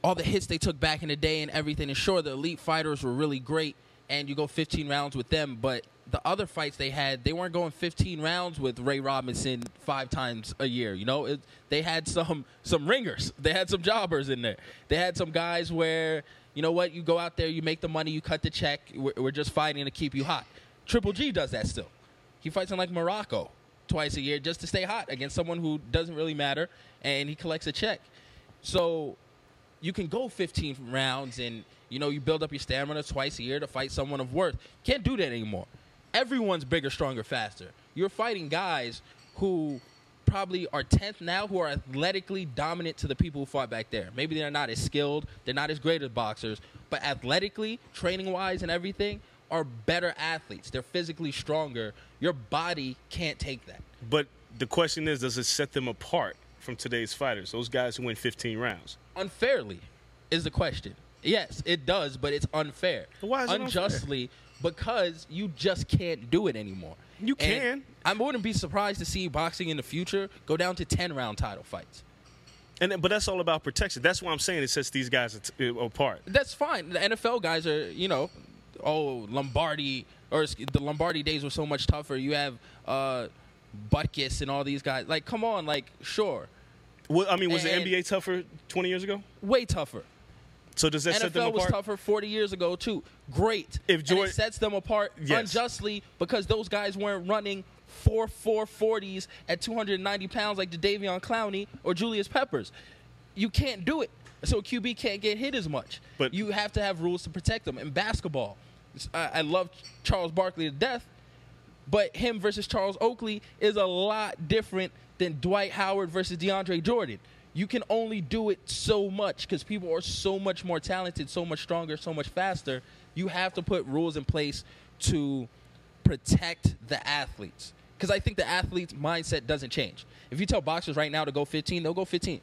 all the hits they took back in the day and everything. And sure, the elite fighters were really great, and you go fifteen rounds with them. But the other fights they had, they weren't going fifteen rounds with Ray Robinson five times a year. You know, it, they had some some ringers. They had some jobbers in there. They had some guys where, you know what, you go out there, you make the money, you cut the check. We're, we're just fighting to keep you hot. Triple G does that still. He fights in, like, Morocco twice a year just to stay hot against someone who doesn't really matter, and he collects a check. So... you can go fifteen rounds and, you know, you build up your stamina twice a year to fight someone of worth. Can't do that anymore. Everyone's bigger, stronger, faster. You're fighting guys who probably are tenth now, who are athletically dominant to the people who fought back there. Maybe they're not as skilled. They're not as great as boxers. But athletically, training-wise and everything, are better athletes. They're physically stronger. Your body can't take that. But the question is, does it set them apart from today's fighters, those guys who win fifteen rounds? Unfairly is the question. Yes, it does, but it's unfair. Why is it unjustly unfair? Because you just can't do it anymore. You can. And I wouldn't be surprised to see boxing in the future go down to ten-round title fights. And But that's all about protection. That's why I'm saying it sets these guys apart. That's fine. The N F L guys are, you know, oh, Lombardi, or the Lombardi days were so much tougher. You have uh, Butkus and all these guys. Like, come on, like, sure. Well, I mean, was and the N B A tougher twenty years ago? Way tougher. So does that N F L set them apart? N F L was tougher forty years ago, too. Great. If Jordan, and it sets them apart yes. unjustly, because those guys weren't running four four forties at two hundred ninety pounds like Jadeveon Clowney or Julius Peppers. You can't do it. So a Q B can't get hit as much. But you have to have rules to protect them. In basketball, I, I love Charles Barkley to death, but him versus Charles Oakley is a lot different than Dwight Howard versus DeAndre Jordan. You can only do it so much because people are so much more talented, so much stronger, so much faster. You have to put rules in place to protect the athletes, because I think the athlete's mindset doesn't change. If you tell boxers right now to go fifteen, they'll go fifteen.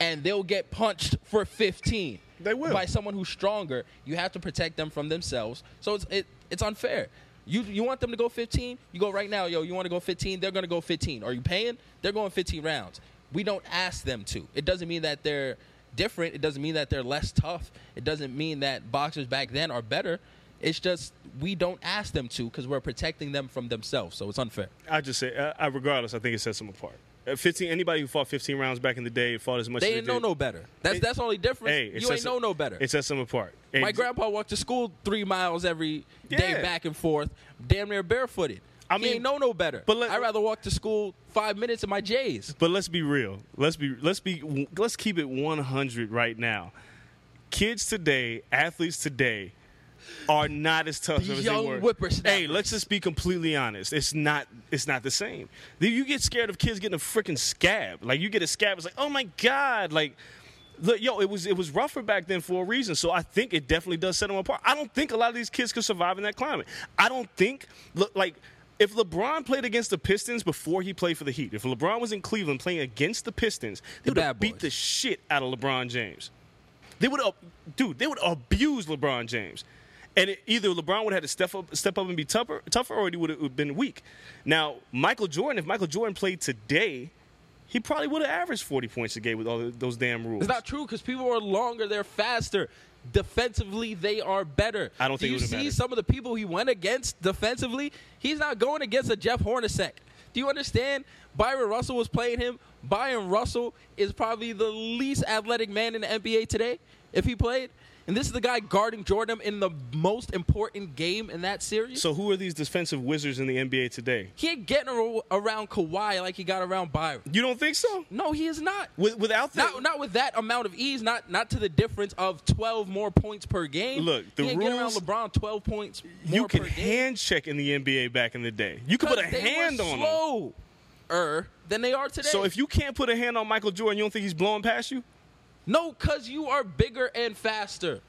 And they'll get punched for fifteen. They will. By someone who's stronger. You have to protect them from themselves. So it's it, it's unfair. You you want them to go fifteen? You go right now, yo, you want to go fifteen? They're going to go fifteen. Are you paying? They're going fifteen rounds. We don't ask them to. It doesn't mean that they're different. It doesn't mean that they're less tough. It doesn't mean that boxers back then are better. It's just we don't ask them to because we're protecting them from themselves, so it's unfair. I just say, uh, I, regardless, I think it sets them apart. fifteen. Anybody who fought fifteen rounds back in the day fought as much they as they didn't did. know no better. That's it, that's the only difference. Hey, you ain't know no better. It sets them apart. And my grandpa walked to school three miles every yeah. day back and forth, damn near barefooted. I mean, he ain't know no better. But let, I'd rather walk to school five minutes in my J's. But let's be real. Let's be let's be let's keep it one hundred right now. Kids today, athletes today, are not as tough the as young they were. Whippersnappers. Hey, let's just be completely honest. It's not. It's not the same. You get scared of kids getting a freaking scab. Like, you get a scab, it's like, oh my god. Like, look, yo, it was it was rougher back then for a reason. So I think it definitely does set them apart. I don't think a lot of these kids could survive in that climate. I don't think. Look, like, if LeBron played against the Pistons before he played for the Heat, if LeBron was in Cleveland playing against the Pistons, they would have beat the shit out of LeBron James. They would, dude, they would abuse LeBron James. And it, either LeBron would have had to step up, step up and be tougher, tougher, or he would have been weak. Now, Michael Jordan, if Michael Jordan played today, he probably would have averaged forty points a game with all those damn rules. It's not true, because people are longer, they're faster. Defensively, they are better. I don't think Do you it see mattered. Some of the people he went against defensively? He's not going against a Jeff Hornacek. Do you understand? Byron Russell was playing him. Byron Russell is probably the least athletic man in the N B A today if he played. And this is the guy guarding Jordan in the most important game in that series. So who are these defensive wizards in the N B A today? He ain't getting around Kawhi like he got around Byron. You don't think so? No, he is not. With, without that? Not, not with that amount of ease, not not to the difference of twelve more points per game. Look, the rules. He ain't rules, getting around LeBron twelve points more per game. You could hand check in the N B A back in the day. You could put a hand on him. They were slower than they are today. So if you can't put a hand on Michael Jordan, you don't think he's blowing past you? No, because you are bigger and faster.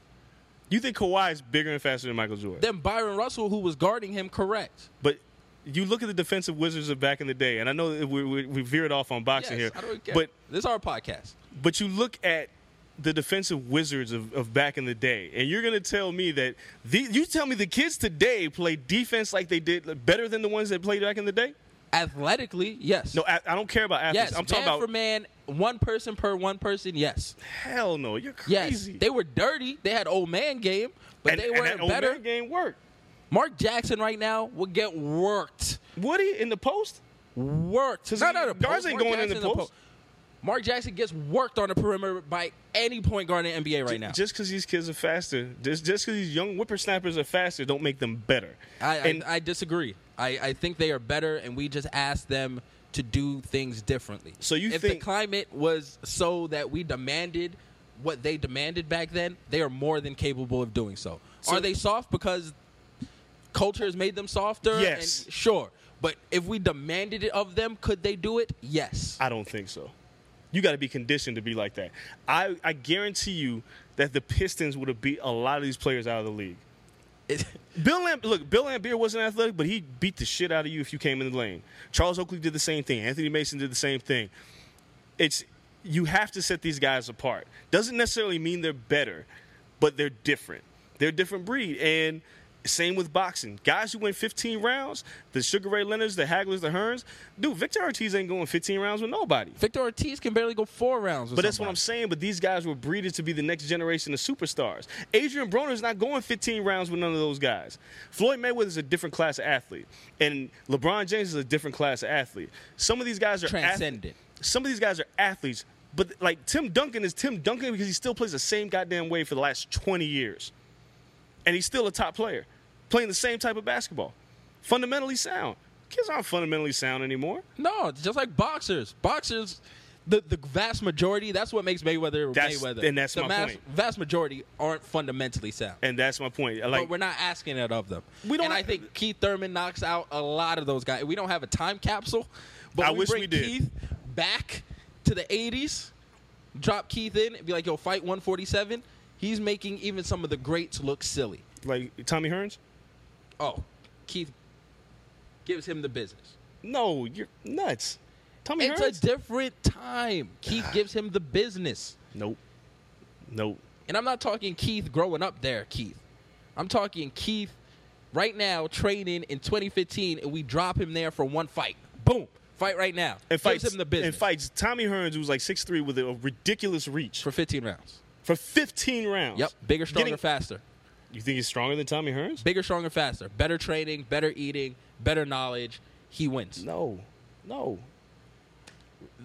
You think Kawhi is bigger and faster than Michael Jordan? Then Byron Russell, who was guarding him, correct. But you look at the defensive wizards of back in the day, and I know we, we, we veered off on boxing yes, here. I don't care. But this is our podcast. But you look at the defensive wizards of, of back in the day, and you're going to tell me that the, you tell me the kids today play defense like they did better than the ones that played back in the day? Athletically, yes. No, I, I don't care about athletes. Yes, I'm talking about man for man, one person per one person, yes. Hell no, you're crazy. Yes, they were dirty. They had old man game, but and, they weren't and that better. Old man game worked. Mark Jackson right now would get worked. Would he in the post? Worked. Not he, out of guards post. ain't Mark going in the, in the post. post. Mark Jackson gets worked on the perimeter by any point guard in the N B A right now. Just because these kids are faster, just because these young whippersnappers are faster, don't make them better. I, and I, I disagree. I, I think they are better, and we just ask them to do things differently. So you if think the climate was so that we demanded what they demanded back then, they are more than capable of doing so. so are they soft because culture has made them softer? Yes. And sure. But if we demanded it of them, could they do it? Yes. I don't think so. You got to be conditioned to be like that. I, I guarantee you that the Pistons would have beat a lot of these players out of the league. Bill Lam- Look, Bill Laimbeer wasn't athletic, but he beat the shit out of you if you came in the lane. Charles Oakley did the same thing. Anthony Mason did the same thing. It's you have to set these guys apart. Doesn't necessarily mean they're better, but they're different. They're a different breed. And same with boxing. Guys who win fifteen rounds, the Sugar Ray Leonards, the Haglers, the Hearns. Dude, Victor Ortiz ain't going fifteen rounds with nobody. Victor Ortiz can barely go four rounds with But somebody. That's what I'm saying. But these guys were breeded to be the next generation of superstars. Adrian Broner's not going fifteen rounds with none of those guys. Floyd Mayweather's a different class of athlete. And LeBron James is a different class of athlete. Some of these guys are transcendent. Ath- some of these guys are athletes. But, like, Tim Duncan is Tim Duncan because he still plays the same goddamn way for the last twenty years. And he's still a top player, playing the same type of basketball. Fundamentally sound. Kids aren't fundamentally sound anymore. No, it's just like boxers. Boxers, the, the vast majority, that's what makes Mayweather that's, Mayweather. And that's the my mass, point. The vast majority aren't fundamentally sound. And that's my point. Like, but we're not asking that of them. We don't. And I think Keith Thurman knocks out a lot of those guys. We don't have a time capsule. But I we wish bring we did. Keith back to the eighties, drop Keith in, and be like, yo, fight one forty-seven. He's making even some of the greats look silly. Like Tommy Hearns? Oh, Keith gives him the business. No, you're nuts. Tommy it's Hearns? It's a different time. Keith gives him the business. Nope. Nope. And I'm not talking Keith growing up there, Keith. I'm talking Keith right now training in twenty fifteen, and we drop him there for one fight. Boom. Fight right now. And gives fights, him the business. And fights Tommy Hearns, who's like six three with a ridiculous reach. For fifteen rounds. For fifteen rounds. Yep. Bigger, stronger, Getting, faster. You think he's stronger than Tommy Hearns? Bigger, stronger, faster. Better training, better eating, better knowledge. He wins. No. No.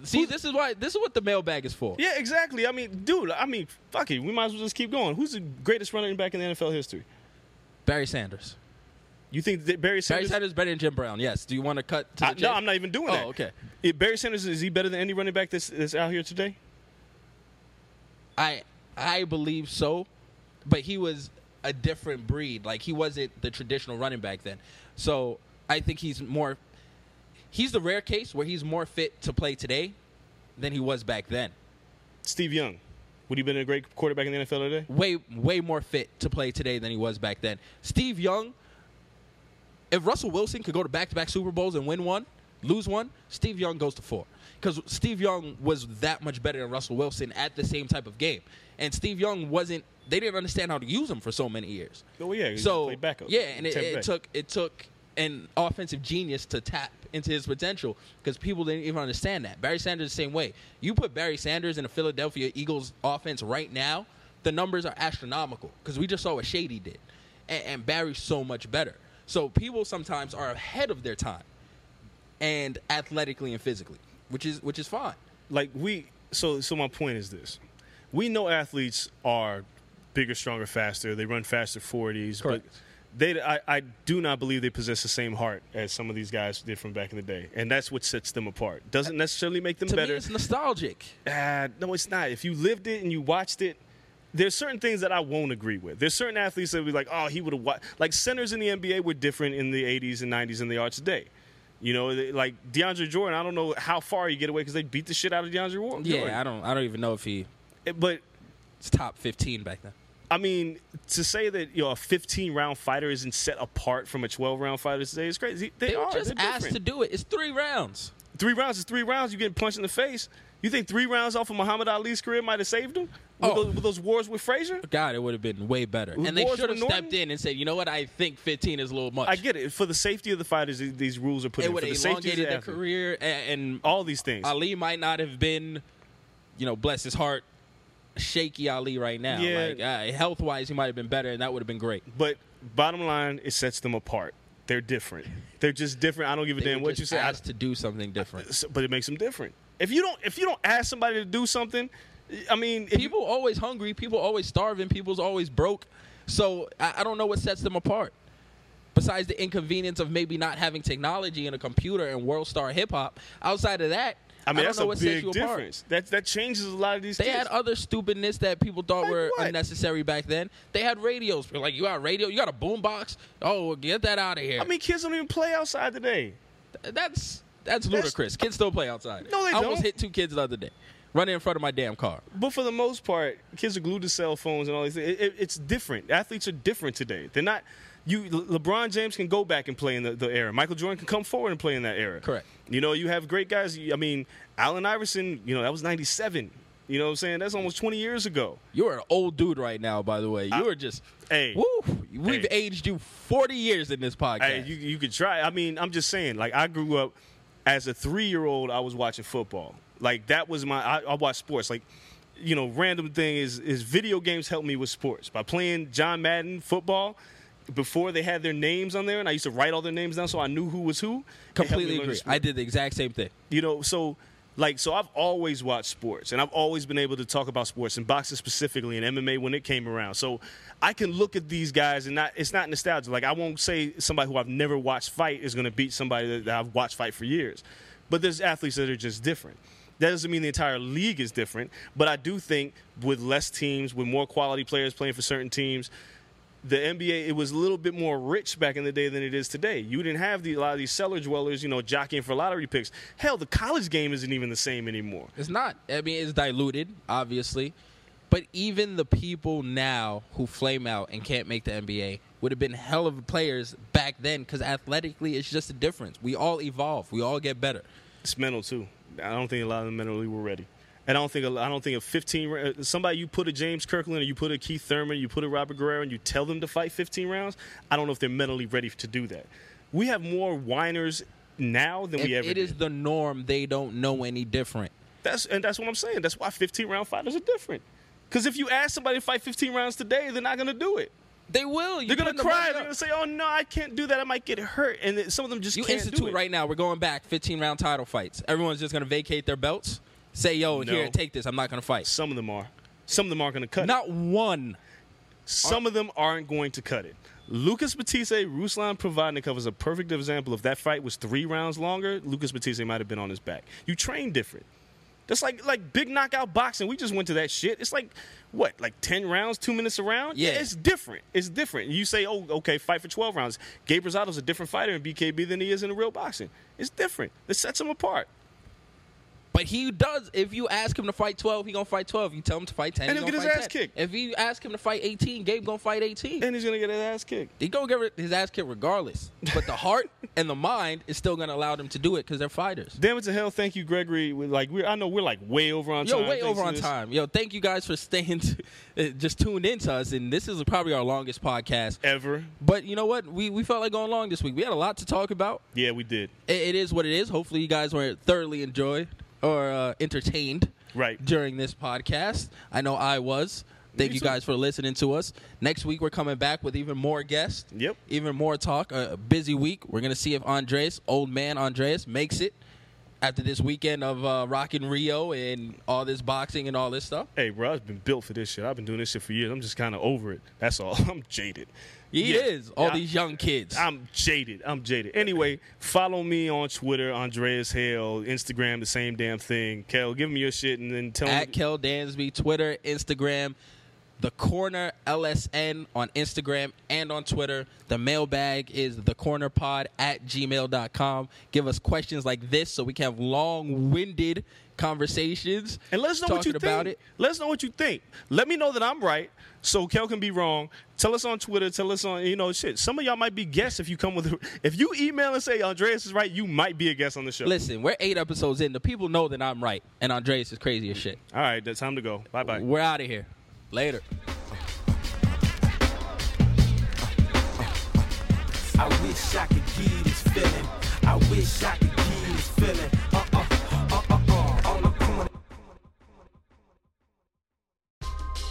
See, Who's, this is why this is what the mailbag is for. Yeah, exactly. I mean, dude, I mean, fuck it. We might as well just keep going. Who's the greatest running back in the N F L history? Barry Sanders. You think that Barry Sanders? Barry Sanders is better than Jim Brown, yes. Do you want to cut to I, the No, I'm not even doing oh, that. Oh, okay. If Barry Sanders, is he better than any running back that's, that's out here today? I... I believe so, but he was a different breed. Like, he wasn't the traditional running back then. So I think he's more – he's the rare case where he's more fit to play today than he was back then. Steve Young, would he have been a great quarterback in the N F L today? Way, way more fit to play today than he was back then. Steve Young, if Russell Wilson could go to back-to-back Super Bowls and win one, lose one, Steve Young goes to four. Because Steve Young was that much better than Russell Wilson at the same type of game. And Steve Young wasn't – they didn't understand how to use him for so many years. Oh, yeah. He so, played backup. Yeah, and it, it, took, it took an offensive genius to tap into his potential because people didn't even understand that. Barry Sanders the same way. You put Barry Sanders in a Philadelphia Eagles offense right now, the numbers are astronomical because we just saw what Shady did. And, and Barry's so much better. So people sometimes are ahead of their time and athletically and physically. Which is which is fine. Like we so so my point is this. We know athletes are bigger, stronger, faster. They run faster forties. Correct. But they I, I do not believe they possess the same heart as some of these guys did from back in the day. And that's what sets them apart. Doesn't necessarily make them to better. Me it's nostalgic. Uh, no, it's not. If you lived it and you watched it, there's certain things that I won't agree with. There's certain athletes that would be like, oh, he would have watched. Like centers in the N B A were different in the eighties and nineties than they are today. You know, like DeAndre Jordan, I don't know how far you get away because they beat the shit out of DeAndre Jordan. Yeah, I don't I don't even know if he But it's top fifteen back then. I mean, to say that, you know, a fifteen-round fighter isn't set apart from a twelve-round fighter today is crazy. They, they are. They were just asked to do it. It's three rounds. Three rounds is three rounds. You're getting punched in the face. You think three rounds off of Muhammad Ali's career might have saved him? With, oh. those, with those wars with Frazier? God, it would have been way better. With and they should have stepped in and said, you know what, I think fifteen is a little much. I get it. For the safety of the fighters, these rules are put it in. It would have elongated their career and, and all these things. Ali might not have been, you know, bless his heart, shaky Ali right now. Yeah. Like, uh, health-wise, he might have been better, and that would have been great. But bottom line, it sets them apart. They're different. They're just different. I don't give a damn what you say. They asked to do something different. But it makes them different. If you don't, if you don't ask somebody to do something, I mean, people always hungry, people always starving, people's always broke. So I, I don't know what sets them apart, besides the inconvenience of maybe not having technology and a computer and world star hip hop. Outside of that, I mean, I don't that's know a what big sets you difference. Apart. That that changes a lot of these. They kids. Had other stupidness that people thought like were what? unnecessary back then. They had radios. Like, you got a radio, you got a boombox. Oh, get that out of here. I mean, kids don't even play outside today. Th- that's that's ludicrous. That's, kids still play outside. No, they don't. I almost hit two kids the other day. Running in front of my damn car. But for the most part, kids are glued to cell phones and all these things. It, it, it's different. Athletes are different today. They're not – You, LeBron James can go back and play in the, the era. Michael Jordan can come forward and play in that era. Correct. You know, you have great guys. I mean, Allen Iverson, you know, that was ninety-seven. You know what I'm saying? That's almost twenty years ago. You're an old dude right now, by the way. You I, are just – Hey. Woo, we've hey. aged you forty years in this podcast. Hey, you, you could try. I mean, I'm just saying, like, I grew up as a three-year-old, I was watching football. Like, that was my – I watch sports. Like, you know, random thing is is video games helped me with sports. By playing John Madden football, before they had their names on there, and I used to write all their names down so I knew who was who. Completely agree. I did the exact same thing. You know, so, like, so I've always watched sports, and I've always been able to talk about sports, and boxing specifically, and M M A when it came around. So I can look at these guys, and not it's not nostalgia. Like, I won't say somebody who I've never watched fight is going to beat somebody that I've watched fight for years. But there's athletes that are just different. That doesn't mean the entire league is different, but I do think with less teams, with more quality players playing for certain teams, the N B A, it was a little bit more rich back in the day than it is today. You didn't have the, a lot of these cellar dwellers, you know, jockeying for lottery picks. Hell, the college game isn't even the same anymore. It's not. I mean, it's diluted, obviously. But even the people now who flame out and can't make the N B A would have been hell of players back then, because athletically it's just a difference. We all evolve. We all get better. It's mental, too. I don't think a lot of them mentally were ready. And I don't think I don't think a fifteen – somebody you put a James Kirkland or you put a Keith Thurman, you put a Robert Guerrero, and you tell them to fight fifteen rounds, I don't know if they're mentally ready to do that. We have more whiners now than if we ever did. It is the norm. They don't know any different. That's And that's what I'm saying. That's why fifteen-round fighters are different. Because if you ask somebody to fight fifteen rounds today, they're not going to do it. They will. You They're going to cry. They're going to say, oh, no, I can't do that. I might get hurt. And some of them just you can't institute do it. Right now, we're going back, fifteen-round title fights. Everyone's just going to vacate their belts, say, yo, no. here, take this. I'm not going to fight. Some of them are. Some of them aren't going to cut not it. Not one. Some are- of them aren't going to cut it. Lucas Batiste, Ruslan Provodnikov is a perfect example. If that fight was three rounds longer, Lucas Batiste might have been on his back. You train different. That's like like big knockout boxing. We just went to that shit. It's like, what, like ten rounds, two minutes a round? Yeah. yeah it's different. It's different. You say, oh, okay, fight for twelve rounds. Gabe Rosado's a different fighter in B K B than he is in the real boxing. It's different. It sets him apart. But he does. If you ask him to fight twelve, he's going to fight twelve. You tell him to fight ten, and he's going to fight ten. And he'll get his ass kicked. If you ask him to fight eighteen, Gabe going to fight eighteen. And he's going to get his ass kicked. He's going to get his ass kicked regardless. But the heart and the mind is still going to allow them to do it because they're fighters. Damn it to hell. Thank you, Gregory. We're like we're, I know we're like way over on Yo, time. Yo, way over on time. Yo, thank you guys for staying, to, uh, just tuned in to us. And this is probably our longest podcast ever. But you know what? We, we felt like going long this week. We had a lot to talk about. Yeah, we did. It, it is what it is. Hopefully you guys were thoroughly enjoyed. Or uh, entertained right. during this podcast. I know I was. Thank Me you too. guys for listening to us. Next week, we're coming back with even more guests. Yep. Even more talk. A busy week. We're going to see if Andres, old man Andres, makes it after this weekend of uh, Rockin' Rio and all this boxing and all this stuff. Hey, bro, I've been built for this shit. I've been doing this shit for years. I'm just kind of over it. That's all. I'm jaded. He yeah. is. All yeah, these young kids. I'm jaded. I'm jaded. Anyway, follow me on Twitter, Andreas Hale, Instagram, the same damn thing. Kel, give me your shit and then tell At me. At Kel Dansby, Twitter, Instagram. The Corner L S N on Instagram and on Twitter. The mailbag is thecornerpod at gmail dot com. Give us questions like this so we can have long-winded conversations. And let us know what you about think. It. Let us know what you think. Let me know that I'm right so Kel can be wrong. Tell us on Twitter. Tell us on, you know, shit. Some of y'all might be guests if you come with – if you email and say Andreas is right, you might be a guest on the show. Listen, we're eight episodes in. The people know that I'm right, and Andreas is crazy as shit. All right, that's time to go. Bye-bye. We're out of here. Later. I wish I could give this feeling. I wish I could give this feeling. Uh-uh, uh-uh, uh-uh.